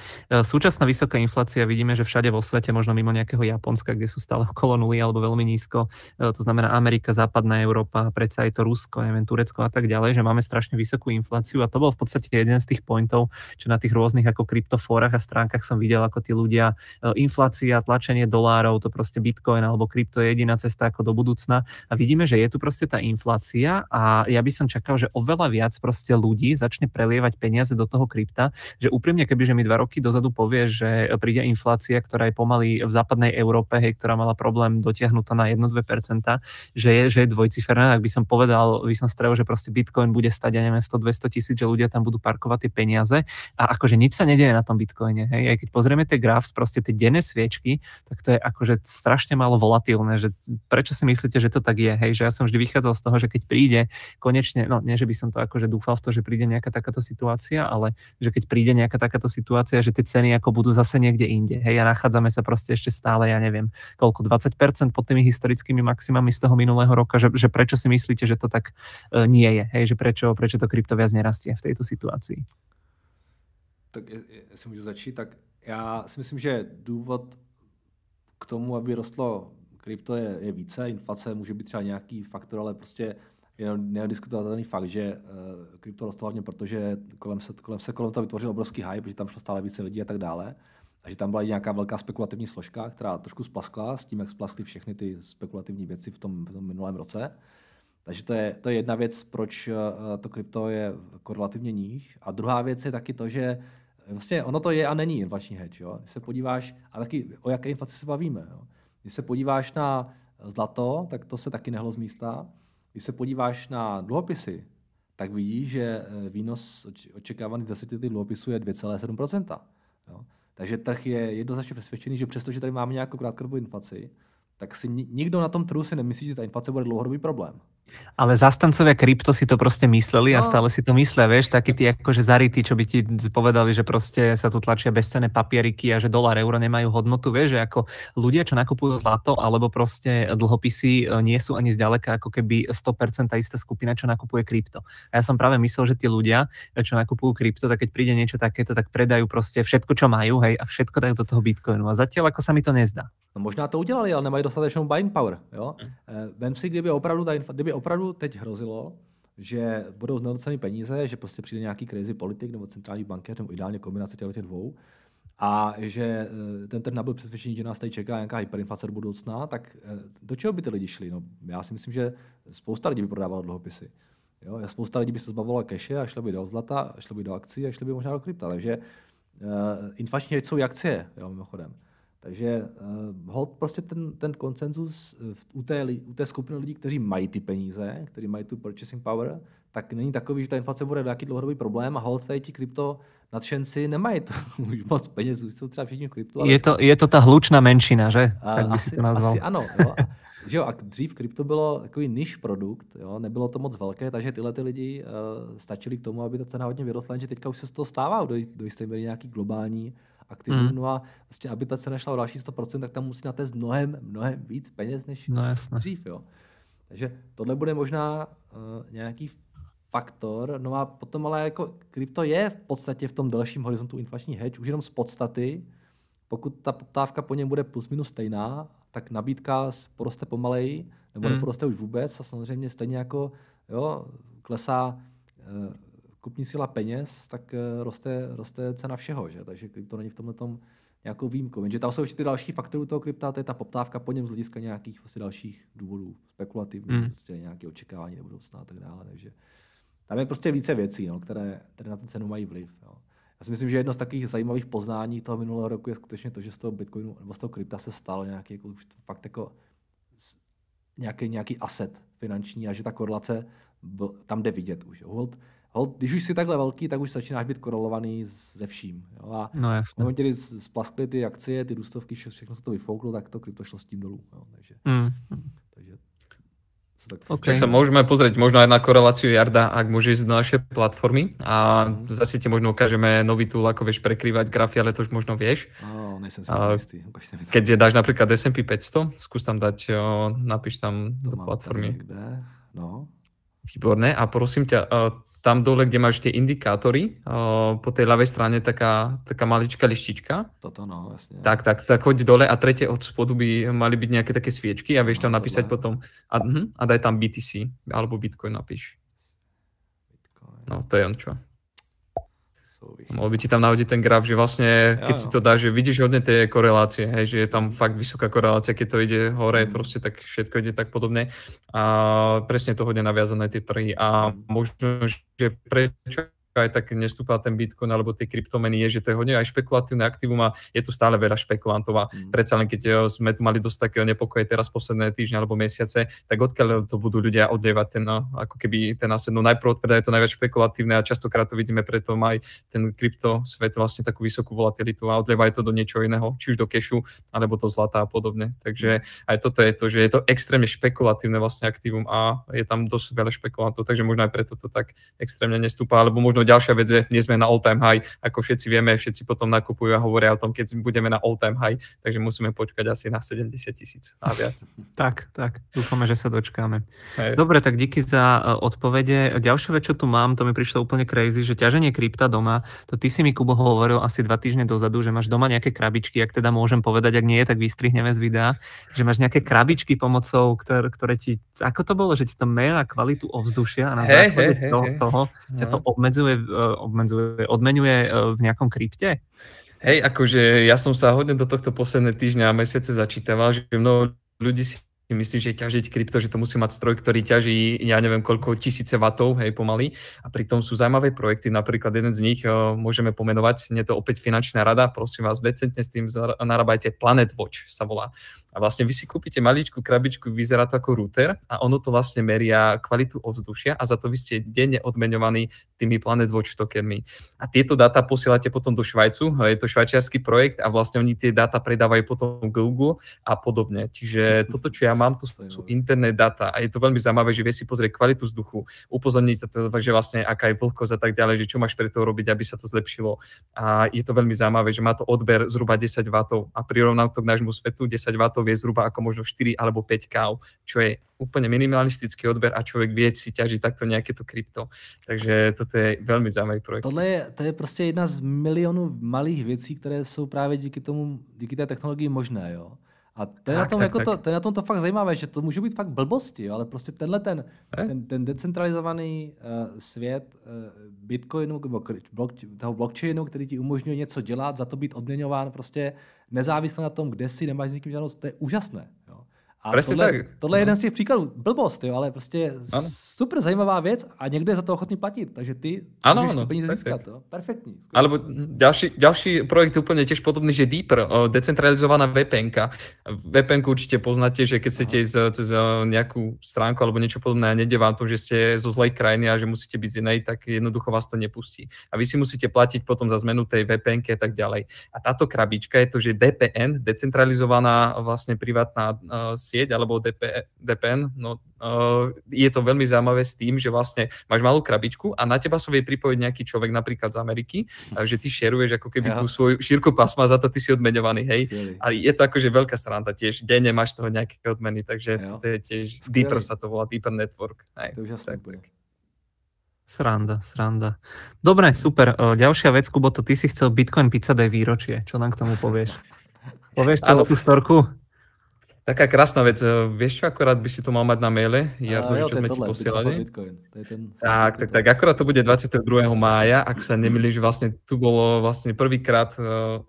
Súčasná vysoká inflácia, vidíme, že všade vo svete, možno mimo nejakého Japonska, kde sú stále okolo nuly alebo veľmi nízko, to znamená Amerika, západná Európa, predsa aj to Rusko, neviem, Turecko a tak ďalej, že máme strašne vysokú infláciu a to bol v podstate jeden z tých pointov, čo na tých rôznych ako kryptofórach a stránkach som videl, ako tí ľudia, inflácia, tlačenie dolárov, to proste Bitcoin alebo krypto je jediná cesta ako do budúcna. A vidíme, že je tu proste tá inflácia a ja by som čakal, že oveľa viac proste ľudí začne prelievať peniaze do toho krypta, že úprimne, kebyže mi 2 roky dozadu povie, že príde inflácia, ktorá je pomaly v západnej Európe, hej, ktorá mala problém dotiahnutá na 1-2%, že je dvojciferná, ak by som povedal, by som strel, že proste Bitcoin bude stať, ja neviem, 100-200 000, že ľudia tam budú parkovať tie peniaze a akože nič sa nedieje na tom Bitcoine, hej, aj keď pozrieme tie graf, proste tie denné sviečky, tak to je akože strašne málo volatilné, že prečo si myslíte, že to tak je, hej, že ja som vždy vychádzal z toho, že keď príde konečne, no nie, že by som to akože dúfal v to, že príde nejaká takáto situácia, ale že keď príde nejaká takáto situácia, že tie ceny ako budú zase niekde inde, hej, a nachádzame sa proste ešte stále, ja neviem, koľko, 20% pod tými historickými maximami z toho minulého roka, že prečo si myslíte, že to tak nie je, hej, že prečo to krypto viac nerastie v tejto situácii? Tak jestli můžu začít, tak já si myslím, že důvod k tomu, aby rostlo krypto, je více. Inflace může být třeba nějaký faktor, ale prostě je neodiskutovatelný fakt, že krypto rostlo hlavně, protože kolem toho vytvořil obrovský hype, protože tam šlo stále více lidí a tak dále. A že tam byla i nějaká velká spekulativní složka, která trošku splaskla s tím, jak splaskly všechny ty spekulativní věci v tom minulém roce. Takže to je jedna věc, proč to krypto je korelativně níž. A druhá věc je taky to, že vlastně ono to je a není inflační hedge. Jo? Když se podíváš, a taky o jaké inflaci se bavíme. Jo? Když se podíváš na zlato, tak to se taky nehlo z místa. Když se podíváš na dluhopisy, tak vidíš, že výnos očekávaný z 10 dluhopisů je 2,7%. Jo? Takže trh je jednoznačně přesvědčený, že přestože tady máme nějakou krátkodobou inflaci, tak si nikdo na tom trhu si nemyslí, že ta inflace bude dlouhodobý problém. Ale zastancovia krypto si to proste mysleli a stále si to myslia, vieš, takí tí akože zarytí, čo by ti povedali, že proste sa tu tlačia bezcenné papieriky a že dolár, euro nemajú hodnotu, vieš, že ako ľudia, čo nakupujú zlato alebo proste dlhopisy, nie sú ani zďaleka ako keby 100% tá istá skupina, čo nakupuje krypto. A ja som práve myslel, že tí ľudia, čo nakupujú krypto, tak keď príde niečo takéto, tak predajú proste všetko, čo majú, hej, a všetko dajú do toho Bitcoinu. A zatiaľ ako sa mi to nezdá. No možná to udělali, ale nemají dostatečnou buying power. Jo? Vem si, kdyby opravdu teď hrozilo, že budou znehodnocené peníze, že prostě přijde nějaký crazy politik nebo centrální bankéř, nebo ideálně kombinace těchto dvou, a že ten trh nebyl přesvědčený, že nás tady čeká nějaká hyperinflace do budoucna, tak do čeho by ty lidi šli? No, já si myslím, že spousta lidí by prodávalo dluhopisy. Jo? Spousta lidí by se zbavovala keše a šlo by do zlata, šlo by do akcí a šlo by možná do krypta. Takže inflační jsou akcie, jo, mimochodem. Takže holt prostě ten konsenzus u té skupiny lidí, kteří mají ty peníze, kteří mají tu purchasing power, tak není takový, že ta inflace bude nějaký dlouhodobý problém a holt tady ti krypto nadšenci nemají to už moc peněz, už jsou třeba všichni v kryptu. Je to ta hlučná menšina, že? Tak by si to nazval. Asi ano. Jo. Že jo, a dřív krypto bylo takový niche produkt, jo, nebylo to moc velké, takže tyhle ty lidi stačili k tomu, aby ta cena hodně vyrostla, že teďka už se z toho stává do jisté míry nějaký globální aktivní, no a vlastně, aby ta cena šla o další 100%, tak tam musí natézt mnohem víc peněz než dřív. Jo. Takže tohle bude možná nějaký faktor. No a potom ale jako krypto je v podstatě v tom delším horizontu inflační hedge, už jenom z podstaty, pokud ta poptávka po něm bude plus minus stejná, tak nabídka poroste pomaleji, nebo neporoste už vůbec a samozřejmě stejně jako jo, klesá kupní síla peněz, tak roste cena všeho, že? Takže krypto není v tomhletom nějakou výjimkou. Jenže tam jsou určitě další faktory toho krypta, to je ta poptávka po něm z hlediska nějakých vlastně dalších důvodů, spekulativních, prostě nějaké očekávání do budoucna a tak dále. Takže tam je prostě více věcí, no, které na tu cenu mají vliv. Jo. Já si myslím, že jedno z takových zajímavých poznání toho minulého roku je skutečně to, že z toho Bitcoinu nebo z toho krypta se stalo nějaký jako, už fakt jako nějaký asset finanční a že ta korelace tam jde vidět už. Když už jsi takhle velký, tak už začínáš být korelovaný ze vším. Jo? A v momentě, kdy splaskly ty akcie, ty růstovky, všechno se to vyfouklo, tak to krypto šlo s tím dolů. Jo? Takže okay. Tak sa môžeme pozrieť možno aj na koreláciu Jarda, ak môžeš ísť do našej platformy a zase ti možno ukážeme nový tool, ako vieš prekrývať grafy, ale to už možno vieš. Nejsem si istý. Keď dáš napríklad S&P 500, skús tam dať, napíš tam to do platformy. Tam no. Výborné. A prosím ťa, tam dole, kde máš tie indikátory, po tej ľavej strane taká maličká lištička. Toto no, jasne. Tak choď dole a tretie od spodu by mali byť nejaké také sviečky a vieš tam napísať potom a daj tam BTC alebo Bitcoin napíš. Bitcoin. No to je on čo. Mohol by ti tam nahodiť ten graf, že vlastne keď si to dáš, že vidíš hodne tie korelácie, hej, že je tam fakt vysoká korelácia, keď to ide hore, proste tak všetko ide tak podobne a presne to hodne naviazané tie trhy a možno, že prečo aj tak nestúpa ten Bitcoin alebo tie kryptomeny je, že to je hodne aj špekulatívne aktivum a je tu stále veľa špekulantov a predsa len keď sme tu mali dosť takého nepokoje teraz posledné týždne alebo mesiace, tak odkiaľ to budú ľudia odlievať ten, ako keby ten asset, no najprv odpredá je to najviac špekulatívne a častokrát to vidíme, preto má aj ten kryptosvet vlastne takú vysokú volatilitu a odlieva to do niečo iného, či už do kešu alebo do zlata a podobne. Takže aj toto je to, že je to extrémne špekulatívne vlastne aktivum a je tam dosť veľa špekulantov, takže možno aj preto to tak extrémne nestúpa, alebo možno ďalšia vec je, nie sme na all-time high, ako všetci vieme, všetci potom nakupujú a hovoria o tom, keď budeme na all-time high, takže musíme počkať asi na 70 000 a viac. Tak, dúfame, že sa dočkáme. Hej. Dobre, tak díky za odpovede. Ďalšia vec, čo tu mám, to mi prišlo úplne crazy, že ťaženie krypta doma, to ty si mi, Kubo, hovoril asi 2 týždne dozadu, že máš doma nejaké krabičky, ak teda môžem povedať, ak nie, tak vystrihneme z videa, že máš nejaké krabičky pomocou, ktoré ti, ako to bolo, že ti to merá kvalitu ovzdušia a na základe toho ťa to odmenuje v nejakom krypte? Hej, akože ja som sa hodne do tohto posledné týždňa a mesiace začítaval, že mnoho ľudí si myslím, že ťažiť krypto, že to musí mať stroj, ktorý ťaží, ja neviem koľko, tisíce wattov, hej, pomaly. A pritom sú zaujímavé projekty, napríklad jeden z nich môžeme pomenovať, nie to opäť finančná rada, prosím vás, decentne s tým narábajte, Planet Watch sa volá. A vlastne vy si kúpite maličku krabičku, vyzerá to ako router a ono to vlastne meria kvalitu ovzdušia a za to vy ste denne odmeňovaní tými Planet Watch tokenmi. A tieto dáta posielate potom do Švajcu, je to švajčiarsky projekt a vlastne oni tie dáta predávajú potom Google a podobne. Čiže toto, čo ja mám, to sú internet data a je to veľmi zaujímavé, že vie si pozrieť kvalitu vzduchu, upozorniť sa to, že vlastne aká je vlhkosť a tak ďalej, že čo máš pre to robiť, aby sa to zlepšilo. A je to veľmi zaujímavé, že má to odber zhruba 10 W a prirovnám to k nášmu svetu, 10 W je zhruba ako možno 4 alebo 5 káv, čo je úplne minimalistický odber a človek vie si ťažiť takto nejaké to krypto. Takže toto je veľmi zaujímavý projekt. To je prostě jedna z milionu malých věcí, které jsou právě díky té technologii možné, jo. A to je, na tom to fakt zajímavé, že to můžou být fakt blbosti, jo, ale prostě tenhle ten decentralizovaný svět Bitcoinu nebo toho blockchainu, který ti umožňuje něco dělat, za to být odměňován prostě nezávisle na tom, kde si, nemáš s nikým žádnou, to je úžasné. Jo. A tohle je jeden z těch příkladů, blbost, jo, ale prostě super zajímavá věc a někdo je za to ochotný platit, takže ty můžeš to peníze získat. Tak. Perfektní. Alebo ďalší projekt úplne tiež podobný, že Deeper, decentralizovaná VPN-ka. VPN-ku určite poznáte, že keď chcete ísť cez nejakú stránku alebo niečo podobné a nejde vám to, že ste zo zlej krajiny a že musíte byť z inej, tak jednoducho vás to nepustí. A vy si musíte platiť potom za zmenu tej VPN-ky a tak ďalej. A táto krabička je to, že DPN, decentralizovaná vlastne privátna sieť alebo DPN, no je to veľmi zaujímavé s tým, že vlastne máš malú krabičku a na teba sa vie pripojiť nejaký človek napríklad z Ameriky, že ty šeruješ ako keby tú svoju šírku pasma, za to ty si odmeňovaný, hej. Skvělý. A je to akože veľká sranda tiež, denne máš toho nejaké odmeny, takže to je tiež skvělý. Deeper sa to volá, Deeper Network. Hej. To je úžasné. Sranda. Dobre, super. Ďalšia vec, Kubo, to ty si chcel Bitcoin Pizza Day výročie. Čo nám k tomu povieš? Povieš celú tú storku? Taká krásna vec. Vieš čo, akorát by si to mal mať na maile, Jardo, čo sme ti posielali. Tak, akorát to bude 22. mája, ak sa nemýlim, že vlastne tu bolo vlastne prvýkrát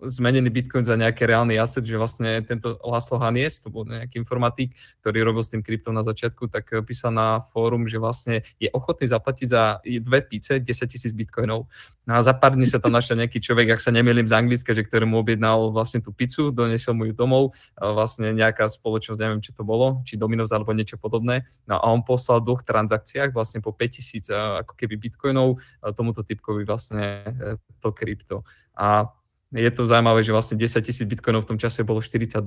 zmenený Bitcoin za nejaký reálny asset, že vlastne tento Laszlo Hanies, to bol nejaký informatík, ktorý robil s tým kryptom na začiatku, tak písal na fórum, že vlastne je ochotný zaplatiť za 2 pice 10 000 bitcoinov. No a za pár dní sa tam našiel nejaký človek, ak sa nemýlim z Anglicka, že ktorý mu objednal vlastne tú pizzu, donesol mu ju domov, vlastne nejaká spoločnosť, neviem, či to bolo, či Domino's alebo niečo podobné. No a on poslal v 2 transakciách vlastne po 5000 ako keby bitcoinov tomuto typkovi vlastne to krypto. A je to zaujímavé, že vlastne 10 000 bitcoinov v tom čase bolo $40,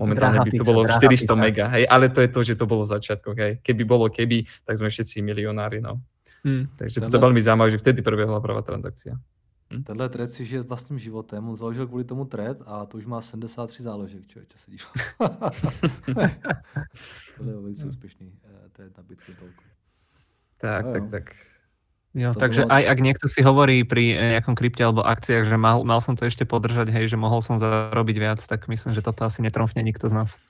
momentálne by to bolo 400 mega, hej, ale to je to, že to bolo v začiatkoch, hej. Keby bolo keby, tak sme všetci milionári, no. Takže to je veľmi zaujímavé, že vtedy prebehla prvá transakcia. Tenhle thread si žije s vlastním životem, on založil kvůli tomu thread a to už má 73 záložek, čo se dívá. Tohle je velice úspěšný thread na Bitcoin Talku. Tak. Jo, takže aj ak niekto si hovorí pri nejakom krypte alebo akciách, že mal som to ešte podržať, hej, že mohol som zarobiť viac, tak myslím, že toto asi netromfne nikto z nás.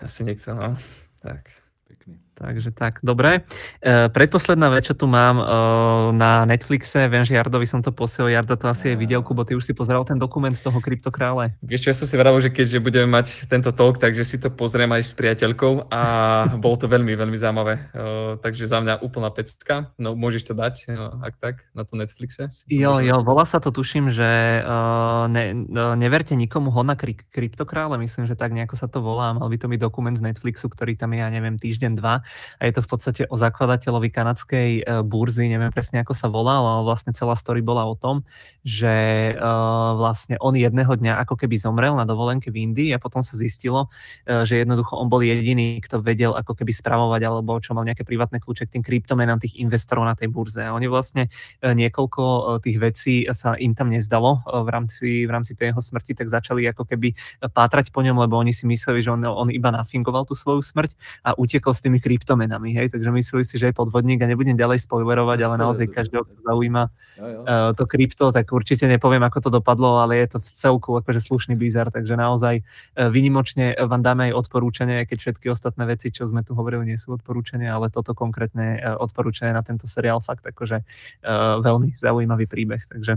Asi nikto, no. Tak. Pekný. Takže tak, dobre. Predposledná vec, čo tu mám na Netflixe, viem, že Jardovi som to posiel, Jarda to asi aj videl, Kubo, ty už si pozeral ten dokument toho kryptokrále. Vieš čo, ja som si vravil, že keďže budeme mať tento talk, takže si to pozriem aj s priateľkou a bolo to veľmi, veľmi zaujímavé. Takže za mňa úplná pecka, no môžeš to dať, ak tak, na tom Netflixe. Jo, volá sa to, tuším, že neverte nikomu ho na kryptokrále, myslím, že tak nejako sa to volá, mal by to byť dokument z Netflixu, ktorý tam je, ja neviem, týždeň, dva. A je to v podstate o zakladateľovi kanadskej burzy, neviem presne ako sa volal, ale vlastne celá story bola o tom, že vlastne on jedného dňa ako keby zomrel na dovolenke v Indii a potom sa zistilo, že jednoducho on bol jediný, kto vedel ako keby spravovať alebo čo mal nejaké privátne kľúče k tým kryptomenám tých investorov na tej burze. A oni vlastne niekoľko tých vecí sa im tam nezdalo v rámci tej jeho smrti, tak začali ako keby pátrať po ňom, lebo oni si mysleli, že on iba nafingoval tú svoju smrť a utekol s tými kryptomenami, hej, takže myslím si, že je podvodník a nebudem ďalej spoilerovať, ale naozaj každého, kto zaujíma to krypto, tak určite nepoviem, ako to dopadlo, ale je to v celku akože slušný bizar, takže naozaj výnimočne vám dáme aj odporúčania, keď všetky ostatné veci, čo sme tu hovorili, nie sú odporúčania, ale toto konkrétne odporúčanie na tento seriál fakt akože veľmi zaujímavý príbeh, takže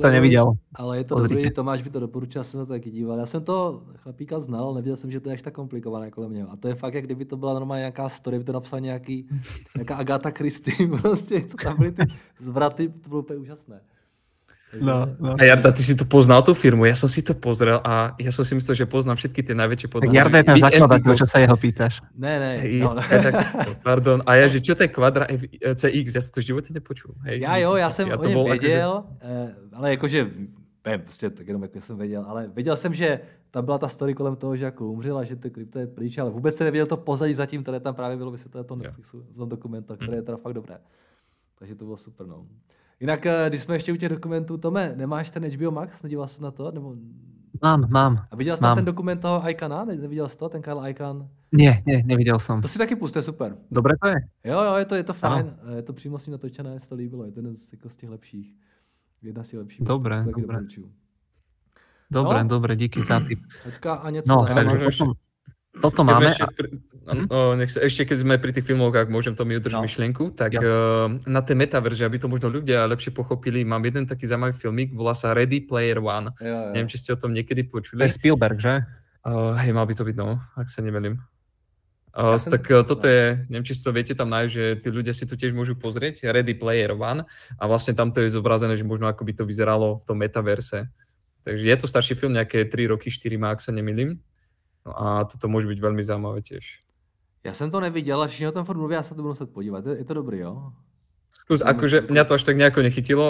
to neviděl. Ale je to dobrý, Tomáš by to doporučil, já jsem se taky díval. Já jsem to chlapíka znal, neviděl jsem, že to je až tak komplikované kolem něho. A to je fakt, jak kdyby to byla normálně nějaká story, by to napsal nějaká Agatha Christie, prostě, co tam byly ty zvraty, to bylo úplně úžasné. No. A Jarda, ty si to poznal tu firmu, já jsem si to pozrel a já jsem si myslel, že poznám všetky ty největší podnámy. Jarda je ten zakladatel, čo sa jeho pýtaš. Ne. Pardon, a já, že čo to je Quadra CX, já jsem to v životě nepočul. Hej, já jsem o něm věděl, ale jakože, nevím, prostě tak jenom jako jsem věděl, ale věděl jsem, že tam byla ta story kolem toho, že jako umřela, že to krypto je pryč, ale vůbec se nevěděl to pozadí zatím, které tam právě bylo vysvětlené v tom Netflixu, v tom dokumentu, které je teda fakt dobré. Takže to bylo super, no. Jinak, když jsme ještě u těch dokumentů, Tome, nemáš ten HBO Max? Nedíval jsi na to? Nebo... Mám. A viděl jsi tam ten dokument toho Icona? Neviděl jsi to, ten Kyle Icahn? Ne, neviděl jsem. To si taky pust, je super. Dobré to je. Jo, je to fajn. Je to přímo s ním natočené, je to líbilo. Je to jeden z těch lepších. Jedna z těch lepších. Dobré. Dobré, díky za tip. Tačka a něco. No, toto máme. Ešte keď sme pri tých filmoch, ak môžem, to mi udrž myšlienku, tak na té metaverze, aby to možno ľudia lepšie pochopili, mám jeden taký zaujímavý filmík, volá sa Ready Player One. Jo. Neviem, či ste o tom niekedy počuli. To je Spielberg, že? Hej, mal by to byť, no, ak sa nemelím. Tak toto je, neviem, či to viete tam nájsť, že tí ľudia si tu tiež môžu pozrieť, Ready Player One, a vlastne tamto je zobrazené, že možno ako by to vyzeralo v tom metaverse. Takže je to starší film, nejaké 3 roky, 4 má, ak sa nemýlim. A toto může být velmi zajímavé těž. Já jsem to neviděl, ale všichni o tom furt mluví, já se to budu muset podívat. Je to dobrý, jo? Skús, akože mňa to až tak nejako nechytilo,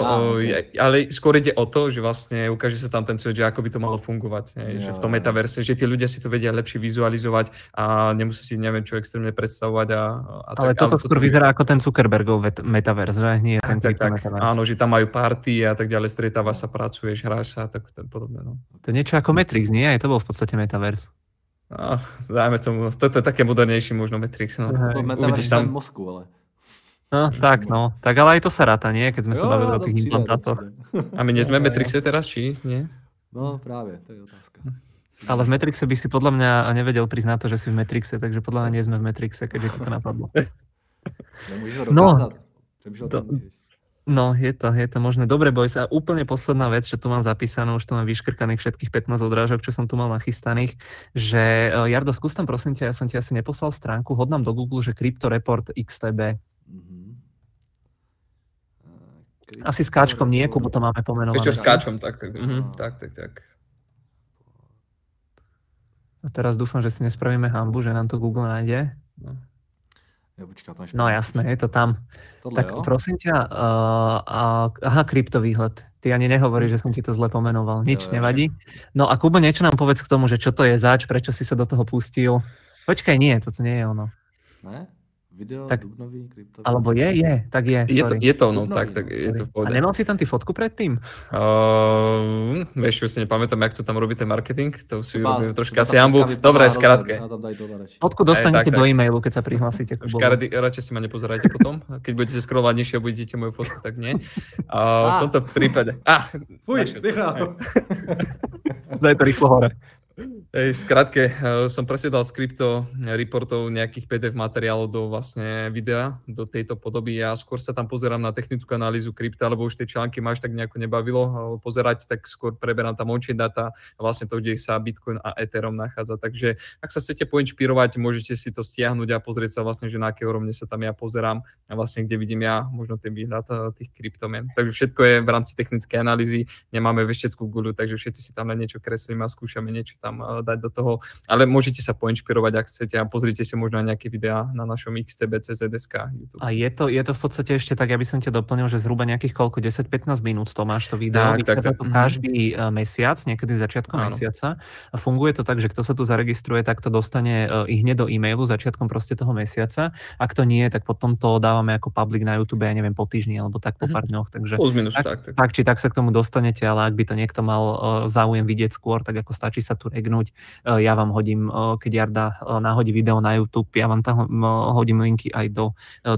ale skôr ide o to, že vlastne ukáže sa tam ten svet, že ako by to malo fungovať, že v tom metaverse, že tí ľudia si to vedia lepšie vizualizovať a nemusí si, neviem čo, extrémne predstavovať a tak. Ale toto skôr vyzerá ako ten Zuckerbergov metaverse, že? Nie ten kryptometaverse. Áno, že tam majú party a tak ďalej, stretáva sa, pracuješ, hráš sa a tak podobne. No. To je niečo ako Matrix, nie? Aj to bol v podstate metaverse. No, dáme tomu, toto je také modernější možno Matrix, no. To metaverse tam mozku, ale. No, tak no, tak ale aj to sa ráta, nie? Keď sme sa bavili o tých implantátoch. A my nie sme v Matrixe teraz, či? Nie? No práve, to je otázka. Ale v Matrixe by si podľa mňa nevedel priznať to, že si v Matrixe, takže podľa mňa nie sme v Matrixe, keďže to napadlo. Nemôžeš ho dokázať. No, je to možné. Dobre, boys. A úplne posledná vec, čo tu mám zapísanú, už tu mám vyškrkaných všetkých 15 odrážok, čo som tu mal nachystaných, že Jardo, skús tam prosím ťa, ja som ti asi neposlal stránku, hod nám do Google, že Crypto Report XTB. Asi s káčkom nie, Kubo, to máme pomenované. Prečo s káčkom, tak. A teraz dúfam, že si nespravíme hanbu, že nám to Google nájde. No jasné, je to tam. Tohle, tak prosím ťa, kryptovýhľad. Ty ani nehovoríš, že som ti to zle pomenoval. Nič nevadí. No a Kubo, niečo nám povedz k tomu, že čo to je zač, prečo si sa do toho pustil. Počkaj, nie, toto nie je ono. Ne? Video, tak, dubnový, kryptový. Alebo je, tak je. Je to v pohode. A nemal si tam ty fotku predtým? Vieš, už si nepamätám, jak to tam robíte marketing, to si robíme troška asi jambu. Dobre, skrátke. Fotku dostanete do e-mailu, keď sa prihlásite. Radšej si ma nepozerajte potom. Keď budete scrollovať nižšie a uvidíte moju fotku, tak nie. V tomto prípade... Fuj, vyhral. Daj to rýchlo hore. Skrátke, som presiedal z krypto reportov nejakých PDF materiálov do vlastne videa, do tejto podoby. Ja skôr sa tam pozerám na technickú analýzu krypta, lebo už tie články ma až tak nejako nebavilo pozerať, tak skôr preberám tam on-chain data, vlastne to, kde sa Bitcoin a Ethereum nachádza. Takže ak sa chcete poinšpirovať, môžete si to stiahnuť a pozrieť sa vlastne, že na aké úrovne sa tam ja pozerám a vlastne kde vidím ja možno ten výhľad tých kryptomien. Takže všetko je v rámci technickej analýzy, nemáme vešteckú guľu, takže všetci si tam len niečo kreslíme a skúšame niečo tam dať do toho, ale môžete sa poinšpirovať, ak chcete, a pozrite si možno aj nejaké videá na našom XTB.cz.sk YouTube. A je to v podstate ešte tak, ja by som ťa doplnil, že zhruba nejakých 10-15 minút to máš to video, vychádza to každý mesiac, niekedy začiatkom mesiaca. A funguje to tak, že kto sa tu zaregistruje, tak to dostane i hneď do e-mailu začiatkom proste toho mesiaca. Ak to nie, tak potom to dávame ako public na YouTube, ja neviem, po týždni alebo tak po pár dňoch, takže tak či tak sa k tomu dostanete, ale ak by to niekto mal záujem vidieť skôr, tak ako stačí sa tu regnúť. Ja vám hodím, keď Jarda náhodí video na YouTube, ja vám tam hodím linky aj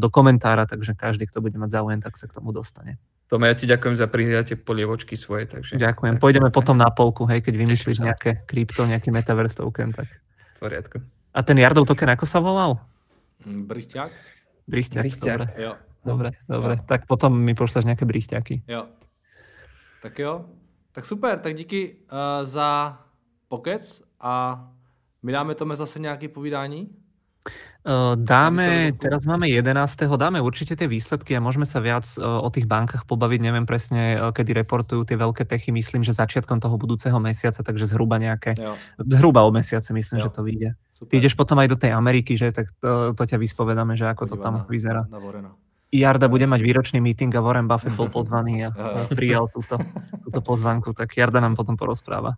do komentára, takže každý, kto bude mať záujem, tak sa k tomu dostane. Tome, ja ti ďakujem za prihľadate polievočky svoje. Takže... Ďakujem. Pôjdeme potom na polku, hej, keď vymyslíš nejaké krypto, nejaký metaverse token, tak... V poriadku. A ten Jardov token, ako sa volal? Brichťák. Brichťák, jo. Dobre. Tak potom mi pošleš nejaké brichťáky. Jo. Tak jo. Tak super, tak díky za... pokec a my dáme tomu zase nějaké povídání? Dáme, teraz máme 11. Dáme určite tie výsledky a môžeme sa viac o tých bankách pobaviť. Neviem presne, kedy reportujú tie veľké techy. Myslím, že začiatkom toho budúceho mesiaca, takže zhruba o mesiace myslím, že to vyjde. Ty ideš potom aj do tej Ameriky, že? Tak to ťa vyspovedáme, že ako to tam vyzerá. Jarda bude mať výročný meeting a Warren Buffett bol pozvaný a prijal túto pozvanku. Tak Jarda nám potom porozpráva.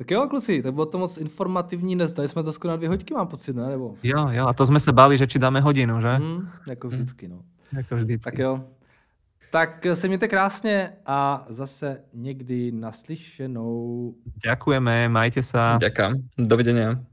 Tak jo, kluci, tak bylo to moc informativní dnes, dali jsme to skoro na 2 hodiny, mám pocit, ne? Nebo... Jo, a to jsme se báli, že či dáme hodinu, že? Jako vždycky, no. Jako vždycky. Tak jo, tak se mějte krásně a zase někdy naslyšenou. Děkujeme, majte se. Děkám, dovidenia.